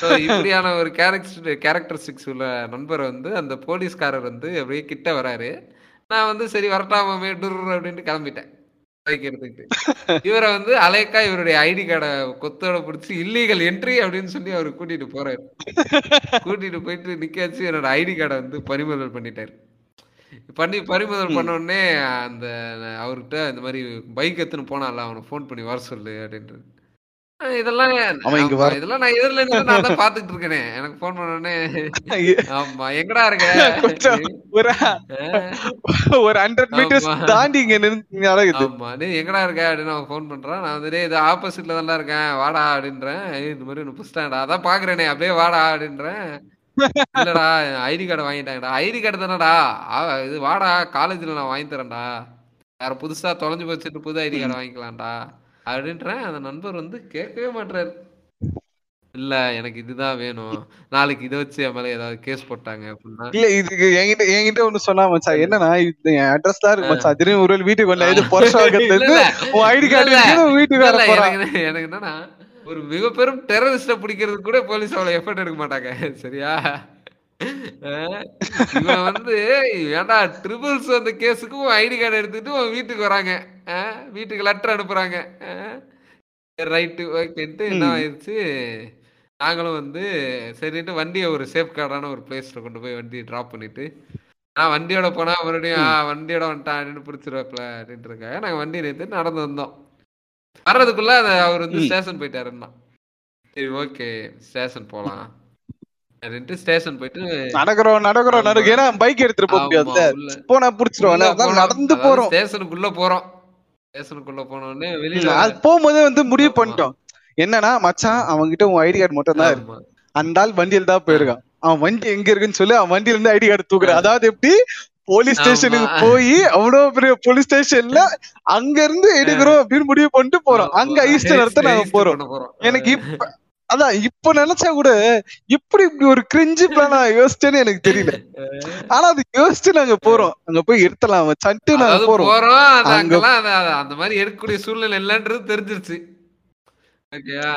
ஸோ இப்படியான ஒரு கேரக்டரிஸ்டிக்ஸ் உள்ள நண்பர் வந்து அந்த போலீஸ்காரர் வந்து அப்படியே கிட்ட வராரு. நான் வந்து சரி வரட்டாமே டூர் அப்படின்ட்டு கிளம்பிட்டேன் பைக் எடுத்துக்கிட்டு. இவரை வந்து அலைக்கா இவருடைய ஐடி கார்டை கொத்தோட பிடிச்சி இல்லீகல் என்ட்ரி அப்படின்னு சொல்லி அவரு கூட்டிட்டு போறாரு. கூட்டிட்டு போயிட்டு நிக்க வச்சு என்னோட ஐடி கார்டை வந்து பறிமுதல் பண்ணிட்டாரு. பறிமுதல் பண்ண உடனே அந்த அவர்கிட்ட இந்த மாதிரி பைக் எடுத்துன்னு போனால அவனை போன் பண்ணி வர சொல்லு அப்படின்றது. இதெல்லாம் நான் எதிரில இருந்து நான் தான் பாத்துட்டு இருக்கேனே, எனக்கு போன் பண்ண உடனே ஆமா எங்கடா இருக்க, ஒரு 100 மீட்டர்ஸ் தாண்டி இங்க நடக்குது, ஆமா நீ எங்கடா இருக்க அப்படின்னு அவன் போன் பண்றான். நான் வந்து இது ஆப்போசிட்ல தான் இருக்கேன் வாடா அப்படின்றேன். இந்த மாதிரி ஒன்னு புஸ்டாண்டா அதான் பாக்குறேனே அப்படியே வாடா அப்படின்றேன். இல்லடா ஐடி கார்டு வாங்கிட்டாங்கடா. ஐடி கார்டு தானடா இது, வாடா காலேஜ்ல நான் வாங்கி தரேன்டா, வேற புதுசா தொலைஞ்சு போச்சுட்டு புது ஐடி கார்டு வாங்கிக்கலாம்டா அப்படின்றேன். அந்த நண்பர் வந்து கேட்கவே மாட்டாரு, இல்ல எனக்கு இதுதான் வேணும், நாளைக்கு இதை வச்சு என் மேல ஏதாவது கேஸ் போட்டாங்க அப்படின்னா. இல்ல இதுக்கு என்கிட்ட ஒண்ணு சொன்னா மச்சா, என்னன்னா என் அட்ரஸ் தான் இருக்கு மச்சா, திரும்பி ஒரு வேளை வீட்டுக்கு வரல, இது பொருஷாகத்துல இருந்து உன் ஐடி கார்டு வீட்டுக்கு வரல. எனக்கு என்னன்னா, ஒரு மிக பெரும் டெரரிஸ்ட பிடிக்கிறது கூட போலீஸ் அவ்வளவு எஃபர்ட் எடுக்க மாட்டாங்க, சரியா. இவன் வந்து ஏன்டா ட்ரிபிள்ஸ் அந்த கேஸுக்கும் ஐடி கார்டு எடுத்துட்டு வீட்டுக்கு வராங்க, வீட்டுக்கு லெட்டர் அனுப்புறாங்க. ரைட்டு ஓகேன்ட்டு என்ன ஆயிடுச்சு, நாங்களும் வந்து சரின்ட்டு வண்டியை ஒரு சேஃப் கார்டான ஒரு பிளேஸ்ல கொண்டு போய் வண்டியை டிராப் பண்ணிட்டு, நான் வண்டியோட போனா மறுபடியும் வண்டியோட வந்துட்டான் அப்படின்னு பிடிச்சிருவாப்ல அப்படின்ட்டு இருக்காங்க. நாங்க வண்டியை நிறுத்திட்டு நடந்து வந்தோம். வர்றதுக்குள்ள அவர் வந்து ஸ்டேஷன் போயிட்டாருன்னா சரி ஓகே ஸ்டேஷன் போலாம் அப்படின்ட்டு ஸ்டேஷன் போயிட்டு நடக்கிறோம் ஏன்னா பைக் எடுத்துட்டு போக முடியாது, போனா புடிச்சிருவோம், அதான் நடந்து போறோம். ஸ்டேஷனுக்குள்ள போறோம், ஸ்டேஷனுக்குள்ள போனோடனே வெளியில போகும்போதே வந்து முடிவு பண்ணிட்டோம் என்னன்னா, மச்சான் அவன்கிட்ட உன் ஐடி கார்டு மட்டும் தான் இருக்கும், அந்த ஆள் வண்டியில தான் போயிருக்கான், அவன் வண்டி எங்க இருக்குன்னு சொல்லி அவன் வண்டியில இருந்து ஐடி கார்டு தூக்குறான். அதாவது எப்படி போலீஸ் ஸ்டேஷனுக்கு போய் அவ்வளவு பெரிய போலீஸ் ஸ்டேஷன்ல அங்க இருந்து எடுக்கிறோம் அப்படின்னு முடிவு பண்ணிட்டு போறோம். அங்க ஈஸ்டர் நடத்த நாங்க போறோம். எனக்கு இப்ப அதான் இப்ப நினைச்சா கூட இப்படி இப்படி ஒரு கிரிஞ்சு பிளானா யோசிச்சேன்னு எனக்கு தெரியல. ஆனா அது யோசிச்சு நாங்க போறோம், அங்க போய் எடுத்தலாம் சட்டு நாங்க போறோம். அந்த மாதிரி எடுக்கக்கூடிய சூழ்நிலை இல்லைன்றது தெரிஞ்சிருச்சு,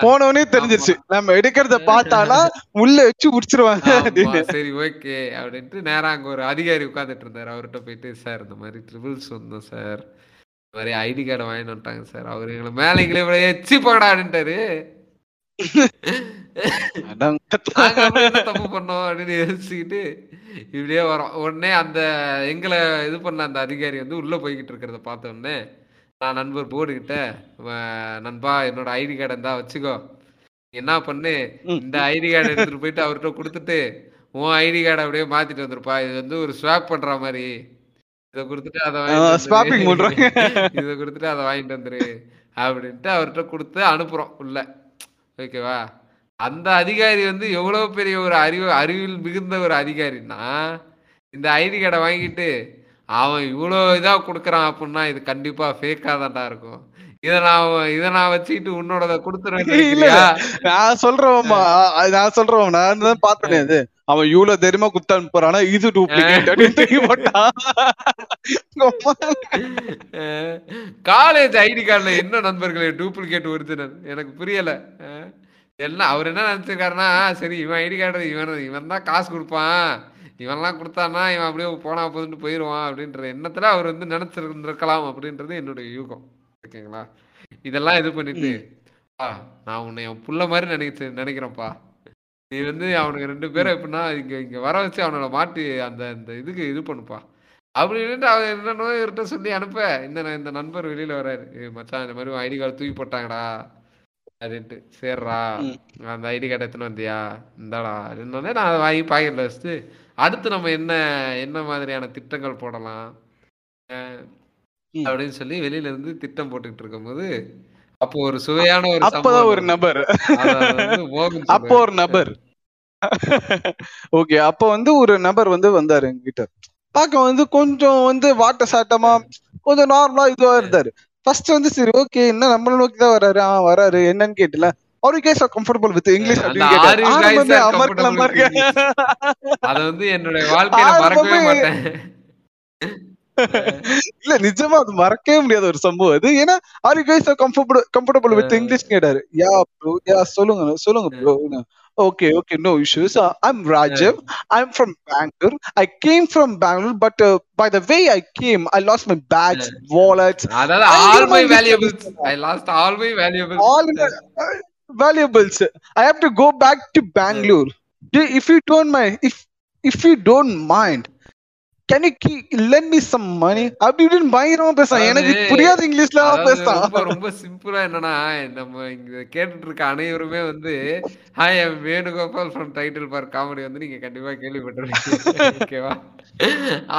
போனவனே தெரிஞ்சிருச்சு. நம்ம எடுக்கிறத பார்த்தாலும் உள்ள வச்சு உடிச்சிருவாங்க அப்படின்னு. சரி ஓகே அப்படின்ட்டு நேரம் அங்க ஒரு அதிகாரி உட்காந்துட்டு இருந்தாரு. அவர்கிட்ட போயிட்டு, சார் இந்த மாதிரி ட்ரிபிள்ஸ் வந்தோம் சார், இந்த மாதிரி ஐடி கார்டை வாங்கிட்டு வந்துட்டாங்க சார். அவரு எங்களை மேல எங்களை எச்சி போடா அப்படின்ட்டாரு. தப்பு பண்ணோம் அப்படின்னு யோசிச்சுக்கிட்டு இப்படியே வரோம். உடனே அந்த எங்களை இது பண்ண அந்த அதிகாரி வந்து உள்ள போய்கிட்டு இருக்கிறத பார்த்த உடனே நான் நண்பர் போர்டுகிட்ட, நண்பா என்னோட ஐடி கார்டை இருந்தா வச்சுக்கோ, என்ன பண்ணு இந்த ஐடி கார்டை எடுத்துட்டு போயிட்டு அவர்கிட்ட கொடுத்துட்டு உன் ஐடி கார்டை அப்படியே மாத்திட்டு வந்துருப்பா, இது வந்து ஒரு ஸ்வாப் பண்ற மாதிரி, இதை கொடுத்துட்டு அதை வாங்கிட்டு வந்துரு அப்படின்ட்டு அவர்கிட்ட கொடுத்து அனுப்புறோம் உள்ள. ஓகேவா, அந்த அதிகாரி வந்து எவ்வளவு பெரிய ஒரு அறிவில் மிகுந்த ஒரு அதிகாரின்னா, இந்த ஐடி கார்டை வாங்கிட்டு அவன் இவ்வளோ இதாக கொடுக்குறான் அப்படின்னா இது கண்டிப்பாக ஃபேக்காக தான்டா இருக்கும், இதை நான் வச்சுக்கிட்டு உன்னோட கொடுத்துருவேன். நான் சொல்றேன் நான் தான் பார்த்தேன், அது அவன் இவ்வளவு தெரியுமா குடுத்து அனுப்புறானா, இது டூப்ளிகேட் அப்படின்னு போட்டான். காலேஜ் ஐடி கார்டுல என்ன நண்பர்களே டூப்ளிகேட் ஒரிஜினல் எனக்கு புரியல. எல்லாம் அவர் என்ன நினைச்சிருக்காருன்னா, சரி இவன் ஐடி கார்டு இவன் தான் காசு கொடுப்பான், இவன்லாம் கொடுத்தானா இவன் அப்படியே போனா போதுன்னு போயிடுவான் அப்படின்ற எண்ணத்துல அவர் வந்து நினைச்சிருந்திருக்கலாம் அப்படின்றது என்னுடைய யூகம். ஓகேங்களா, இதெல்லாம் இது பண்ணிட்டு நான் உன்னை என் புள்ள மாதிரி நினைக்கிறேன்ப்பா, நீ வந்து அவனுக்கு 2 பேரும் எப்படின்னா இங்க இங்க வர வச்சு அவனோட மாட்டி அந்த அந்த இதுக்கு இது பண்ணுப்பா அப்படின்னு அவன் என்னன்னோ இவர்கிட்ட சொல்லி அனுப்ப, இந்த நண்பர் வெளியில வராரு, மச்சான் இந்த மாதிரி ஐடி கார்டு தூக்கி போட்டாங்கடா அப்படின்ட்டு. சேர்றா அந்த ஐடி கார்டை எத்தனை வந்தியா இந்தாடா அப்படின்னோடனே நான் அதை வாங்கி பாக்கெட்ல வச்சுட்டு அடுத்து நம்ம என்ன மாதிரியான திட்டங்கள் போடலாம் அப்படின்னு சொல்லி வெளியில இருந்து திட்டம் போட்டுக்கிட்டு இருக்கும் போது அப்போ ஒரு சுவையான ஒரு நபர் ஓகே அப்ப வந்து ஒரு நபர் வந்து வந்தாரு எங்ககிட்ட. பார்க்க வந்து கொஞ்சம் வந்து வாட்ட சாட்டமா கொஞ்சம் நார்மலா இதுவா இருந்தாரு. ஃபர்ஸ்ட் வந்து சரி ஓகே என்ன நம்மள நோக்கிதான் வராரு என்னன்னு கேட்டல. இல்ல நிஜமா அது மறக்கவே முடியாத ஒரு சம்பவம் அது. ஏன்னா are you guys comfortable with English கேட்டாரு. யா ப்ரோ, யா சொல்லுங்க bro. Okay okay no issues. I'm Rajiv, I'm from Bangalore, I came from Bangalore, but by the way I came I lost my bag, wallet, all my valuables. I have to go back to Bangalore. If you don't mind, can you lend me some money? I didn't buy it. எனக்கு புரியாது இங்கிலீஷ்ல பேசுறான். ரொம்ப ரொம்ப சிம்பிளா என்னன்னா, நம்ம இங்க கேட்டுட்டு இருக்க அனைவருமே வந்து hi I am வேணுகோபால் from title park comedy வந்து நீங்க கண்டிப்பா கேள்விப்பட்டிருக்கீங்க. ஓகேவா,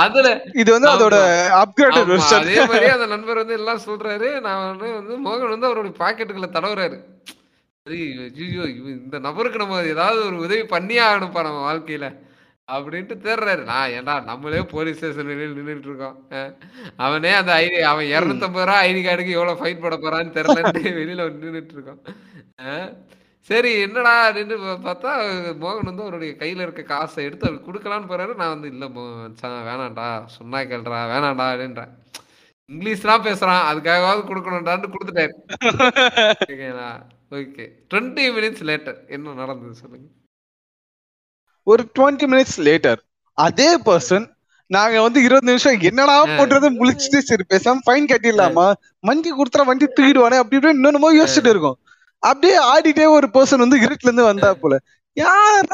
அதுல இது வந்து அதோட அப்கிரேடட் வெர்ஷன். அதே மாதிரி அந்த நண்பர் வந்து எல்லாம் சொல்றாரு. நான் வந்து மோகன் வந்து அவரோட பாக்கெட்டுகளை தடவுறாரு. ஜியோ இந்த நபருக்கு நம்ம ஏதாவது ஒரு உதவி பண்ணியே ஆகணும்ப்பா நம்ம வாழ்க்கையில அப்படின்ட்டு தேடுறாரு. நான் ஏன்னா நம்மளே போலீஸ் ஸ்டேஷன் வெளியில் நின்றுட்டு இருக்கோம். அவனே அந்த அவன் 250 ரூபா ஐடி கார்டுக்கு எவ்வளோ ஃபைன் போட போறான்னு தெரிலன்ட்டு வெளியில நின்றுட்டு இருக்கோம். சரி என்னடா அப்படின்னு பார்த்தா மோகன் வந்து அவருடைய கையில இருக்க காசை எடுத்து அவர் கொடுக்கலான்னு போறாரு. நான் வந்து இல்லை வேணாண்டா, சொன்னா கேள்றா, வேணாண்டா அப்படின்றேன். இங்கிலீஷ்லாம் பேசுறான், அதுக்காகவாவது கொடுக்கணும்டான்னு கொடுத்துட்டாரு. ஓகேங்களா, ஓகே 20 minutes later என்ன நடந்தது சொல்லுங்க. ஒரு 20 minutes later அதே பர்சன், நாங்க வந்து 20 நிமிஷம் என்னடா போடுறது முழிச்சுட்டு சரி பேசாம ஃபைன் கட்டிடலாமா, வண்டி கொடுத்துற வண்டி தூக்கிடுவானே அப்படி இப்படி இன்னொன்னு யோசிச்சுட்டு இருக்கோம். அப்படியே ஆடிட்டே ஒரு பர்சன் வந்து இருட்டுல இருந்து வந்தா போல. யார்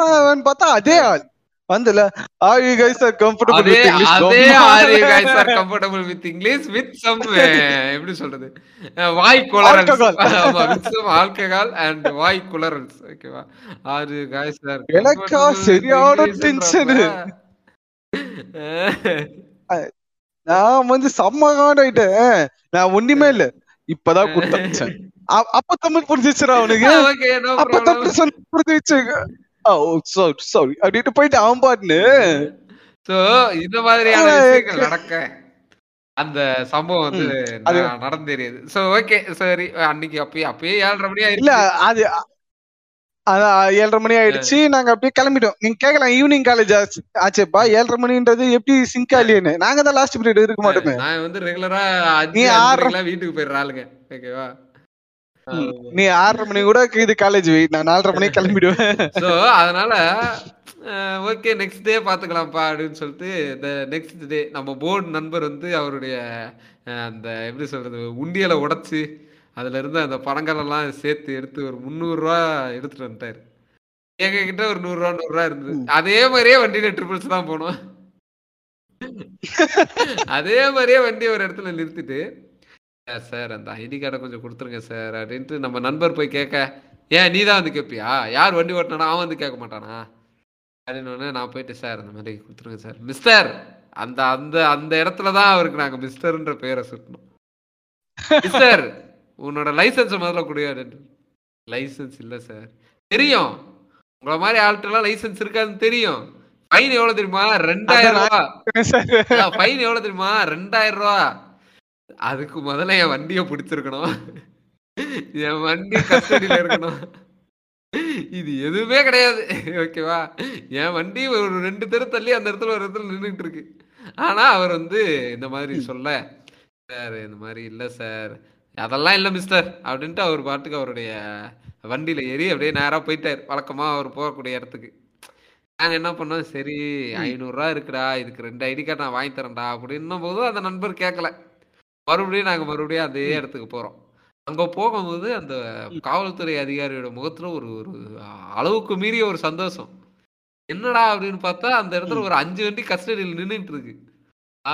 பார்த்தா அதே ஆள் வந்துல. Are you guys are comfortable with English? Are you guys are comfortable with English with some எப்படி சொல்றது, வாய் கொலரல்ஸ், ஆமா with some alcohol and வாய் கொலரல்ஸ். ஓகேவா, are you guys are எனக்கா சரியான டென்ஷன். நான் வந்து சம்மகாண்ட் ஆயிட்டேன். நான் ஒண்ணுமே இல்ல இப்பதான் குடுத்தேன். அப்ப தமிழ் புரிஞ்சிச்சுடா அவனுக்கு. அப்ப தமிழ் புரிஞ்சிச்சு. Oh, sorry. I need to point out, but so இந்த மாதிரியான விஷயங்கள் நடக்க அந்த சம்பவம் வந்து நடந்தேறியது. சோ ஓகே சரி, அன்னைக்கு அப்பயே 7:30 மணி ஆயிடுச்சு. இல்ல அது அதான் 7:30 மணி ஆயிடுச்சு. நாங்க அப்படியே கிளம்பிட்டோம். நீங்க கேட்கலாம் ஈவினிங் காலேஜ் ஆச்சுப்பா 7:30 மணின்றது எப்படி சிங்க் ஆலியன்னு. நாங்க தான் லாஸ்ட் பீரியட் இருக்க மாட்டோமே. நான் வந்து ரெகுலரா வீட்டுக்கு போயிடுற ஆளுங்க. ஓகேவா, நீ 6:30 மணி கூட இது காலேஜ் வெயிட், நான் 4:30 மணி கிளம்பிடுவேன். ஸோ அதனால ஓகே நெக்ஸ்ட் டே பார்த்துக்கலாம்ப்பா அப்படின்னு சொல்லிட்டு இந்த நெக்ஸ்ட் டே நம்ம போர்டு நண்பர் வந்து அவருடைய அந்த எப்படி சொல்றது உண்டியலை உடைச்சு அதுல இருந்து அந்த பணங்களெல்லாம் சேர்த்து எடுத்து ஒரு 300 ரூபா எடுத்துட்டு வந்துட்டாரு. எங்ககிட்ட ஒரு 100 ரூபா இருந்தது. அதே மாதிரியே வண்டியில ட்ரிபிள்ஸ் தான் போனோம். அதே மாதிரியே வண்டியை ஒரு இடத்துல நிறுத்திட்டு, சார் அந்த ஐடி கார்டை கொஞ்சம் கொடுத்துருங்க சார் அப்படின்ட்டு நம்ம நண்பர் போய் கேட்க, ஏன் நீ தான் வந்து கேட்பியா, யார் வண்டி ஓட்டினானா அவன் வந்து கேட்க மாட்டானா அப்படின்னு ஒன்று. நான் போயிட்டு சார் அந்த மாதிரி கொடுத்துருங்க சார் மிஸ்டர். அந்த அந்த அந்த இடத்துல தான் அவருக்கு நாங்கள் மிஸ்டர்ன்ற பேரை சுட்டணும். மிஸ்டர் உன்னோட லைசன்ஸை முதல்ல கொடுக்காது. லைசன்ஸ் இல்லை சார். தெரியும் உங்களை மாதிரி ஆள்கிட்டலாம் லைசன்ஸ் இருக்காதுன்னு தெரியும். ஃபைன் எவ்வளோ தெரியுமா? 2000 ரூபா. ஃபைன் எவ்வளோ தெரியுமா? 2000 ரூபா. அதுக்கு முதல்ல என் வண்டியை பிடிச்சிருக்கணும், என் வண்டி கஸ்டடியில இருக்கணும். இது எதுவுமே கிடையாது. ஓகேவா, என் வண்டி ஒரு 2 தெரு தள்ளி அந்த இடத்துல ஒரு இடத்துல நின்றுட்டு இருக்கு. ஆனா அவர் வந்து இந்த மாதிரி சொல்ல, சார் இந்த மாதிரி இல்லை சார், அதெல்லாம் இல்லை மிஸ்டர் அப்படின்ட்டு அவர் பாட்டுக்கு அவருடைய வண்டியில ஏறி அப்படியே நேராக போயிட்டார் வழக்கமா அவர் போகக்கூடிய இடத்துக்கு. நாங்கள் என்ன பண்ணோம், சரி 500 ரூபா இருக்குடா, இதுக்கு 2 ஐடி கார்டு நான் வாங்கி தரேன்டா அப்படின்னும் போது அந்த நண்பர் கேட்கல. மறுபடியும் நாங்கள் மறுபடியும் அதே இடத்துக்கு போகிறோம். அங்கே போகும்போது அந்த காவல்துறை அதிகாரியோட முகத்தில் ஒரு ஒரு அளவுக்கு மீறிய ஒரு சந்தோஷம். என்னடா அப்படின்னு பார்த்தா அந்த இடத்துல ஒரு 5 வண்டி கஸ்டடியில் நின்றுட்டு இருக்கு.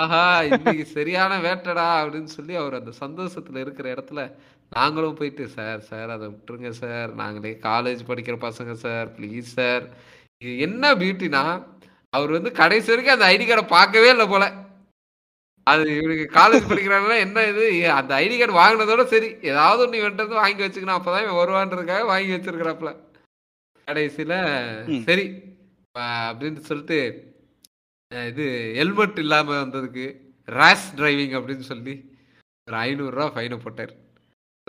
ஆஹா இன்னைக்கு சரியான வேட்டடா அப்படின்னு சொல்லி அவர் அந்த சந்தோஷத்தில் இருக்கிற இடத்துல நாங்களும் போயிட்டு, சார் சார் அதை விட்டுருங்க சார், நாங்களே காலேஜ் படிக்கிற பசங்க சார், ப்ளீஸ் சார். இது என்ன பியூட்டினா அவர் வந்து கடைசி வரைக்கும் அந்த ஐடி கார்டை பார்க்கவே இல்லை போல. அது இவனுக்கு காலேஜ் படிக்கிறாங்கன்னா என்ன இது, அந்த ஐடி கார்டு வாங்கினதோட சரி ஏதாவது நீ வந்து வாங்கி வச்சுக்கணும், அப்போதான் வருவான்றதுக்காக வாங்கி வச்சிருக்கிறாப்புல. கடைசியில் சரி அப்படின்னு சொல்லிட்டு இது ஹெல்மெட் இல்லாமல் வந்ததுக்கு ரேஷ் டிரைவிங் அப்படின்னு சொல்லி ஒரு 500 ரூபா ஃபைனை போட்டார்.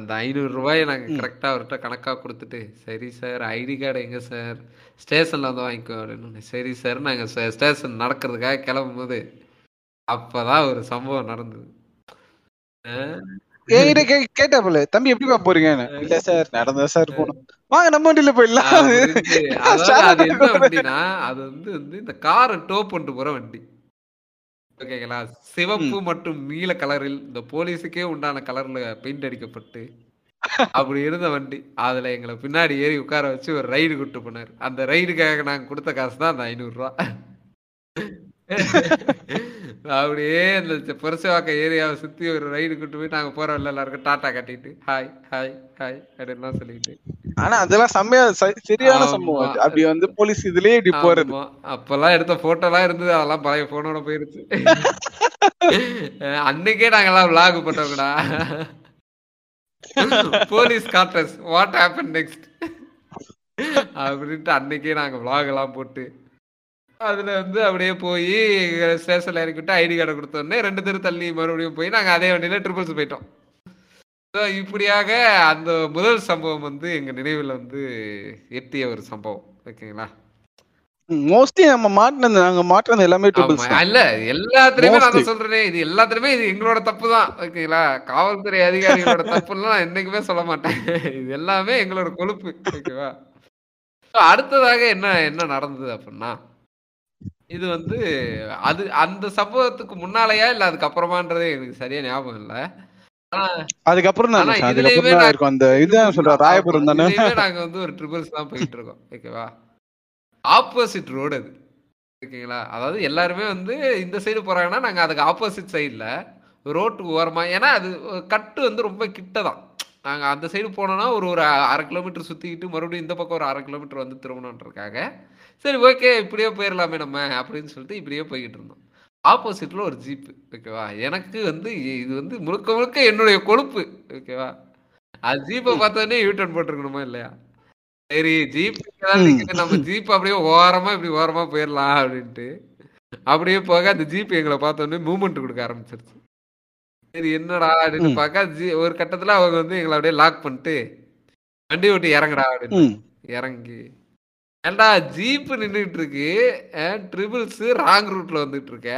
அந்த 500 ரூபாயை நாங்கள் கரெக்டாக அவர்கிட்ட கணக்காக கொடுத்துட்டு, சரி சார் ஐடி கார்டு எங்கே சார், ஸ்டேஷனில் வந்து வாங்கிக்கோ அப்படின்னு. சரி சார் நாங்கள் ஸ்டேஷன் நடக்கிறதுக்காக கிளம்பும் போது அப்பதான் ஒரு சம்பவம் நடந்தது. கேட்டாப்புல, தம்பி எப்படி பாக்க போறீங்க? இல்ல சார் நடந்தா சார் போனோம், வாங்க நம்ம வண்டியில போயிடலாம். அது என்ன வண்டினா அது வந்து இந்த காரை டோ பண்ணிட்டு போற வண்டி. ஓகேங்களா, சிவப்பு மற்றும் நீல கலரில் இந்த போலீஸுக்கே உண்டான கலர்ல பெயிண்ட் அடிக்கப்பட்டு அப்படி இருந்த வண்டி. அதுல எங்களை பின்னாடி ஏறி உட்கார வச்சு ஒரு ரைடு கூட்டு போனாரு. அந்த ரைடுக்காக நாங்க கொடுத்த காசு தான் அந்த 500 ரூபா. அப்படியே இந்த புரசவாக்க ஏரியாவை சுற்றி ஒரு ரைடு கூட்டு போய் நாங்கள் போகிற வரல எல்லாருக்கும் டாட்டா கட்டிட்டு ஹாய் ஹாய் ஹாய் அப்படின்லாம் சொல்லிட்டு. ஆனால் அதெல்லாம் செம்மையா சரியான சம்பவம். அப்படி வந்து போலீஸ் இதுலேயே இப்படி போகிறது. அப்போல்லாம் எடுத்த ஃபோட்டோலாம் இருந்தது, அதெல்லாம் பழைய ஃபோனோட போயிருச்சு. அன்னைக்கே நாங்கள்லாம் விளாக் போட்டோம்டா. போலீஸ் காட்டஸ் வாட் ஹேப்பன் நெக்ஸ்ட் அப்படின்ட்டு அன்னைக்கே நாங்கள் விளாக் எல்லாம் போட்டு அதுல வந்து அப்படியே போய் ஸ்டேஷன்ல இறக்கிட்டு ஐடி கார்டை கொடுத்தோடனே 2 தெரு தள்ளி மறுபடியும் போய் நாங்கள் அதே வண்டியில ட்ரிபிள்ஸ் போயிட்டோம். ஸோ இப்படியாக அந்த முதல் சம்பவம் வந்து எங்க நினைவில் வந்து எட்டிய ஒரு சம்பவம். ஓகேங்களா, மோஸ்ட்லி நம்ம மாட்டினது நாங்கள் மாட்டினது எல்லாமே ட்ரிபிள்ஸ் தான். இல்ல எல்லாத்துலயுமே நான் சொல்றேன், இது எல்லாத்துலயுமே இது எங்களோட தப்பு தான். ஓகேங்களா, காவல்துறை அதிகாரிகளோட தப்புலாம் நான் என்னைக்குமே சொல்ல மாட்டேன். இது எல்லாமே எங்களோட கொழுப்பு. ஓகேவா, அடுத்ததாக என்ன என்ன நடந்தது அப்படின்னா, இது வந்து அது அந்த சம்பவத்துக்கு முன்னாலயா இல்ல அதுக்கப்புறமான்றதே எனக்கு சரியா ஞாபகம் இல்லை. அதுக்கப்புறம் நாங்க வந்து ஒரு ட்ரிபிள்ஸ் தான் போயிட்டு இருக்கோம். ஓகேவா, ஆப்போசிட் ரோடு அது. ஓகேங்களா, அதாவது எல்லாருமே வந்து இந்த சைடு போறாங்கன்னா நாங்க அதுக்கு ஆப்போசிட் சைட்ல ரோட்டுக்கு ஓரமா, ஏன்னா அது கட்டு வந்து ரொம்ப கிட்ட தான். நாங்க அந்த சைடு போனோம்னா ஒரு 1/2 கிலோமீட்டர் சுத்திக்கிட்டு மறுபடியும் இந்த பக்கம் ஒரு 1/2 கிலோமீட்டர் வந்து திரும்பணுன்றதுக்காக சரி ஓகே இப்படியே போயிடலாமே நம்ம அப்படின்னு சொல்லிட்டு இப்படியே போய்கிட்டு இருந்தோம். ஆப்போசிட்ல ஒரு ஜீப்பு. ஓகேவா, எனக்கு வந்து இது வந்து முழுக்க முழுக்க என்னுடைய கொழுப்பு. ஓகேவா, அது ஜீப்பை பார்த்தோன்னே யூட்டர்ன் போட்டிருக்கணுமா இல்லையா, சரி ஜீப் நம்ம ஜீப் அப்படியே ஓரமா இப்படி ஓரமா போயிடலாம் அப்படின்ட்டு அப்படியே போக அந்த ஜிபி எங்களை பார்த்தோன்னே மூவ்மெண்ட் கொடுக்க ஆரம்பிச்சிருச்சு. சரி என்னடா அப்படின்னு பார்க்க ஒரு கட்டத்துல அவங்க வந்து எங்களை அப்படியே லாக் பண்ணிட்டு வண்டி விட்டு இறங்கடா அப்படின்னு இறங்கி ஏண்டா ஜீப்பு நின்றுட்டு இருக்கு ட்ரிபிள்ஸ் ராங் ரூட்ல வந்துட்டு இருக்க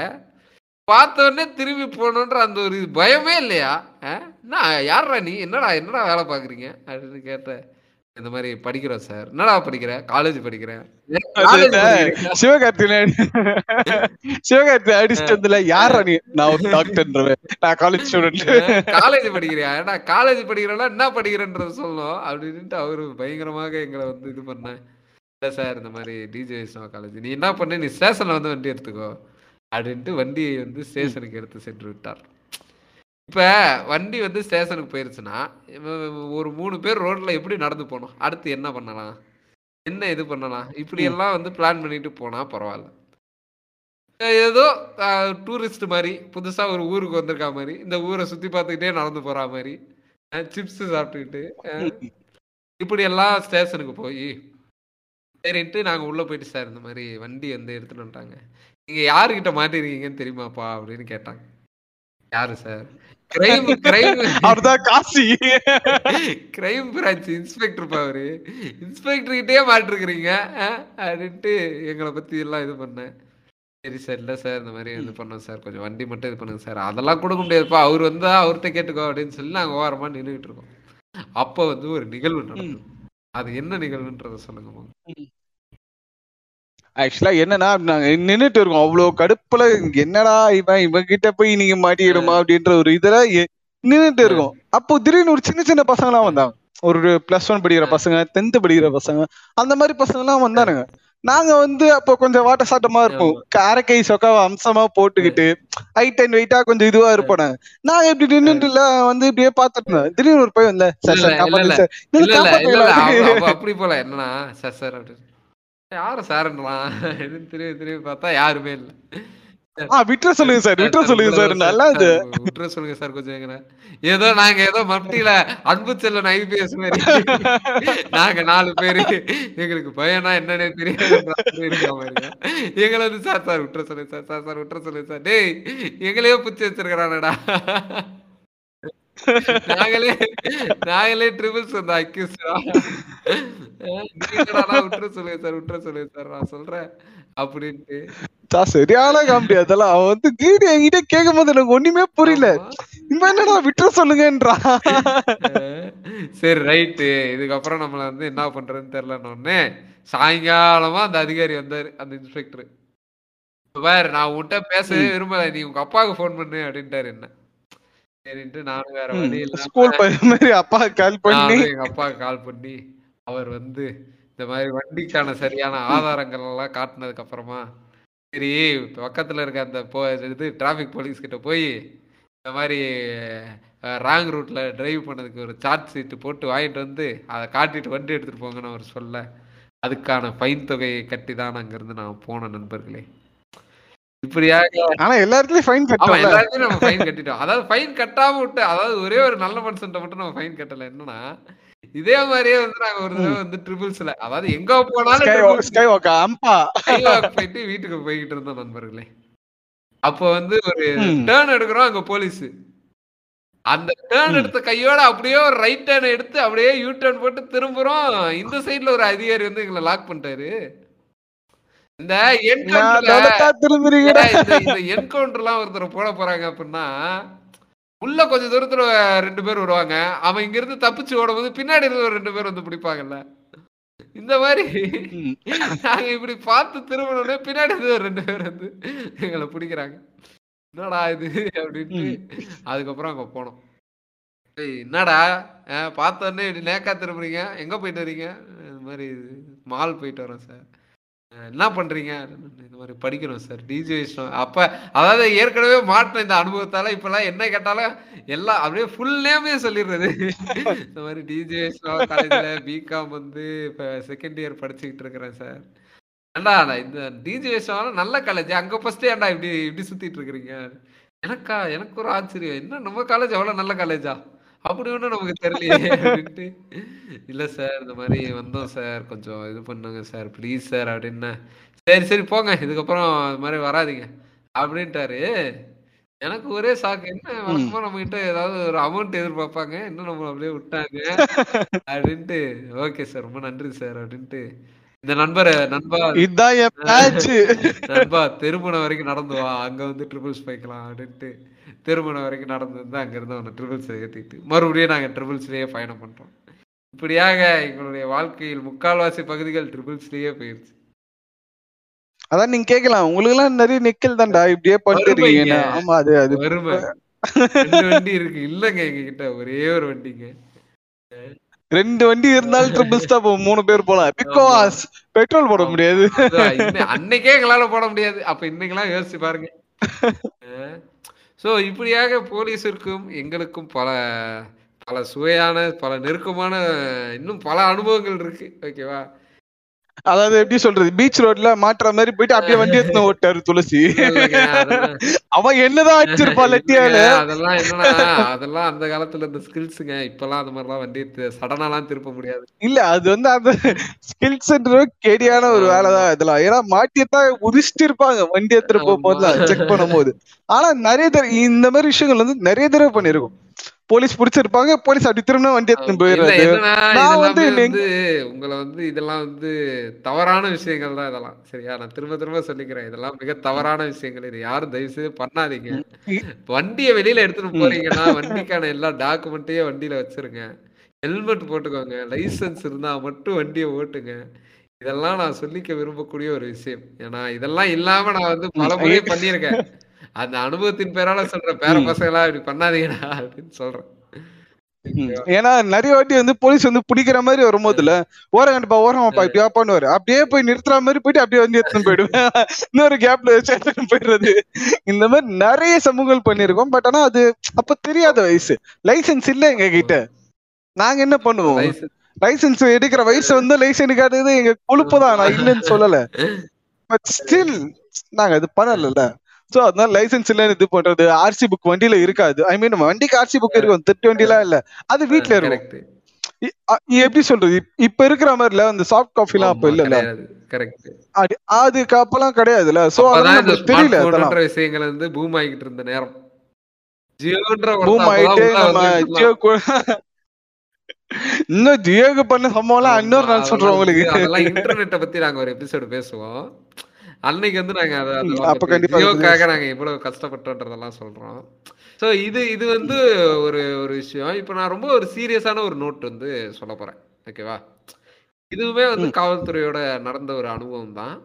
பார்த்தோடனே திரும்பி போகணுன்ற அந்த ஒரு பயமே இல்லையா? நான் யாரா நீ என்னடா என்னடா வேலை பார்க்குறீங்க அப்படின்னு கேட்டேன். இந்த மாதிரி படிக்கிறோம் சார். என்னடா படிக்கிற? காலேஜ் படிக்கிறேன். சிவகார்த்தி அடிச்சதுல யாரா நீ? நான் ஒரு டாக்டர்ன்றவன், நான் காலேஜ் ஸ்டூடெண்ட். காலேஜ் படிக்கிறியா? ஏன்னா காலேஜ் படிக்கிறனா என்ன படிக்கிறேன்றத சொல்லணும் அப்படின்ட்டு அவரு பயங்கரமாக எங்களை வந்து இது பண்ணேன். இல்லை சார் இந்த மாதிரி டிஜே வைஷ்ணவா காலேஜ். நீ என்ன பண்ண, நீ ஸ்டேஷன்ல வந்து வண்டி எடுத்துக்கோ அப்படின்ட்டு வண்டியை வந்து ஸ்டேஷனுக்கு எடுத்து சென்று விட்டார். இப்போ வண்டி வந்து ஸ்டேஷனுக்கு போயிருச்சுன்னா ஒரு 3 பேர் ரோட்டில் எப்படி நடந்து போனோம், அடுத்து என்ன பண்ணலாம், என்ன இது பண்ணலாம், இப்படியெல்லாம் வந்து பிளான் பண்ணிட்டு போனால் பரவாயில்ல. ஏதோ டூரிஸ்ட் மாதிரி புதுசாக ஒரு ஊருக்கு வந்திருக்கா மாதிரி இந்த ஊரை சுற்றி பார்த்துக்கிட்டே நடந்து போகிற மாதிரி சிப்ஸு சாப்பிட்டுக்கிட்டு இப்படியெல்லாம் ஸ்டேஷனுக்கு போய் சரின்ட்டு நாங்கள் உள்ளே போயிட்டு சார் இந்த மாதிரி வண்டி வந்து எடுத்துகிட்டு வந்துட்டாங்க, நீங்கள் யாருக்கிட்ட மாட்டிருக்கீங்கன்னு தெரியுமாப்பா அப்படின்னு கேட்டாங்க. யாரு சார்? Crime branch inspector. பாரு இன்ஸ்பெக்டர் கிட்டே மாட்டிருக்கிறீங்க அப்படின்ட்டு எங்களை பத்தி எல்லாம் இது பண்ணேன். சரி சார் இல்லை சார் இந்த மாதிரி இது பண்ணோம் சார், கொஞ்சம் வண்டி மட்டும் இது பண்ணுங்க சார். அதெல்லாம் கொடுக்க முடியாதுப்பா, அவர் வந்தா அவர்கிட்ட கேட்டுக்கோ அப்படின்னு சொல்லி நாங்கள் ஓரமா நின்றுகிட்டு இருக்கோம். அப்போ வந்து ஒரு நிகழ்வு நடக்கும். அது என்ன நிகழ்வுன்றத சொல்லுங்கம்மா. ஆக்சுவலா என்னன்னா நின்றுட்டு இருக்கோம் அவ்வளவு கடுப்புல, என்னடா இவன் இவங்கிட்ட போய் நீங்க மாட்டிடுமா அப்படின்ற ஒரு இதுல நின்றுட்டு இருக்கோம். அப்போ திடீர்னு ஒரு சின்ன சின்ன பசங்க எல்லாம் வந்தாங்க, ஒரு +1 படிக்கிற பசங்க, 10th படிக்கிற பசங்க, அந்த மாதிரி பசங்க எல்லாம் வந்தானுங்க. நாங்க வந்து அப்போ கொஞ்சம் வாட்ட சாட்டமா இருப்போம், அரைக்கை சொக்கா அம்சமா போட்டுக்கிட்டு ஹைட் அண்ட் வெயிட்டா கொஞ்சம் இதுவா இருப்போம். நாங்க இப்படி நின்றுட்டு இல்ல வந்து இப்படியே பாத்துட்டு இருந்தோம். திடீர்னு ஒரு பையன் இல்ல சார் சார் அப்படி போல என்னன்னா சார் சார் அப்படின்னு யாரு சார்னா திரும்பி திரும்பி பார்த்தா யாருமே இல்லை. விட்டுற சொல்லுங்க சார், விட்டுற சொல்லுங்க சார், நல்லா இது விட்டுற சொல்லுங்க சார் கொஞ்சம். ஏதோ நாங்க ஏதோ மப்டியில அன்பு செல்வன் IPS மாதிரி நாங்க 4 பேரு எங்களுக்கு பயனா என்னன்னே தெரியாது. எங்களை வந்து சார் சார் விட்டுற சொல்லுங்க சார், சார் சார் விட்டுற சொல்லுங்க சார். டேய் எங்களையோ பிடிச்சி வச்சிருக்கிறானடா. நாங்களே ட்ரிபிள்ஸ் வந்து அக்யூஸ்டா விட்டுற சொல்லுங்க சார், விட்டுற சொல்லுங்க சார் நான் சொல்றேன் அப்படின்ட்டு சரியான காமெடி. அதெல்லாம் அவன் வந்து கீடு என்கிட்ட கேட்கும் போது எனக்கு ஒண்ணுமே புரியல. இவன் என்னடா விட்டுற சொல்லுங்கன்றா. சரி ரைட்டு, இதுக்கப்புறம் நம்மள வந்து என்ன பண்றதுன்னு தெரியலன்னு சாயங்காலமா அந்த அதிகாரி வந்தாரு, அந்த இன்ஸ்பெக்டர். வேற நான் உன்கிட்ட பேசவே விரும்பல, நீ உங்க அப்பாவுக்கு போன் பண்ணு அப்படின்ட்டாரு. என்ன சரின்ட்டு நானும் வேற வழி இல்லை, அப்பாவுக்கு கால் பண்ணி அவர் வந்து இந்த மாதிரி வண்டிக்கான சரியான ஆதாரங்கள் எல்லாம் காட்டினதுக்கு அப்புறமா சரி பக்கத்தில் இருக்க அந்த இது டிராஃபிக் போலீஸ் கிட்ட போய் இந்த மாதிரி ராங் ரூட்ல டிரைவ் பண்ணதுக்கு ஒரு சார்ஜ் ஷீட்டு போட்டு வாங்கிட்டு வந்து அதை காட்டிட்டு வண்டி எடுத்துட்டு போங்கன்னு அவர் சொல்ல அதுக்கான ஃபைன் தொகையை கட்டி தான் அங்கிருந்து நான் போன நண்பர்களே. இப்படியாக எல்லாத்துலயும் நம்ம ஃபைன் கட்டிட்டோம். அதாவது ஃபைன் கட்டாம விட்டு, அதாவது ஒரே ஒரு நல்ல மனுஷன்ட்ட மட்டும் நம்ம ஃபைன் கட்டல. என்னன்னா இதே மாதிரியே வந்து நாங்க ஒரு தடவை வந்து ட்ரிபிள்ஸ்ல, அதாவது எங்க போனாலும் போயிட்டு வீட்டுக்கு போய்கிட்டு இருந்தோம் நண்பர்களே. அப்ப வந்து ஒரு டேர்ன் எடுக்கிறோம், அங்க போலீஸ் அந்த டேர்ன் எடுத்த கையோட அப்படியே ஒரு ரைட் டேர்ன் எடுத்து அப்படியே யூ டேர்ன் போட்டு திரும்புறோம். இந்த சைட்ல ஒரு அதிகாரி வந்து எங்களை லாக் பண்ணிட்டாரு. இந்த என்கவுண்டர்லாம் ஒருத்தர் போட போறாங்க அப்படின்னா உள்ள கொஞ்சம் தூரத்துல 2 பேர் வருவாங்க, அவன் இங்க இருந்து தப்பிச்சு ஓடும் போது பின்னாடி இருந்து ஒரு 2 பேர் வந்து பிடிப்பாங்கல்ல. இந்த மாதிரி நாங்க இப்படி பார்த்து திரும்பணும்னே பின்னாடி இருந்து ஒரு 2 பேர் வந்து எங்களை பிடிக்கிறாங்க. என்னடா இது அப்படின்ட்டு அதுக்கப்புறம் அங்க போனோம். என்னடா பார்த்தோன்னே இப்படி நேக்கா திரும்புறீங்க, எங்க போயிட்டு வரீங்க? இந்த மாதிரி மால் போயிட்டு வரோம் சார். என்ன பண்றீங்க? இந்த மாதிரி படிக்கிறோம் சார் டிஜே வைஷ்ணவ். அப்ப அதாவது ஏற்கனவே மாட்டின இந்த அனுபவத்தால இப்பெல்லாம் என்ன கேட்டாலும் எல்லாம் அப்படியே ஃபுல் நேமே சொல்லிடுறது. இந்த மாதிரி டிஜே வைஷ்ணவா காலேஜ்ல பிகாம் வந்து இப்ப 2nd இயர் படிச்சுக்கிட்டு இருக்கிறேன் சார். ஏண்டா இந்த டிஜே வைஷ்ணவா நல்ல காலேஜ், அங்க ஃபர்ஸ்ட் ஏண்டா இப்படி இப்படி சுத்திட்டு இருக்கிறீங்க? எனக்கு ஒரு ஆச்சரியம், என்ன நம்ம காலேஜ் அவ்வளவு நல்ல காலேஜா அப்படி ஒன்றும் நமக்கு தெரியலையே அப்படின்ட்டு. இல்லை சார் இந்த மாதிரி வந்தோம் சார், கொஞ்சம் இது பண்ணுங்க சார் ப்ளீஸ் சார் அப்படின்னா சரி சரி போங்க, இதுக்கப்புறம் அது மாதிரி வராதீங்க அப்படின்ட்டாரு. எனக்கு ஒரே சாக்கு, என்ன வழக்கமா நம்ம கிட்ட ஏதாவது ஒரு அமௌண்ட் எதிர்பார்ப்பாங்க, இன்னும் நம்ம அப்படியே விட்டாங்க அப்படின்ட்டு. ஓகே சார், ரொம்ப நன்றி சார் அப்படின்ட்டு இந்த நண்பா நண்பா திருமணம் வரைக்கும் நடந்து வா, அங்க வந்து ட்ரிபிள்ஸ் போய்க்கலாம் அப்படின்ட்டு திருமணம் வரைக்கும் நடந்து வந்து அங்க இருந்து அவனை ட்ரிபிள்ஸ் ஏற்றிட்டு மறுபடியும் நாங்க ட்ரிபிள்ஸ்லயே பயணம் பண்றோம். இப்படியாக எங்களுடைய வாழ்க்கையில் முக்கால்வாசி பகுதிகள் ட்ரிபிள்ஸ்லயே போயிடுச்சு. அதான் நீங்க கேக்கலாம், உங்களுக்கு எல்லாம் நிறைய நிக்கல் தான்டா இப்படியே பண்ணிருக்கீங்க. ஆமா, அது வறுமை. வண்டி இருக்கு இல்லங்க எங்க கிட்ட, ஒரே ஒரு வண்டிங்க. 2 வண்டி இருந்தாலும் ட்ரிபிள்ஸ் தான் போவோம், 3 பேர் போலாம். பிகாஸ் பெட்ரோல் போட முடியாது, அன்னைக்கே எங்களால போட முடியாது. அப்ப இன்னைக்கெல்லாம் யோசிச்சு பாருங்க. ஸோ இப்படியாக போலீஸிற்கும் எங்களுக்கும் பல பல சுவையான பல நெருக்கமான இன்னும் பல அனுபவங்கள் இருக்கு. ஓகேவா, அதாவது எப்படி சொல்றது, பீச் ரோட்ல மாட்டுற மாதிரி போயிட்டு அப்படியே வண்டி எடுத்து ஓட்டாரு துளசி. அவன் என்னதான் ஆச்சிருப்பான். அதெல்லாம் என்னன்னா, அதெல்லாம் அந்த காலத்துல இந்த ஸ்கில்ஸுங்க. இப்பெல்லாம் அது மாதிரிலாம் வண்டி சடனாலாம் திருப்ப முடியாது இல்ல. அது வந்து அந்த ஸ்கில்ஸ்ன்ற கேடியான ஒரு வேலைதான் இதெல்லாம். ஏன்னா மாட்டியத்தான் உதிச்சுட்டு இருப்பாங்க வண்டி எடுத்துட்டு போதெல்லாம் செக் பண்ணும் போது. ஆனா நிறைய தடவை இந்த மாதிரி விஷயங்கள் வந்து நிறைய தடவை பண்ணிருக்கும். போலீஸ் புடிச்சிருப்பாங்க, போலீஸ் அப்படி திரும்ப வண்டி எடுத்துட்டு போயிடுறாங்க. உங்களை வந்து இதெல்லாம் வந்து தவறான விஷயங்கள் தான் இதெல்லாம். சரியா, நான் திரும்ப திரும்ப சொல்லிக்கிறேன், இதெல்லாம் மிக தவறான விஷயங்கள். இது யாரும் தயவு செய்து பண்ணாதீங்க. வண்டியை வெளியில எடுத்துட்டு போறீங்கன்னா வண்டிக்கான எல்லா டாக்குமெண்ட்டையும் வண்டியில வச்சிருங்க, ஹெல்மெட் போட்டுக்கோங்க, லைசன்ஸ் இருந்தா மட்டும் வண்டியை ஓட்டுங்க. இதெல்லாம் நான் சொல்லிக்க விரும்பக்கூடிய ஒரு விஷயம். ஏன்னா இதெல்லாம் இல்லாம நான் வந்து பல முறையே பண்ணியிருக்கேன். அந்த அனுபவத்தின் பேரால சொல்ற பேர பசங்களா இப்படி பண்ணாதீங்கடா அப்படின்னு சொல்றேன். ஏன்னா நிறைய வாட்டி வந்து போலீஸ் வந்து பிடிக்கிற மாதிரி வரும்போது இல்ல, ஓரம் கண்டிப்பா ஓரமாப்பா இப்படியா பண்ணுவாரு, அப்படியே போய் நிறுத்துற மாதிரி போயிட்டு அப்படியே வந்து எடுத்துன்னு போயிடுவேன். இன்னொரு கேப்ல வச்சு போயிடுறது. இந்த மாதிரி நிறைய சமூகங்கள் பண்ணிருக்கோம். பட் ஆனா அது அப்ப தெரியாத வயசு, லைசன்ஸ் இல்ல எங்க கிட்ட. நாங்க என்ன பண்ணுவோம், லைசன்ஸ் எடுக்கிற வயசு வந்து லைசன்ஸ் காட்டுறது எங்க கொழுப்புதான், நான் இல்லைன்னு சொல்லல. பட் ஸ்டில் நாங்க அது பண்ணல. சோ அதனால லைசன்ஸ் இல்ல இது பண்றது. ஆர்சி புக் வண்டியில இருக்காது. ஐ மீன் வண்டிக்கு ஆர்சி புக் இருக்கும், திருட்டு வண்டிலாம் இல்ல, அது வீட்டுல இருக்கும். எப்படி சொல்றது, இப்ப இருக்கிற மாதிரில அந்த சாஃப்ட் காபி எல்லாம் அப்ப இல்ல, அதுக்கு அப்பெல்லாம் கிடையாதுல. சோ அதனால தெரியல விஷயங்கள் வந்து பூம் ஆகிட்டு இருந்த நேரம். பூம் ஆயிட்டு நம்ம ஜியோ இன்னும் ஜியோக்கு பண்ண சம்பவம்லாம் இன்னொரு நான் சொல்றேன் உங்களுக்கு. இன்டர்நெட்டை பத்தி நாங்க ஒரு எபிசோடு பேசுவோம். அன்னைக்கு வந்து நாங்க ஜியோக்காக நாங்க எவ்வளவு கஷ்டப்பட்டோன்றதெல்லாம் சொல்றோம். ஸோ இது வந்து ஒரு ஒரு விஷயம். இப்போ நான் ரொம்ப ஒரு சீரியஸான ஒரு நோட் வந்து சொல்ல போறேன். ஓகேவா, இதுவுமே வந்து காவல்துறையோட நடந்த ஒரு அனுபவம் தான்.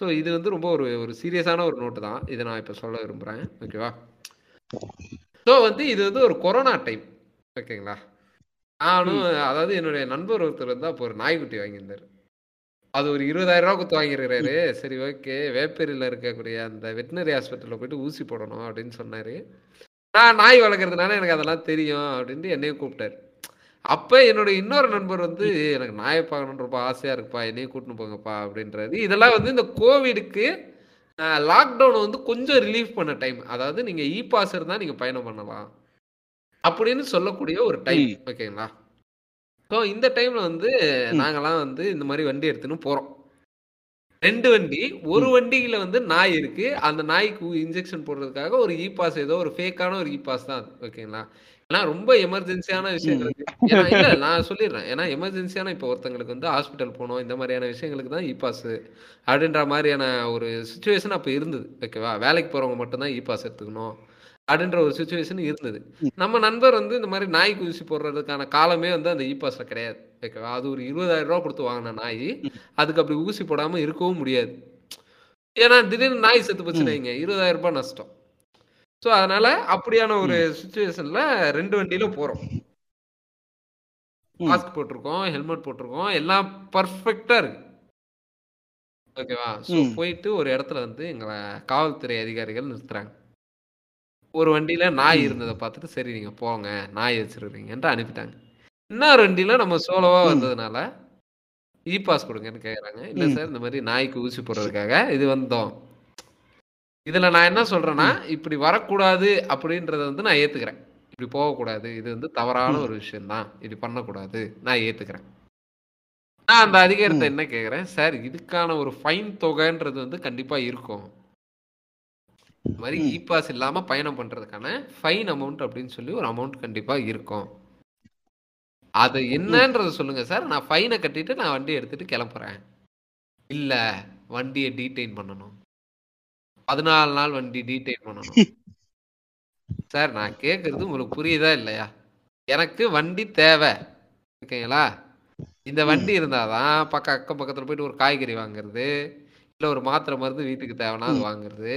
ஸோ இது வந்து ரொம்ப ஒரு ஒரு சீரியஸான ஒரு நோட்டு தான். இதை நான் இப்போ சொல்ல விரும்புறேன். ஓகேவா, ஸோ வந்து இது வந்து ஒரு கொரோனா டைம். ஓகேங்களா, நானும் அதாவது என்னுடைய நண்பர் ஒருத்தர் வந்து அப்போ ஒரு நாய்க்குட்டி வாங்கியிருந்தாரு. அது ஒரு 20,000 ரூபா கொடுத்து வாங்கியிருக்கிறாரு. சரி ஓகே, வேப்பேரியில் இருக்கக்கூடிய அந்த வெட்டினரி ஹாஸ்பிட்டலில் போயிட்டு ஊசி போடணும் அப்படின்னு சொன்னார். நான் நாய் வளர்க்குறதுனால எனக்கு அதெல்லாம் தெரியும் அப்படின்ட்டு என்னையும் கூப்பிட்டாரு. அப்போ என்னோட இன்னொரு நண்பர் வந்து எனக்கு நாயை பார்க்கணுன்னு ரொம்ப ஆசையாக இருக்குப்பா, என்னையும் கூட்டின்னு போங்கப்பா அப்படின்றாரு. இதெல்லாம் வந்து இந்த கோவிடுக்கு லாக்டவுனை வந்து கொஞ்சம் ரிலீஃப் பண்ண டைம். அதாவது நீங்கள் இ பாஸ் இருந்தால் நீங்கள் பயணம் பண்ணலாம் அப்படின்னு சொல்லக்கூடிய ஒரு டைம். ஓகேங்களா, ஸோ இந்த டைமில் வந்து நாங்கள்லாம் வந்து இந்த மாதிரி வண்டி எடுத்துன்னு போகிறோம். 2 வண்டி, ஒரு வண்டியில் வந்து நாய் இருக்குது. அந்த நாய்க்கு இன்ஜெக்ஷன் போடுறதுக்காக ஒரு இ பாஸ், ஏதோ ஒரு ஃபேக்கான ஒரு இ பாஸ் தான் அது. ஓகேங்களா, ஏன்னா ரொம்ப எமர்ஜென்சியான விஷயங்கள் இருக்குது. ஏன்னா இல்லை, நான் சொல்லிடுறேன், ஏன்னா எமர்ஜென்சியான இப்போ ஒருத்தங்களுக்கு வந்து ஹாஸ்பிட்டல் போகணும், இந்த மாதிரியான விஷயங்களுக்கு தான் இ பாஸ் அப்படின்ற மாதிரியான ஒரு சுச்சுவேஷன் அப்போ இருந்தது. ஓகேவா, வேலைக்கு போகிறவங்க மட்டும்தான் இ பாஸ் எடுத்துக்கணும் அப்படின்ற ஒரு சுச்சுவேஷன் இருந்தது. நம்ம நண்பர் வந்து இந்த மாதிரி நாய் ஊசி போடுறதுக்கான காலமே வந்து அந்த இ பாஸ்ல கிடையாது. ஓகேவா, அது ஒரு 20,000 ரூபா கொடுத்து வாங்கின நாய், அதுக்கு அப்படி ஊசி போடாமல் இருக்கவும் முடியாது. ஏன்னா திடீர்னு நாய் செத்து போச்சுனாங்க, 20,000 ரூபா நஷ்டம். ஸோ அதனால அப்படியான ஒரு சுச்சுவேஷன்ல 2 வண்டியில போறோம். மாஸ்க் போட்டிருக்கோம், ஹெல்மெட் போட்டிருக்கோம், எல்லாம் பர்ஃபெக்டா இருக்கு. ஓகேவா, ஸோ போயிட்டு ஒரு இடத்துல வந்து எங்களை காவல்துறை அதிகாரிகள் நிறுத்துறாங்க. ஒரு வண்டியில நாய் இருந்ததை பார்த்துட்டு சரி நீங்க போங்க, நாய் வச்சிருக்கிறீங்கன்ட்டு அனுப்பிட்டாங்க. இன்னொரு வண்டியில நம்ம சோலோவா வந்ததுனால இ பாஸ் கொடுங்கன்னு கேட்குறாங்க. இல்லை சார், இந்த மாதிரி நாய்க்கு ஊசி போடுறதுக்காக இது வந்தோம். இதுல நான் என்ன சொல்றேன்னா, இப்படி வரக்கூடாது அப்படின்றத வந்து நான் ஏத்துக்கிறேன். இப்படி போகக்கூடாது, இது வந்து தவறான ஒரு விஷயம்தான், இப்படி பண்ணக்கூடாது, நான் ஏத்துக்கிறேன். நான் அந்த அதிகாரத்தை என்ன கேக்குறேன் சார், இதுக்கான ஒரு ஃபைன் தொகைன்றது வந்து கண்டிப்பா இருக்கும். இந்த மாதிரி இ பாஸ் இல்லாம பயணம் பண்றதுக்கான ஃபைன் அமௌண்ட் அப்படின்னு சொல்லி ஒரு அமௌண்ட் கண்டிப்பா இருக்கும். அது என்னன்றத சொல்லுங்க சார். நான் ஃபைனை கட்டிட்டு நான் வண்டியை எடுத்துட்டு கிளம்புறேன், இல்ல வண்டியை டீடைன் பண்ணணும், 14 நாள் வண்டி டீடைன் பண்ணணும். சார் நான் கேட்கறது உங்களுக்கு புரியுதா இல்லையா? எனக்கு வண்டி தேவை ஓகேங்களா. இந்த வண்டி இருந்தாதான் அக்கம் பக்கத்துல போயிட்டு ஒரு காய்கறி வாங்குறது, இல்லை ஒரு மாத்திரை மருந்து வீட்டுக்கு தேவைன்னா அது வாங்குறது,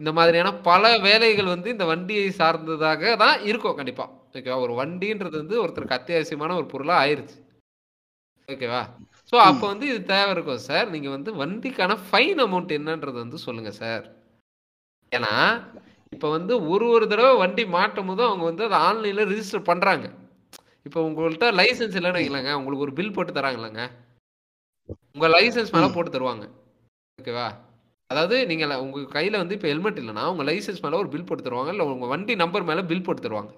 இந்த மாதிரியான பல வேலைகள் வந்து இந்த வண்டியை சார்ந்ததாக தான் இருக்கும் கண்டிப்பா. ஓகேவா, ஒரு வண்டின்றது வந்து ஒருத்தருக்கு அத்தியாவசியமான ஒரு பொருளா ஆயிருச்சு ஓகேவா. ஸோ அப்போ வந்து இது தேவை இருக்கும் சார். நீங்க வந்து வண்டிக்கான ஃபைன் அமௌண்ட் என்னன்றது வந்து சொல்லுங்க சார். ஏன்னா இப்போ வந்து ஒரு தடவை வண்டி மாட்டும் போது அவங்க வந்து அதை ஆன்லைன்ல ரிஜிஸ்டர் பண்றாங்க. இப்போ உங்கள்கிட்ட லைசன்ஸ் இல்லைன்னு வைக்கலாங்க, உங்களுக்கு ஒரு பில் போட்டு தராங்கல்லங்க, உங்க லைசன்ஸ் மேல போட்டு தருவாங்க ஓகேவா. அதாவது நீங்க உங்க கையில வந்து இப்போ ஹெல்மெட் இல்லைன்னா உங்க லைசன்ஸ் மேல ஒரு பில் போட்டு தருவாங்க, இல்லை உங்க வண்டி நம்பர் மேல பில் போட்டு தருவாங்க.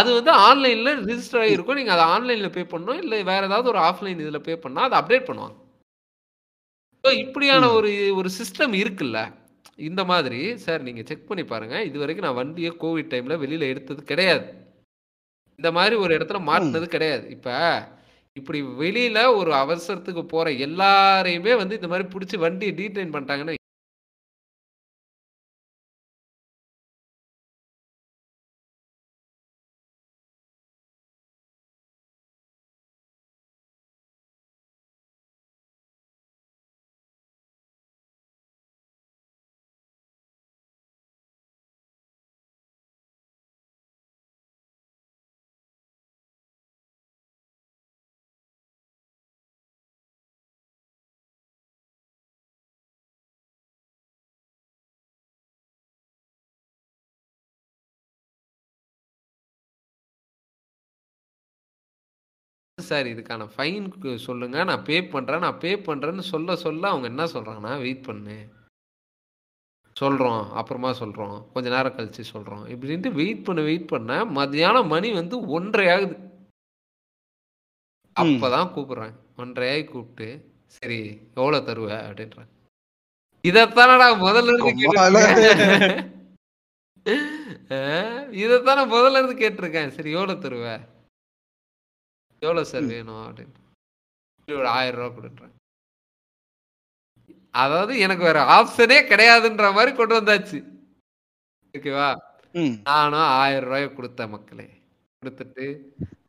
அது வந்து ஆன்லைன்ல ரிஜிஸ்டர் ஆகிருக்கும், நீங்க அதை ஆன்லைன்ல பே பண்ணணும், இல்லை வேற ஏதாவது ஒரு ஆஃப்லைன் இதுல பே பண்ணா அதை அப்டேட் பண்ணுவாங்க. ஸோ இப்படியான ஒரு சிஸ்டம் இருக்குல்ல. இந்த மாதிரி சார் நீங்கள் செக் பண்ணி பாருங்கள். இது வரைக்கும் நான் வண்டியை கோவிட் டைமில் வெளியில் எடுத்தது கிடையாது, இந்த மாதிரி ஒரு இடத்துல மாட்டினது கிடையாது. இப்போ இப்படி வெளியில் ஒரு அவசரத்துக்கு போகிற எல்லாரையுமே வந்து இந்த மாதிரி பிடிச்சி வண்டியை டீடைன் பண்ணிட்டாங்கன்னா சார் இதுக்கான ஃபைன் சொல்லுங்க, நான் பே பண்றேன் சொல்ல அவங்க என்ன சொல்றாங்கன்னா வெயிட் பண்ணு சொல்றோம், அப்புறமா சொல்றோம், கொஞ்ச நேரம் கழிச்சு சொல்றோம் இப்படின்ட்டு வெயிட் பண்ண மதியானம் மணி வந்து 1:30 ஆகுது. அப்பதான் கூப்பிடுறாங்க, 1:30 கூப்பிட்டு சரி எவ்வளவு தருவ அப்படின்றாங்க. இதத்தானடா முதல்ல இருந்து கேட்டிருக்கேன், சரி எவ்வளவு தருவ, எவ்வளோ சார் வேணும் அப்படின்னு ஒரு 1000 ரூபா கொடுக்குறேன். அதாவது எனக்கு வேற ஆப்ஷனே கிடையாதுன்ற மாதிரி கொண்டு வந்தாச்சு ஓகேவா. நானும் 1000 ரூபாய் கொடுத்த மக்களே, கொடுத்துட்டு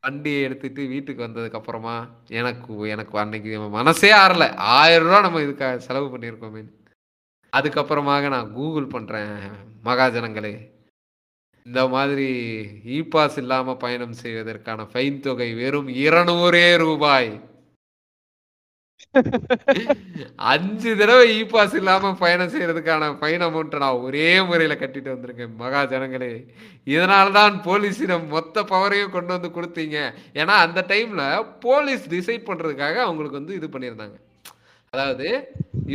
வண்டியை எடுத்துட்டு வீட்டுக்கு வந்ததுக்கு அப்புறமா எனக்கு அன்னைக்கு மனசே ஆறல, 1000 ரூபா நம்ம இதுக்காக செலவு பண்ணியிருக்கோமே. அதுக்கப்புறமாக நான் கூகுள் பண்றேன், மகாஜனங்களே இந்த மாதிரி இ பாஸ் இல்லாமல் பயணம் செய்வதற்கான ஃபைன் தொகை வெறும் 200 ரூபாய். 5 தடவை இ பாஸ் இல்லாம பயணம் செய்யறதுக்கான ஃபைன் அமௌண்ட் நான் ஒரே முறையில கட்டிட்டு வந்திருக்கேன் மகா ஜனங்களே. இதனால்தான் போலீஸிடம் மொத்த பவரையும் கொண்டு வந்து கொடுத்தீங்க. ஏன்னா அந்த டைம்ல போலீஸ் டிசைட் பண்றதுக்காக அவங்களுக்கு வந்து இது பண்ணியிருந்தாங்க. அதாவது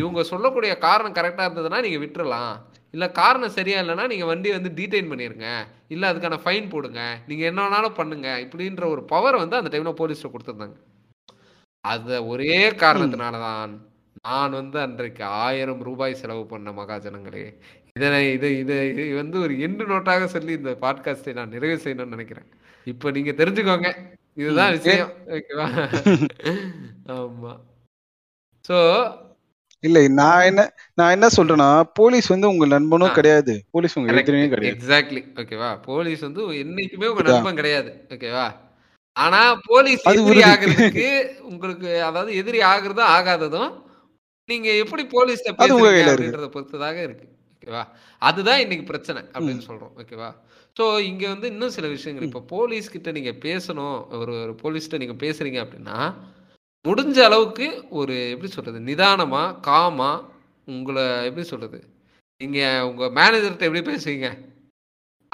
இவங்க சொல்லக்கூடிய காரணம் கரெக்டா இருந்ததுன்னா நீங்க விட்டுறலாம், இல்லை காரணம் சரியா இல்லைன்னா நீங்கள் வண்டியை வந்து டீடைன் பண்ணிடுங்க, இல்லை அதுக்கான ஃபைன் போடுங்க, நீங்கள் என்ன வேணாலும் பண்ணுங்க இப்படின்ற ஒரு பவர் வந்து அந்த டைமில் போலீஸில் கொடுத்துருந்தாங்க. அதை ஒரே காரணத்தினால தான் நான் வந்து அன்றைக்கு 1000 ரூபாய் செலவு பண்ண மகாஜனங்களே. இதை வந்து ஒரு எண்டு நோட்டாக சொல்லி இந்த பாட்காஸ்டை நான் நிறைவு செய்யணும்னு நினைக்கிறேன். இப்போ நீங்கள் தெரிஞ்சுக்கோங்க இதுதான் விஷயம் ஓகேவா. ஆமாம். ஸோ இல்லை நான் என்ன சொல்றேன்னா போலீஸ் வந்து உங்க நண்பனும் கிடையாது, போலீஸ் உங்க எதிரியும் கிடையாது. எக்ஸாக்ட்லி ஓகேவா. போலீஸ் வந்து என்னைக்குமே உங்க நண்பன் கிடையாது ஓகேவா. ஆனா போலீஸ் எதிரி ஆகிறதுக்கு உங்களுக்கு, அதாவது எதிரி ஆகுறதும் ஆகாததும் நீங்க எப்படி போலீஸ் அப்படின்றத பொறுத்ததாக இருக்கு ஓகேவா. அதுதான் இன்னைக்கு பிரச்சனை அப்படின்னு சொல்றோம் ஓகேவா. ஸோ இங்க வந்து இன்னும் சில விஷயங்கள், இப்போ போலீஸ் கிட்ட நீங்க பேசணும், ஒரு போலீஸ்கிட்ட நீங்க பேசுறீங்க அப்படின்னா முடிஞ்ச அளவுக்கு ஒரு எப்படி சொல்கிறது நிதானமாக காமாக உங்களை எப்படி சொல்கிறது நீங்கள் உங்கள் மேனேஜர்கிட்ட எப்படி பேசுவீங்க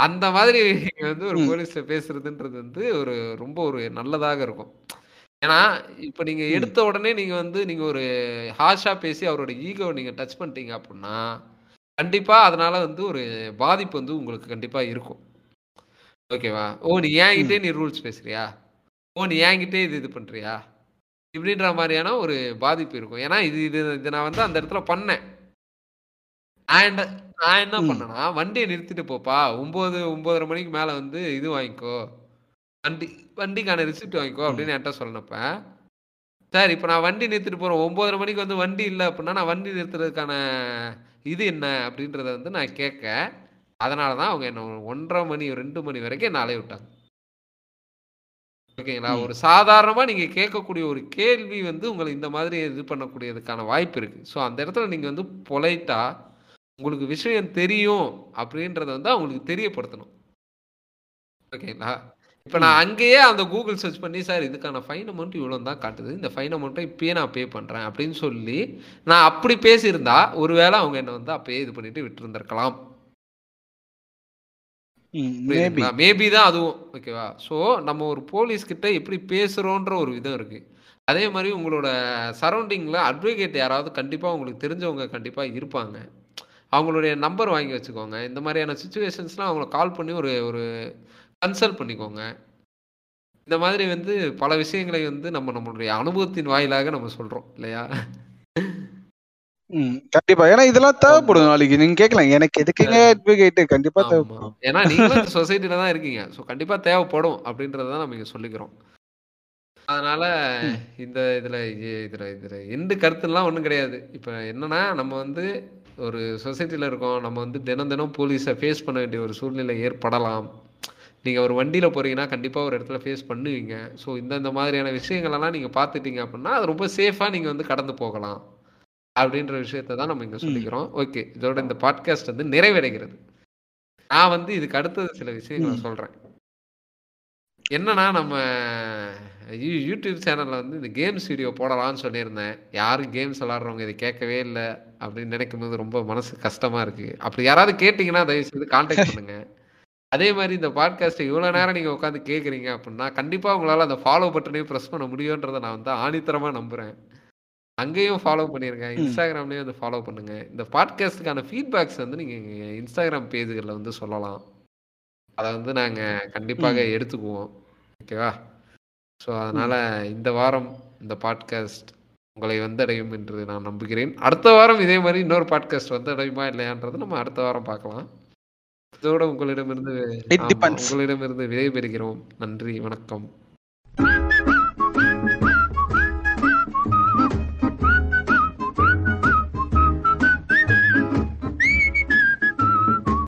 அந்த மாதிரி நீங்கள் வந்து ஒரு போலீஸில் பேசுகிறதுன்றது வந்து ஒரு ரொம்ப ஒரு நல்லதாக இருக்கும். ஏன்னா இப்போ நீங்கள் எடுத்த உடனே நீங்கள் ஒரு ஹாஷாக பேசி அவரோட ஈகோவை நீங்கள் டச் பண்ணிட்டீங்க அப்படின்னா கண்டிப்பாக அதனால் வந்து ஒரு பாதிப்பு வந்து உங்களுக்கு கண்டிப்பாக இருக்கும் ஓகேவா. ஓ நீ ஏங்கிட்டே நீ ரூல்ஸ் பேசுகிறியா, ஓ நீ ஏங்கிட்டே இது பண்ணுறியா, இப்படின்ற மாதிரியான ஒரு பாதிப்பு இருக்கும். ஏன்னா இது இது இது நான் வந்து அந்த இடத்துல பண்ணேன். நான் என்ன பண்ணேன்னா, வண்டியை நிறுத்திட்டு போப்பா, 9:30 மணிக்கு மேலே வந்து இது வாங்கிக்கோ, வண்டிக்கான ரிசிப்ட் வாங்கிக்கோ அப்படின்னு என்கிட்ட சொன்னப்ப, சார் இப்போ நான் வண்டி நிறுத்திட்டு போகிறேன், 9:30 மணிக்கு வந்து வண்டி இல்லை அப்படின்னா நான் வண்டி நிறுத்துறதுக்கான இது என்ன அப்படின்றத வந்து நான் கேட்க, அதனால தான் அவங்க என்ன 1:30 மணி 2 மணி வரைக்கும் என்ன அலைய விட்டாங்க. ஓகேங்களா? ஒரு சாதாரணமாக நீங்கள் கேட்கக்கூடிய ஒரு கேள்வி வந்து உங்களை இந்த மாதிரி இது பண்ணக்கூடியதுக்கான வாய்ப்பு இருக்குது. ஸோ அந்த இடத்துல நீங்கள் வந்து பொலைட்டா உங்களுக்கு விஷயம் தெரியும் அப்படின்றத வந்து அவங்களுக்கு தெரியப்படுத்தணும். ஓகேங்களா? இப்போ நான் அங்கேயே அந்த கூகுள் சர்ச் பண்ணி, சார் இதுக்கான ஃபைன் அமௌண்ட் இவ்வளோ தான் காட்டுது, இந்த ஃபைன் அமௌண்ட்டை இப்போயே நான் பே பண்ணுறேன் அப்படின்னு சொல்லி நான் அப்படி பேசியிருந்தா ஒருவேளை அவங்க என்னை வந்து அப்பயே இது பண்ணிட்டு விட்டுருந்துருக்கலாம். மேபி தான் அதுவும். ஓகேவா? ஸோ நம்ம ஒரு போலீஸ்கிட்ட எப்படி பேசுகிறோன்ற ஒரு விதம் இருக்குது. அதே மாதிரி உங்களோட சரௌண்டிங்கில் அட்வொகேட் யாராவது கண்டிப்பாக உங்களுக்கு தெரிஞ்சவங்க கண்டிப்பாக இருப்பாங்க. அவங்களுடைய நம்பர் வாங்கி வச்சுக்கோங்க. இந்த மாதிரியான சுச்சுவேஷன்ஸ்லாம் அவங்கள கால் பண்ணி ஒரு ஒரு கன்சல்ட் பண்ணிக்கோங்க. இந்த மாதிரி வந்து பல விஷயங்களை வந்து நம்ம நம்மளுடைய அனுபவத்தின் வாயிலாக நம்ம சொல்கிறோம் இல்லையா? கண்டிப்பா. ஏன்னா இதெல்லாம் தேவைப்படும். நாளைக்கு நீங்க கேட்கலாம், எனக்கு எதுக்குங்க அட்வொகேட், கண்டிப்பா தேவைப்படும். ஏன்னா நீங்க சொசைட்டில தான் இருக்கீங்க, சோ கண்டிப்பா தேவைப்படும் அப்படின்றதான் நம்ம இங்க சொல்லிக்கிறோம். அதனால இந்த இதுல இதுல இதுல எந்த கருத்துலாம் ஒன்றும் கிடையாது. இப்ப என்னன்னா, நம்ம வந்து ஒரு சொசைட்டில இருக்கோம், நம்ம வந்து தினம் தினம் போலீஸை ஃபேஸ் பண்ண வேண்டிய ஒரு சூழ்நிலை ஏற்படலாம். நீங்கள் ஒரு வண்டியில் போகிறீங்கன்னா கண்டிப்பாக ஒரு இடத்துல ஃபேஸ் பண்ணுவீங்க. ஸோ இந்த மாதிரியான விஷயங்கள்லாம் நீங்கள் பார்த்துட்டீங்க அப்படின்னா அது ரொம்ப சேஃபாக நீங்கள் வந்து கடந்து போகலாம் அப்படின்ற விஷயத்த தான் நம்ம இங்கே சொல்லிக்கிறோம். ஓகே, இதோட இந்த பாட்காஸ்ட் வந்து நிறைவடைகிறது. நான் வந்து இதுக்கு அடுத்தது சில விஷயங்களை சொல்கிறேன். என்னன்னா, நம்ம யூடியூப் சேனலில் வந்து இந்த கேம்ஸ் வீடியோ போடலாம்னு சொல்லியிருந்தேன். யாரும் கேம்ஸ் விளாட்றவங்க இதை கேட்கவே இல்லை அப்படின்னு நினைக்கும் போது ரொம்ப மனசு கஷ்டமாக இருக்குது. அப்படி யாராவது கேட்டிங்கன்னா தயவு செய்து கான்டாக்ட் பண்ணுங்கள். அதே மாதிரி இந்த பாட்காஸ்ட்டை இவ்வளோ நேரம் நீங்கள் உட்காந்து கேட்குறீங்க அப்படின்னா கண்டிப்பாக உங்களால் அந்த ஃபாலோ பட்டனையும் ப்ரெஸ் பண்ண முடியுன்றதை நான் வந்து ஆணித்தரமாக நம்புகிறேன். அங்கேயும் ஃபாலோ பண்ணிடுங்க, இன்ஸ்டாகிராம்லேயும் வந்து ஃபாலோ பண்ணுங்கள். இந்த பாட்காஸ்ட்டுக்கான ஃபீட்பேக்ஸ் வந்து நீங்கள் இன்ஸ்டாகிராம் பேஜுகளில் வந்து சொல்லலாம். அதை வந்து நாங்கள் கண்டிப்பாக எடுத்துக்குவோம். ஓகேவா? ஸோ அதனால் இந்த வாரம் இந்த பாட்காஸ்ட் உங்களை வந்தடையும் என்று நான் நம்புகிறேன். அடுத்த வாரம் இதே மாதிரி இன்னொரு பாட்காஸ்ட் வந்து அடையுமா இல்லையான்றது நம்ம அடுத்த வாரம் பார்க்கலாம். இதோட உங்களிடமிருந்து விடைபெறுகிறோம். நன்றி, வணக்கம்.